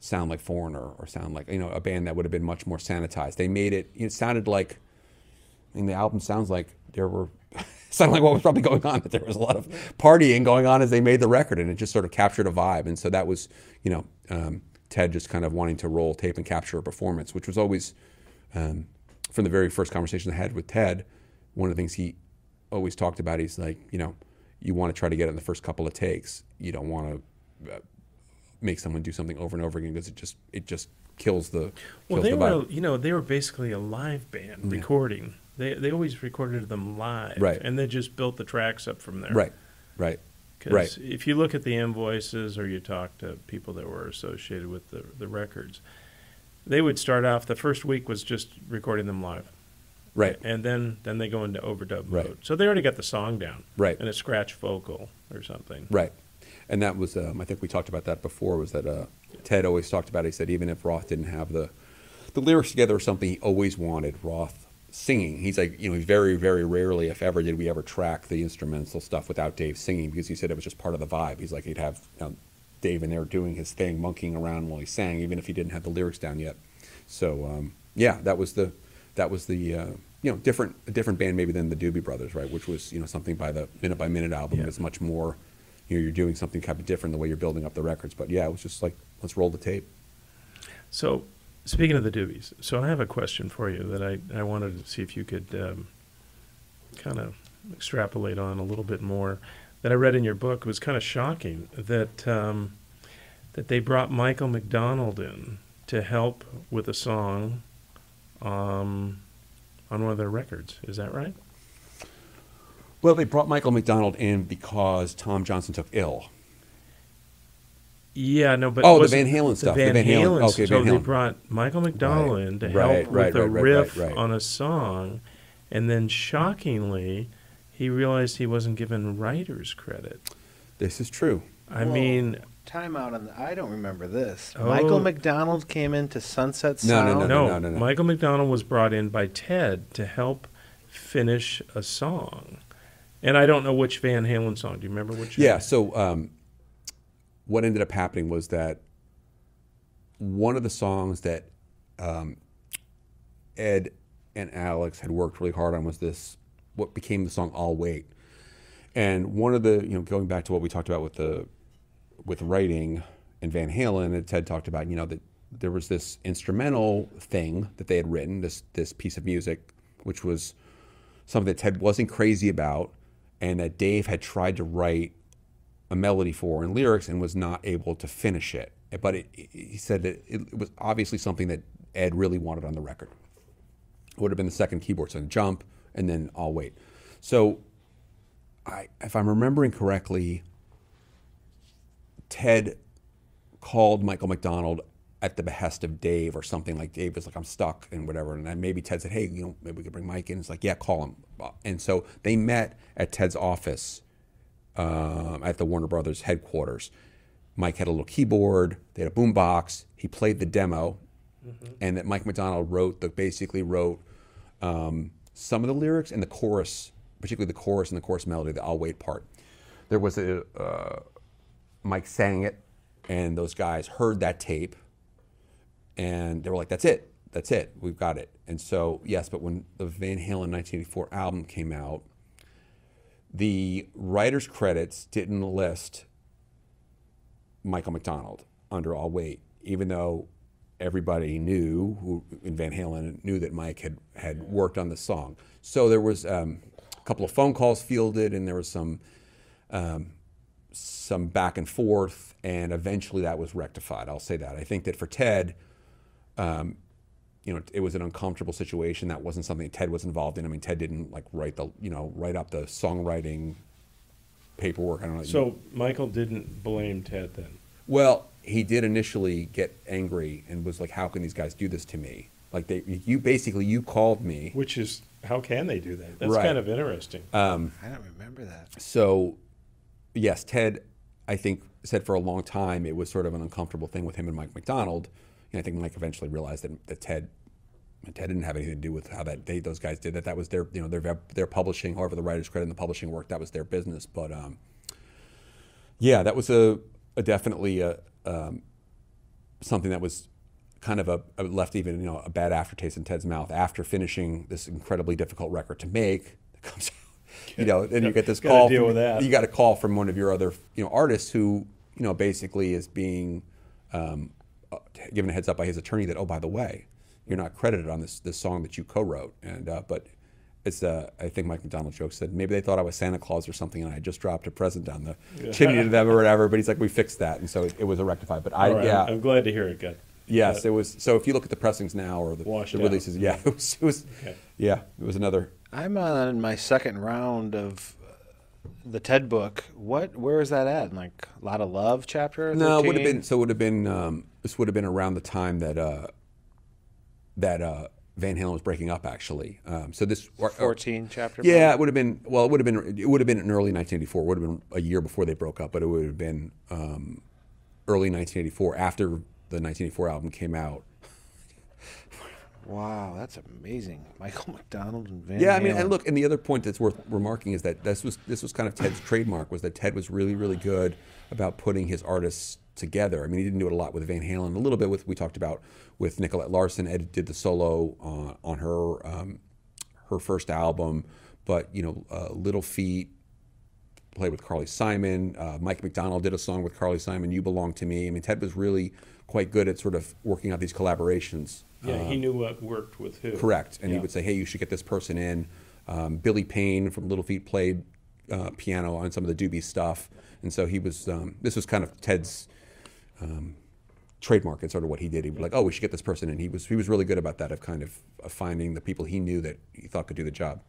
sound like Foreigner or sound like, you know, a band that would have been much more sanitized. They made it, it sounded like, I mean, the album sounds like there were, sounded like what was probably going on, that there was a lot of partying going on as they made the record, and it just sort of captured a vibe. And so that was, you know, Ted just kind of wanting to roll tape and capture a performance, which was always, from the very first conversation I had with Ted, one of the things he always talked about, he's like, you know, you want to try to get it in the first couple of takes. You don't want to make someone do something over and over again, because it just kills the vibe. You know, they were basically a live band recording. They always recorded them live, right? And they just built the tracks up from there, right. Because if you look at the invoices or you talk to people that were associated with the records, they would start off, the first week was just recording them live, right? And then they go into overdub mode, so they already got the song down, right? And a scratch vocal or something, right? And that was, I think we talked about that before, was that Ted always talked about it. He said even if Roth didn't have the lyrics together or something, he always wanted Roth singing. He's like, you know, very, very rarely, if ever, did we ever track the instrumental stuff without Dave singing, because he said it was just part of the vibe. He's like, he'd have Dave in there doing his thing, monkeying around while he sang, even if he didn't have the lyrics down yet. So yeah, that was the you know, different band maybe than the Doobie Brothers, right? Which was, you know, something by the Minute by Minute album is much more, you know, you're doing something kind of different the way you're building up the records. But yeah, it was just like, let's roll the tape. So speaking of the Doobies, so I have a question for you that I wanted to see if you could kind of extrapolate on a little bit more. That I read in your book, it was kind of shocking that that they brought Michael McDonald in to help with a song on one of their records. Is that right? Well, they brought Michael McDonald in because Tom Johnson took ill. Yeah, no, but the Van Halen stuff. The Van Halen. Okay, so they brought Michael McDonald in to help with a riff on a song, and then shockingly, he realized he wasn't given writer's credit. This is true. I mean, time out on the. I don't remember this. Oh. Michael McDonald came into Sunset Sound. No. Michael McDonald was brought in by Ted to help finish a song, and I don't know which Van Halen song. Do you remember which? Yeah. So what ended up happening was that one of the songs that Ed and Alex had worked really hard on was this. What became the song "I'll Wait," and one of the, you know, going back to what we talked about with writing and Van Halen, and Ted talked about, you know, that there was this instrumental thing that they had written, this piece of music, which was something that Ted wasn't crazy about, and that Dave had tried to write a melody for and lyrics and was not able to finish it. But he said that it was obviously something that Ed really wanted on the record. It would have been the second keyboard song, "Jump," and then "I'll Wait." So if I'm remembering correctly, Ted called Michael McDonald at the behest of Dave or something. Like, Dave was like, I'm stuck and whatever. And then maybe Ted said, hey, you know, maybe we could bring Mike in. It's like, yeah, call him. And so they met at Ted's office at the Warner Brothers headquarters. Mike had a little keyboard. They had a boombox. He played the demo. Mm-hmm. And that Mike McDonald basically wrote... some of the lyrics and the chorus, particularly the chorus and the chorus melody, the "I'll Wait" part. There was Mike sang it, and those guys heard that tape, and they were like, that's it, we've got it. And so, yes, but when the Van Halen 1984 album came out, the writer's credits didn't list Michael McDonald under "I'll Wait," even though everybody knew, who in Van Halen knew, that Mike had worked on the song. So there was a couple of phone calls fielded, and there was some back and forth, and eventually that was rectified. I'll say that. I think that for Ted, you know, it was an uncomfortable situation. That wasn't something Ted was involved in. I mean, Ted didn't like write up the songwriting paperwork. I don't know. So Michael didn't blame Ted then. Well, he did initially get angry and was like, how can these guys do this to me? Like, you basically called me. Which is, how can they do that? That's right. Kind of interesting. I don't remember that. So, yes, Ted, I think, said for a long time it was sort of an uncomfortable thing with him and Mike McDonald. And I think Mike eventually realized that, Ted didn't have anything to do with how those guys did that. That was their, you know, their publishing, however the writers credit and the publishing work, that was their business. But yeah, that was definitely something that was kind of left even, you know, a bad aftertaste in Ted's mouth after finishing this incredibly difficult record to make. That comes out, you know, then you get this call. Deal with that. You got a call from one of your other, you know, artists who, you know, basically is being given a heads up by his attorney that, oh, by the way, you're not credited on this song that you co-wrote. And but it's I think Mike McDonald jokes that maybe they thought I was Santa Claus or something and I just dropped a present down the chimney to them or whatever. But he's like, we fixed that, and so it was a rectified. But I'm glad to hear it got. Yes, it was. So if you look at the pressings now or the releases, yeah, it was okay. Yeah, it was another. I'm on my second round of the Ted book. Where is that at? In like A Lot of Love chapter? No, 13? It would have been. So it would have been. This would have been around the time that Van Halen was breaking up, actually. So this 14 chapter. Yeah, it would have been. Well, it would have been in early 1984. It would have been a year before they broke up, but it would have been early 1984 after. The 1984 album came out. Wow, that's amazing. Michael McDonald and Van Halen. Yeah, I mean, and look, and the other point that's worth remarking is that this was kind of Ted's trademark, was that Ted was really, really good about putting his artists together. I mean, he didn't do it a lot with Van Halen, a little bit with, we talked about, with Nicolette Larson. Ed did the solo on her first album, but, you know, Little Feat, played with Carly Simon. Mike McDonald did a song with Carly Simon, You Belong to Me. I mean, Ted was really quite good at sort of working out these collaborations. Yeah, he knew what worked with who. Correct. And he would say, hey, you should get this person in. Billy Payne from Little Feat played piano on some of the Doobie stuff. And so he was, this was kind of Ted's trademark and sort of what he did. He was like, oh, we should get this person in. He was really good about that, of kind of finding the people he knew that he thought could do the job.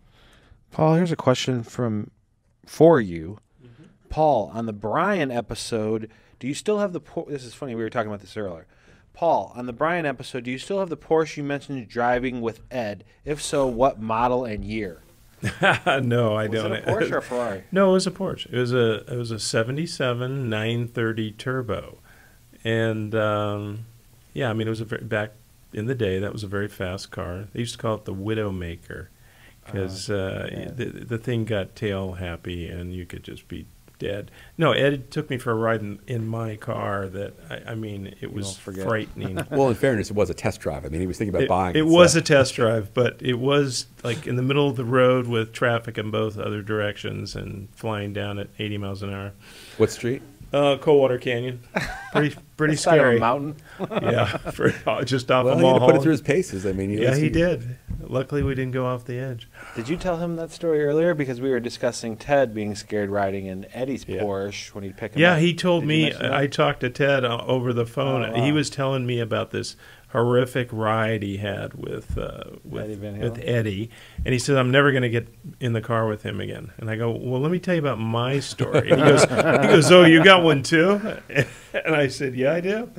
Paul, here's a question for you. Mm-hmm. Paul, on the Brian episode, do you still have the Porsche? This is funny, we were talking about this earlier. Paul, on the Brian episode, do you still have the Porsche you mentioned driving with Ed? If so, what model and year? No, I don't. Was it a Porsche or a Ferrari? No, it was a Porsche. It was a 77 930 Turbo. And yeah, I mean, it was back in the day, that was a very fast car. They used to call it the Widowmaker. Because the thing got tail happy and you could just be dead. No, Ed took me for a ride in my car that, I mean, it was frightening. Well, in fairness, it was a test drive. I mean, he was thinking about buying it. It was a test drive, but it was like in the middle of the road with traffic in both other directions and flying down at 80 miles an hour. What street? Coldwater Canyon. Pretty scary. Mountain. Yeah, just off of Mulholland. Well, he put it through his paces. I mean, he did. Luckily, we didn't go off the edge. Did you tell him that story earlier? Because we were discussing Ted being scared riding in Eddie's Porsche when he'd pick him up. Yeah, he told me. I talked to Ted over the phone. Oh, wow. He was telling me about this horrific ride he had with Eddie, and he said, I'm never going to get in the car with him again. And I go, well, let me tell you about my story. And he goes, oh, you got one too? And I said, yeah, I do.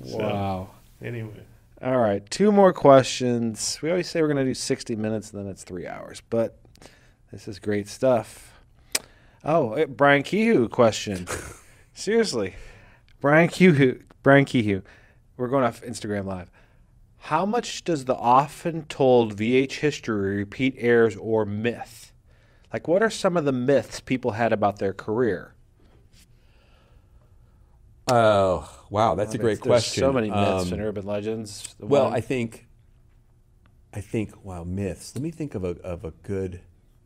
Wow. So, anyway. All right, two more questions. We always say we're going to do 60 minutes, and then it's 3 hours. But this is great stuff. Oh, Brian Kehoe question. Seriously. Brian Kehoe. We're going off Instagram Live. How much does the often told VH history repeat errors or myth? Like, what are some of the myths people had about their career? Oh, wow, that's a great question. There's so many myths and urban legends. Well, I think, wow, myths. Let me think of a good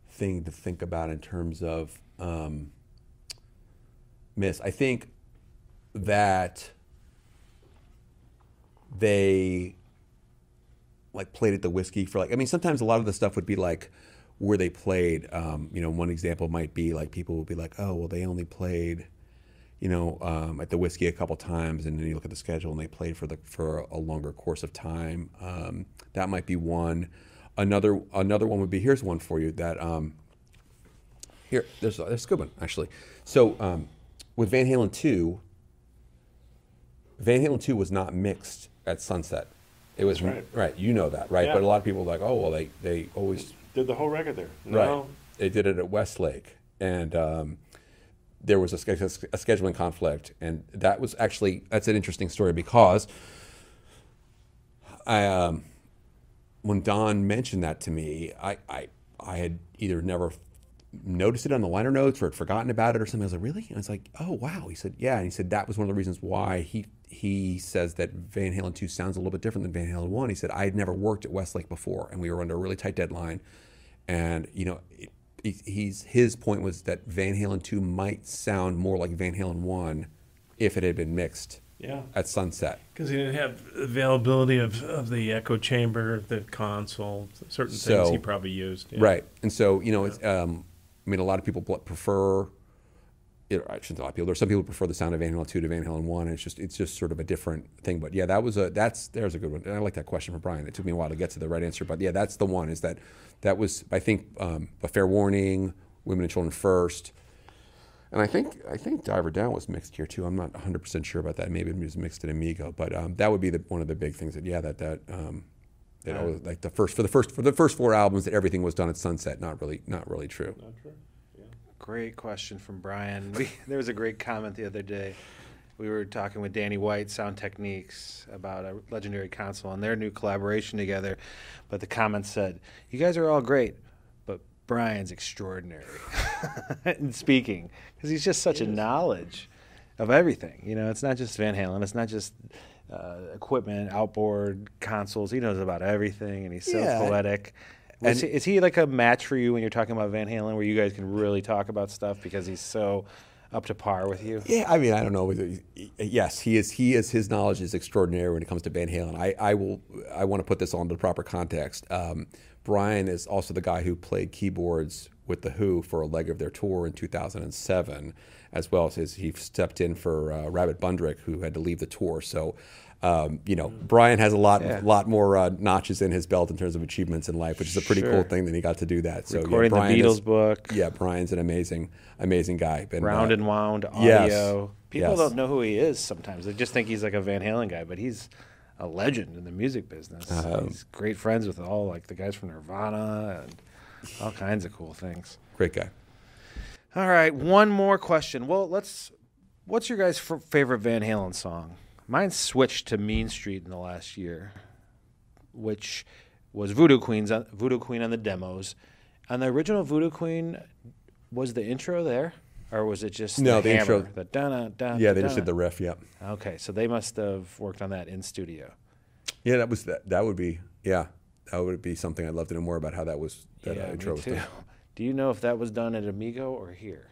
thing to think about in terms of myths. I think that they like played at the Whiskey for like, I mean, sometimes a lot of the stuff would be like where they played, you know, one example might be like people would be like, oh, well, they only played, you know, at the Whiskey a couple times, and then you look at the schedule and they played for a longer course of time. That might be one. Another one would be, here's one for you that, here, there's a good one actually. So with Van Halen 2, Van Halen 2 was not mixed at Sunset. It was right. You know that, right? Yeah. But a lot of people were like, oh well, they always did the whole record there. No. Right. They did it at Westlake, and there was a scheduling conflict, and that was actually an interesting story because I when Don mentioned that to me, I had either never noticed it on the liner notes or had forgotten about it or something. I was like, really? And I was like, oh wow. He said, yeah. And he said that was one of the reasons why he says that Van Halen 2 sounds a little bit different than Van Halen 1. He said, I had never worked at Westlake before, and we were under a really tight deadline. And, you know, his point was that Van Halen 2 might sound more like Van Halen 1 if it had been mixed at Sunset. Because he didn't have availability of the echo chamber, the console, certain things he probably used. Yeah. Right. And so, you know, it's, I mean, a lot of people prefer... I shouldn't say a lot of people. There's some people who prefer the sound of Van Halen 2 to Van Halen 1. And it's just sort of a different thing. But yeah, there's a good one. And I like that question from Brian. It took me a while to get to the right answer. But yeah, that's the one. Is that was, I think, A Fair Warning, Women and Children First, and I think Diver Down was mixed here too. I'm not 100% sure about that. Maybe it was mixed at Amigo. But that would be one of the big things. That always, like for the first four albums, that everything was done at Sunset. Not really true. Not true. Great question from Brian. There was a great comment the other day. We were talking with Danny White, Sound Techniques, about a Legendary Console and their new collaboration together. But the comment said, "You guys are all great, but Brian's extraordinary in speaking because he's just such a knowledge of everything. You know, it's not just Van Halen. It's not just equipment, outboard, consoles. He knows about everything, and he's so poetic." And is he like a match for you when you're talking about Van Halen, where you guys can really talk about stuff because he's so up to par with you? Yeah, I mean, I don't know. Yes, he is. His knowledge is extraordinary when it comes to Van Halen. I want to put this all into the proper context. Brian is also the guy who played keyboards with The Who for a leg of their tour in 2007, as well as he stepped in for Rabbit Bundrick, who had to leave the tour. So. You know, Brian has a lot more notches in his belt in terms of achievements in life, which is a pretty cool thing that he got to do that. So, recording the Beatles book. Yeah, Brian's an amazing, amazing guy. And, Round and Wound, audio. Yes, People don't know who he is sometimes. They just think he's like a Van Halen guy, but he's a legend in the music business. He's great friends with all like the guys from Nirvana and all kinds of cool things. Great guy. All right, one more question. Well, what's your guys' favorite Van Halen song? Mine switched to Mean Street in the last year, which was Voodoo Queen on the demos. On the original Voodoo Queen, was the intro there, or was it just the hammer? Intro? The da-na, da-na, yeah, they da-na. Just did the riff. Yep. Yeah. Okay, so they must have worked on that in studio. Yeah, that was that. That would be something I'd love to know more about how that was. That intro was done. Do you know if that was done at Amigo or here?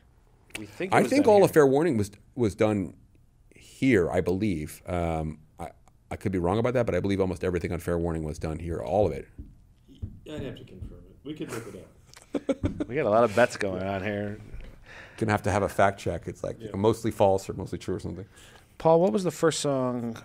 I think A Fair Warning was done. Here, I believe. I could be wrong about that, but I believe almost everything on Fair Warning was done here, all of it. I'd have to confirm it. We could look it up. We got a lot of bets going on here. Gonna have to have a fact check. It's like mostly false or mostly true or something. Paul, what was the first song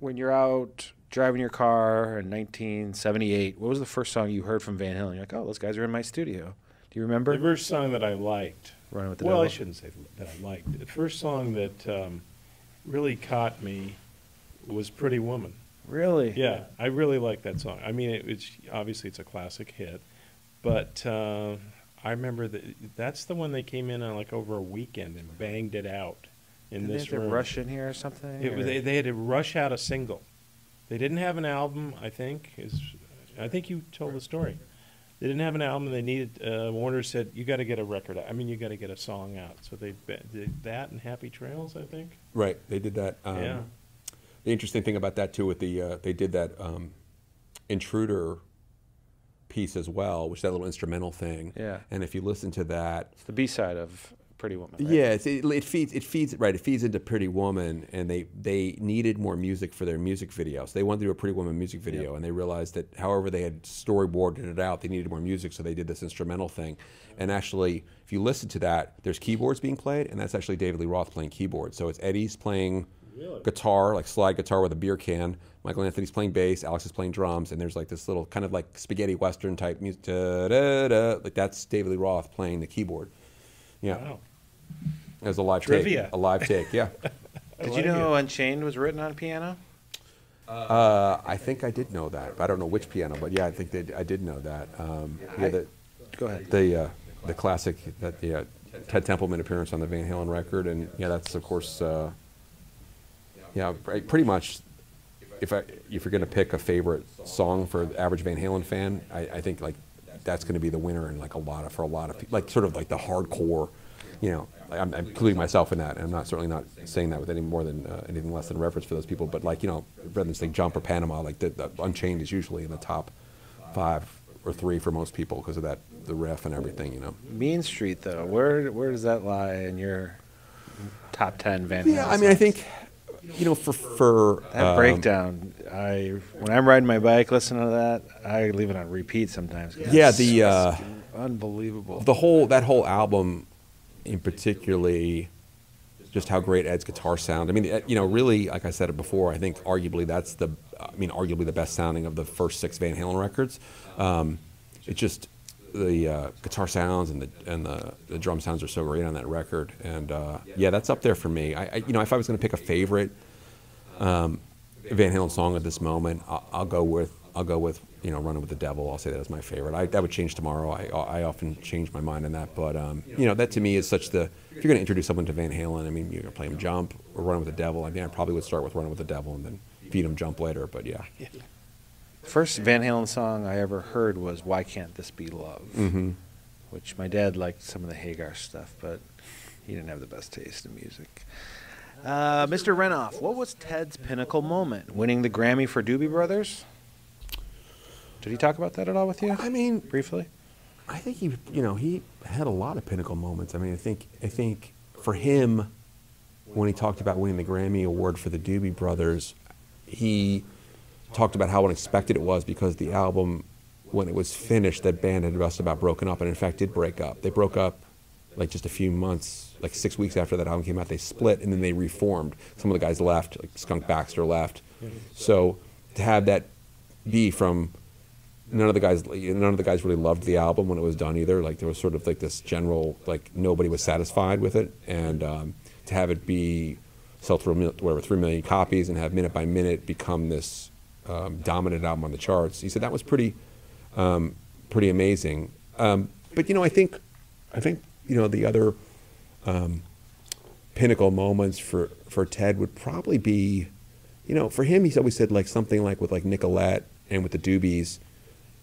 when you're out driving your car in 1978? What was the first song you heard from Van Halen? You're like, oh, those guys are in my studio. Do you remember? The first song that I liked. Running with the Devil. Well, I shouldn't say that I liked. The first song that... really caught me was Pretty Woman. Really? Yeah, I really like that song. I mean, it's obviously it's a classic hit, but I remember that's the one they came in on like over a weekend and banged it out in this room. Did they have to rush in here or something? They had to rush out a single. They didn't have an album, I think. I think you told the story. They didn't have an album. They needed. Warner said, "You got to get a record out. I mean, you got to get a song out." So they did that and Happy Trails, I think. Right, they did that. Yeah. The interesting thing about that too, with the they did that Intruder piece as well, which that little instrumental thing. Yeah. And if you listen to that, it's the B side of Pretty Woman. Right? Yeah, it feeds into Pretty Woman, and they needed more music for their music video. So they wanted to do a Pretty Woman music video, and they realized that however they had storyboarded it out, they needed more music, so they did this instrumental thing. And actually, if you listen to that, there's keyboards being played, and that's actually David Lee Roth playing keyboards. So it's Eddie's playing guitar, like slide guitar with a beer can. Michael Anthony's playing bass, Alex is playing drums, and there's like this little kind of like spaghetti western type music. Da-da-da. Like that's David Lee Roth playing the keyboard. Yeah. Wow. It was a live take. Yeah. Did you know Unchained was written on piano? I think I did know that. I don't know which piano, but yeah, I think I did know that. Go ahead. The classic, Ted Templeman appearance on the Van Halen record, and yeah, that's of course, yeah, pretty much. If you're going to pick a favorite song for the average Van Halen fan, I think like that's going to be the winner, and like for a lot of people, like sort of like the hardcore, you know. I'm including myself in that, and I'm certainly not saying that with any more than anything less than reference for those people. But like, you know, rather than saying Jump or Panama, like the Unchained is usually in the top 5 or 3 for most people because of that, the riff and everything, you know. Mean Street, though, where does that lie in your top 10 Van Halen? Yeah, I mean, I think, you know, for that breakdown, when I'm riding my bike, listening to that, I leave it on repeat sometimes. Yeah, unbelievable. That whole album. In particularly, just how great Ed's guitar sound. I mean, you know, really, like I said before, I think arguably that's arguably the best sounding of the first 6 Van Halen records. It's just the guitar sounds and the drum sounds are so great on that record. And yeah, that's up there for me. You know, if I was going to pick a favorite Van Halen song at this moment, I'll go with you know, Running with the Devil. I'll say that as my favorite. That would change tomorrow. I often change my mind on that, but you know, that to me is if you're going to introduce someone to Van Halen, I mean, you're going to play them Jump or Running with the Devil. I mean, I probably would start with Running with the Devil and then feed them Jump later. But yeah. First Van Halen song I ever heard was "Why Can't This Be Love," which my dad liked some of the Hagar stuff, but he didn't have the best taste in music. Mr. Renoff, what was Ted's pinnacle moment? Winning the Grammy for Doobie Brothers? Did he talk about that at all with you? I mean, briefly. I think he had a lot of pinnacle moments. I mean, I think for him, when he talked about winning the Grammy Award for the Doobie Brothers, he talked about how unexpected it was because the album, when it was finished, that band had just about broken up, and in fact did break up. They broke up like just a few months, like 6 weeks after that album came out. They split and then they reformed. Some of the guys left, like Skunk Baxter left. So to have that be from none of the guys really loved the album when it was done either. Like there was sort of like this general, like nobody was satisfied with it, and to have it sell through whatever 3 million copies and have Minute by Minute become this dominant album on the charts, he said that was pretty amazing. But you know, I think you know, the other pinnacle moments for Ted would probably be, you know, for him he's always said like something like with like Nicolette and with the Doobies.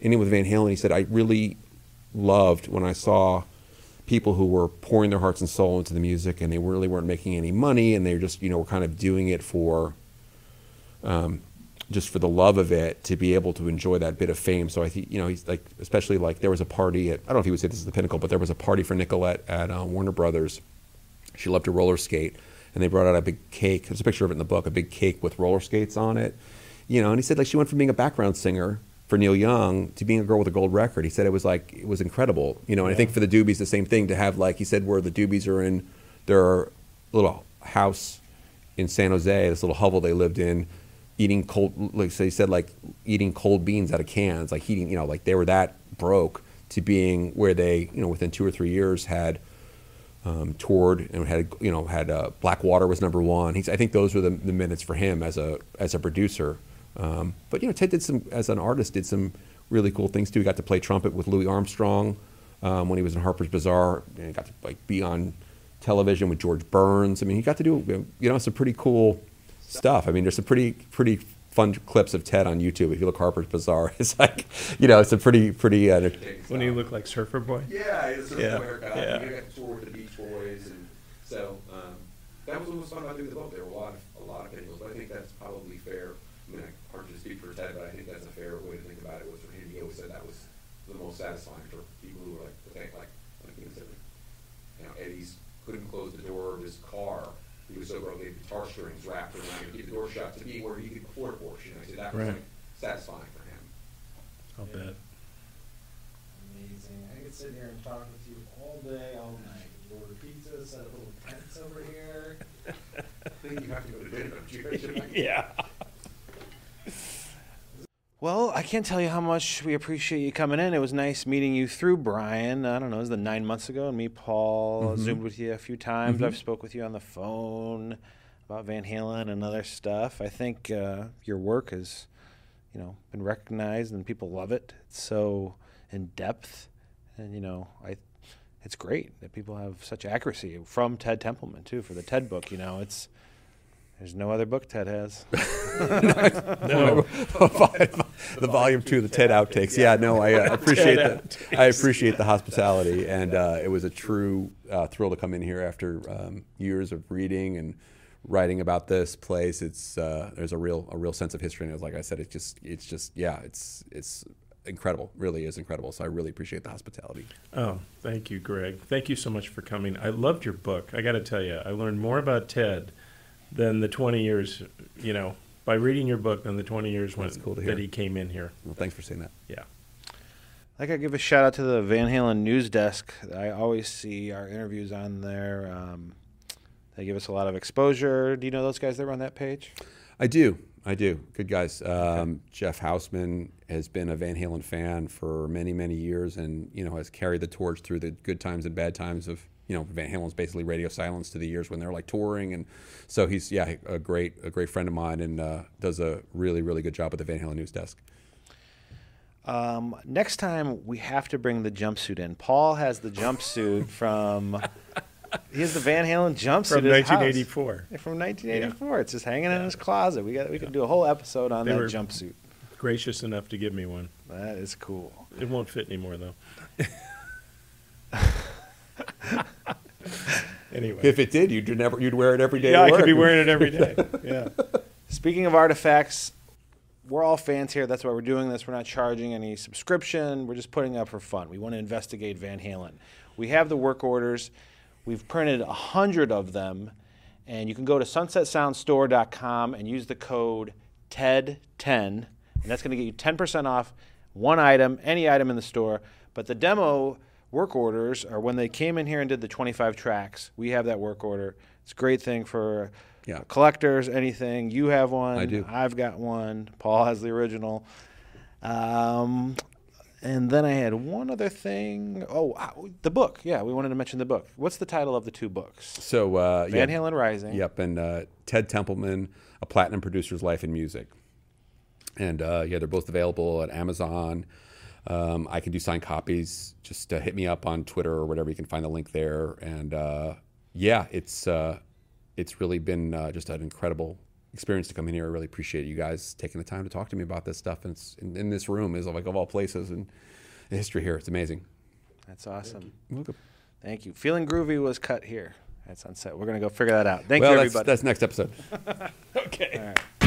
And with Van Halen, he said, I really loved when I saw people who were pouring their hearts and soul into the music, and they really weren't making any money, and they were just, you know, were kind of doing it for, just for the love of it, to be able to enjoy that bit of fame. So I think, you know, he's like, especially like there was a party at, I don't know if he would say this is the pinnacle, but there was a party for Nicolette at Warner Brothers. She loved to roller skate, and they brought out a big cake. There's a picture of it in the book, a big cake with roller skates on it, you know, and he said like she went from being a background singer for Neil Young to being a girl with a gold record. He said it was incredible, you know. And yeah. I think for the Doobies, the same thing, to have like, he said where the Doobies are in their little house in San Jose, this little hovel they lived in, eating cold beans out of cans, like heating, you know, like they were that broke, to being where they, you know, within 2 or 3 years had toured and had, you know, had Blackwater was #1. I think those were the minutes for him as a producer. But you know, Ted as an artist did some really cool things too. He got to play trumpet with Louis Armstrong when he was in Harper's Bizarre, and he got to like be on television with George Burns. I mean, he got to do, you know, some pretty cool stuff. I mean, there's some pretty fun clips of Ted on YouTube. If you look Harper's Bizarre, it's like, you know, it's a pretty. When he looked like Surfer Boy. Yeah, he was Surfer Boy haircut. Yeah. He got to tour with the Beach Boys, and so that was what was fun about doing the book. There were a lot of people, but I think that's probably fair. I mean, hard to speak for Ted, but I think that's a fair way to think about it. Was for him, he always said that was the most satisfying for people who were like he said, you know, Eddie's couldn't close the door of his car. He was so broke, he had guitar strings wrapped around him to keep the door shut, to be where he could afford abortion. I said that was like satisfying for him. I'll bet. Amazing. I could sit here and talk with you all day, all night. Order pizza, set up little tents over here. I think you have to go to dinner. Yeah. Well, I can't tell you how much we appreciate you coming in. It was nice meeting you through Brian. I don't know, it was 9 months ago, and me, Paul, Zoomed with you a few times. I've spoke with you on the phone. about Van Halen and other stuff. I think your work has, you know, been recognized and people love it. It's so in depth, and you know, it's great that people have such accuracy from Ted Templeman too for the Ted book. You know, it's there's no other book Ted has. No, the volume 2, the Ted outtakes. Yeah, no, I appreciate that. I appreciate the hospitality, and it was a true thrill to come in here after years of reading and writing about this place. It's there's a real sense of history, and like I said, it's just yeah, it's incredible. Really is incredible. So I really appreciate the hospitality. Oh, thank you, Greg. Thank you so much for coming. I loved your book. I got to tell you, I learned more about Ted than the 20 years, you know, by reading your book than the 20 years when that he came in here. Well, thanks for saying that. Yeah. I got to give a shout out to the Van Halen news desk. I always see our interviews on there. They give us a lot of exposure. Do you know those guys that run that page? I do. Good guys. Okay. Jeff Hausman has been a Van Halen fan for many, many years, and, you know, has carried the torch through the good times and bad times of, you know, Van Halen's basically radio silence to the years when they're like touring, and so he's a great friend of mine, and does a really, really good job at the Van Halen news desk. Next time we have to bring the jumpsuit in. Paul has the jumpsuit from he has the Van Halen jumpsuit from 1984. Yeah, from 1984, yeah. It's just hanging in his closet. We could do a whole episode on that jumpsuit. Gracious enough to give me one. That is cool. It won't fit anymore though. Anyway, if it did, you'd wear it every day. Yeah, I could be wearing it every day. Yeah. Speaking of artifacts, we're all fans here. That's why we're doing this. We're not charging any subscription. We're just putting up for fun. We want to investigate Van Halen. We have the work orders. We've printed 100 of them, and you can go to sunsetsoundstore.com and use the code TED10, and that's going to get you 10% off one item, any item in the store. But the demo work orders are when they came in here and did the 25 tracks. We have that work order. It's a great thing for collectors, anything. You have one. I do. I've got one. Paul has the original. And then I had one other thing. Oh, the book. Yeah, we wanted to mention the book. What's the title of the two books? So Van Halen Rising. Yep, and Ted Templeman, A Platinum Producer's Life in Music. And they're both available at Amazon. I can do signed copies. Just hit me up on Twitter or whatever. You can find the link there. And it's really been just an incredible experience to come in here. I really appreciate you guys taking the time to talk to me about this stuff. And it's in this room is like of all places and the history here. It's amazing. That's awesome. Welcome. Thank you. Feeling Groovy was cut here at Sunset. We're gonna go figure that out. Thank you, everybody. That's next episode. Okay. All right.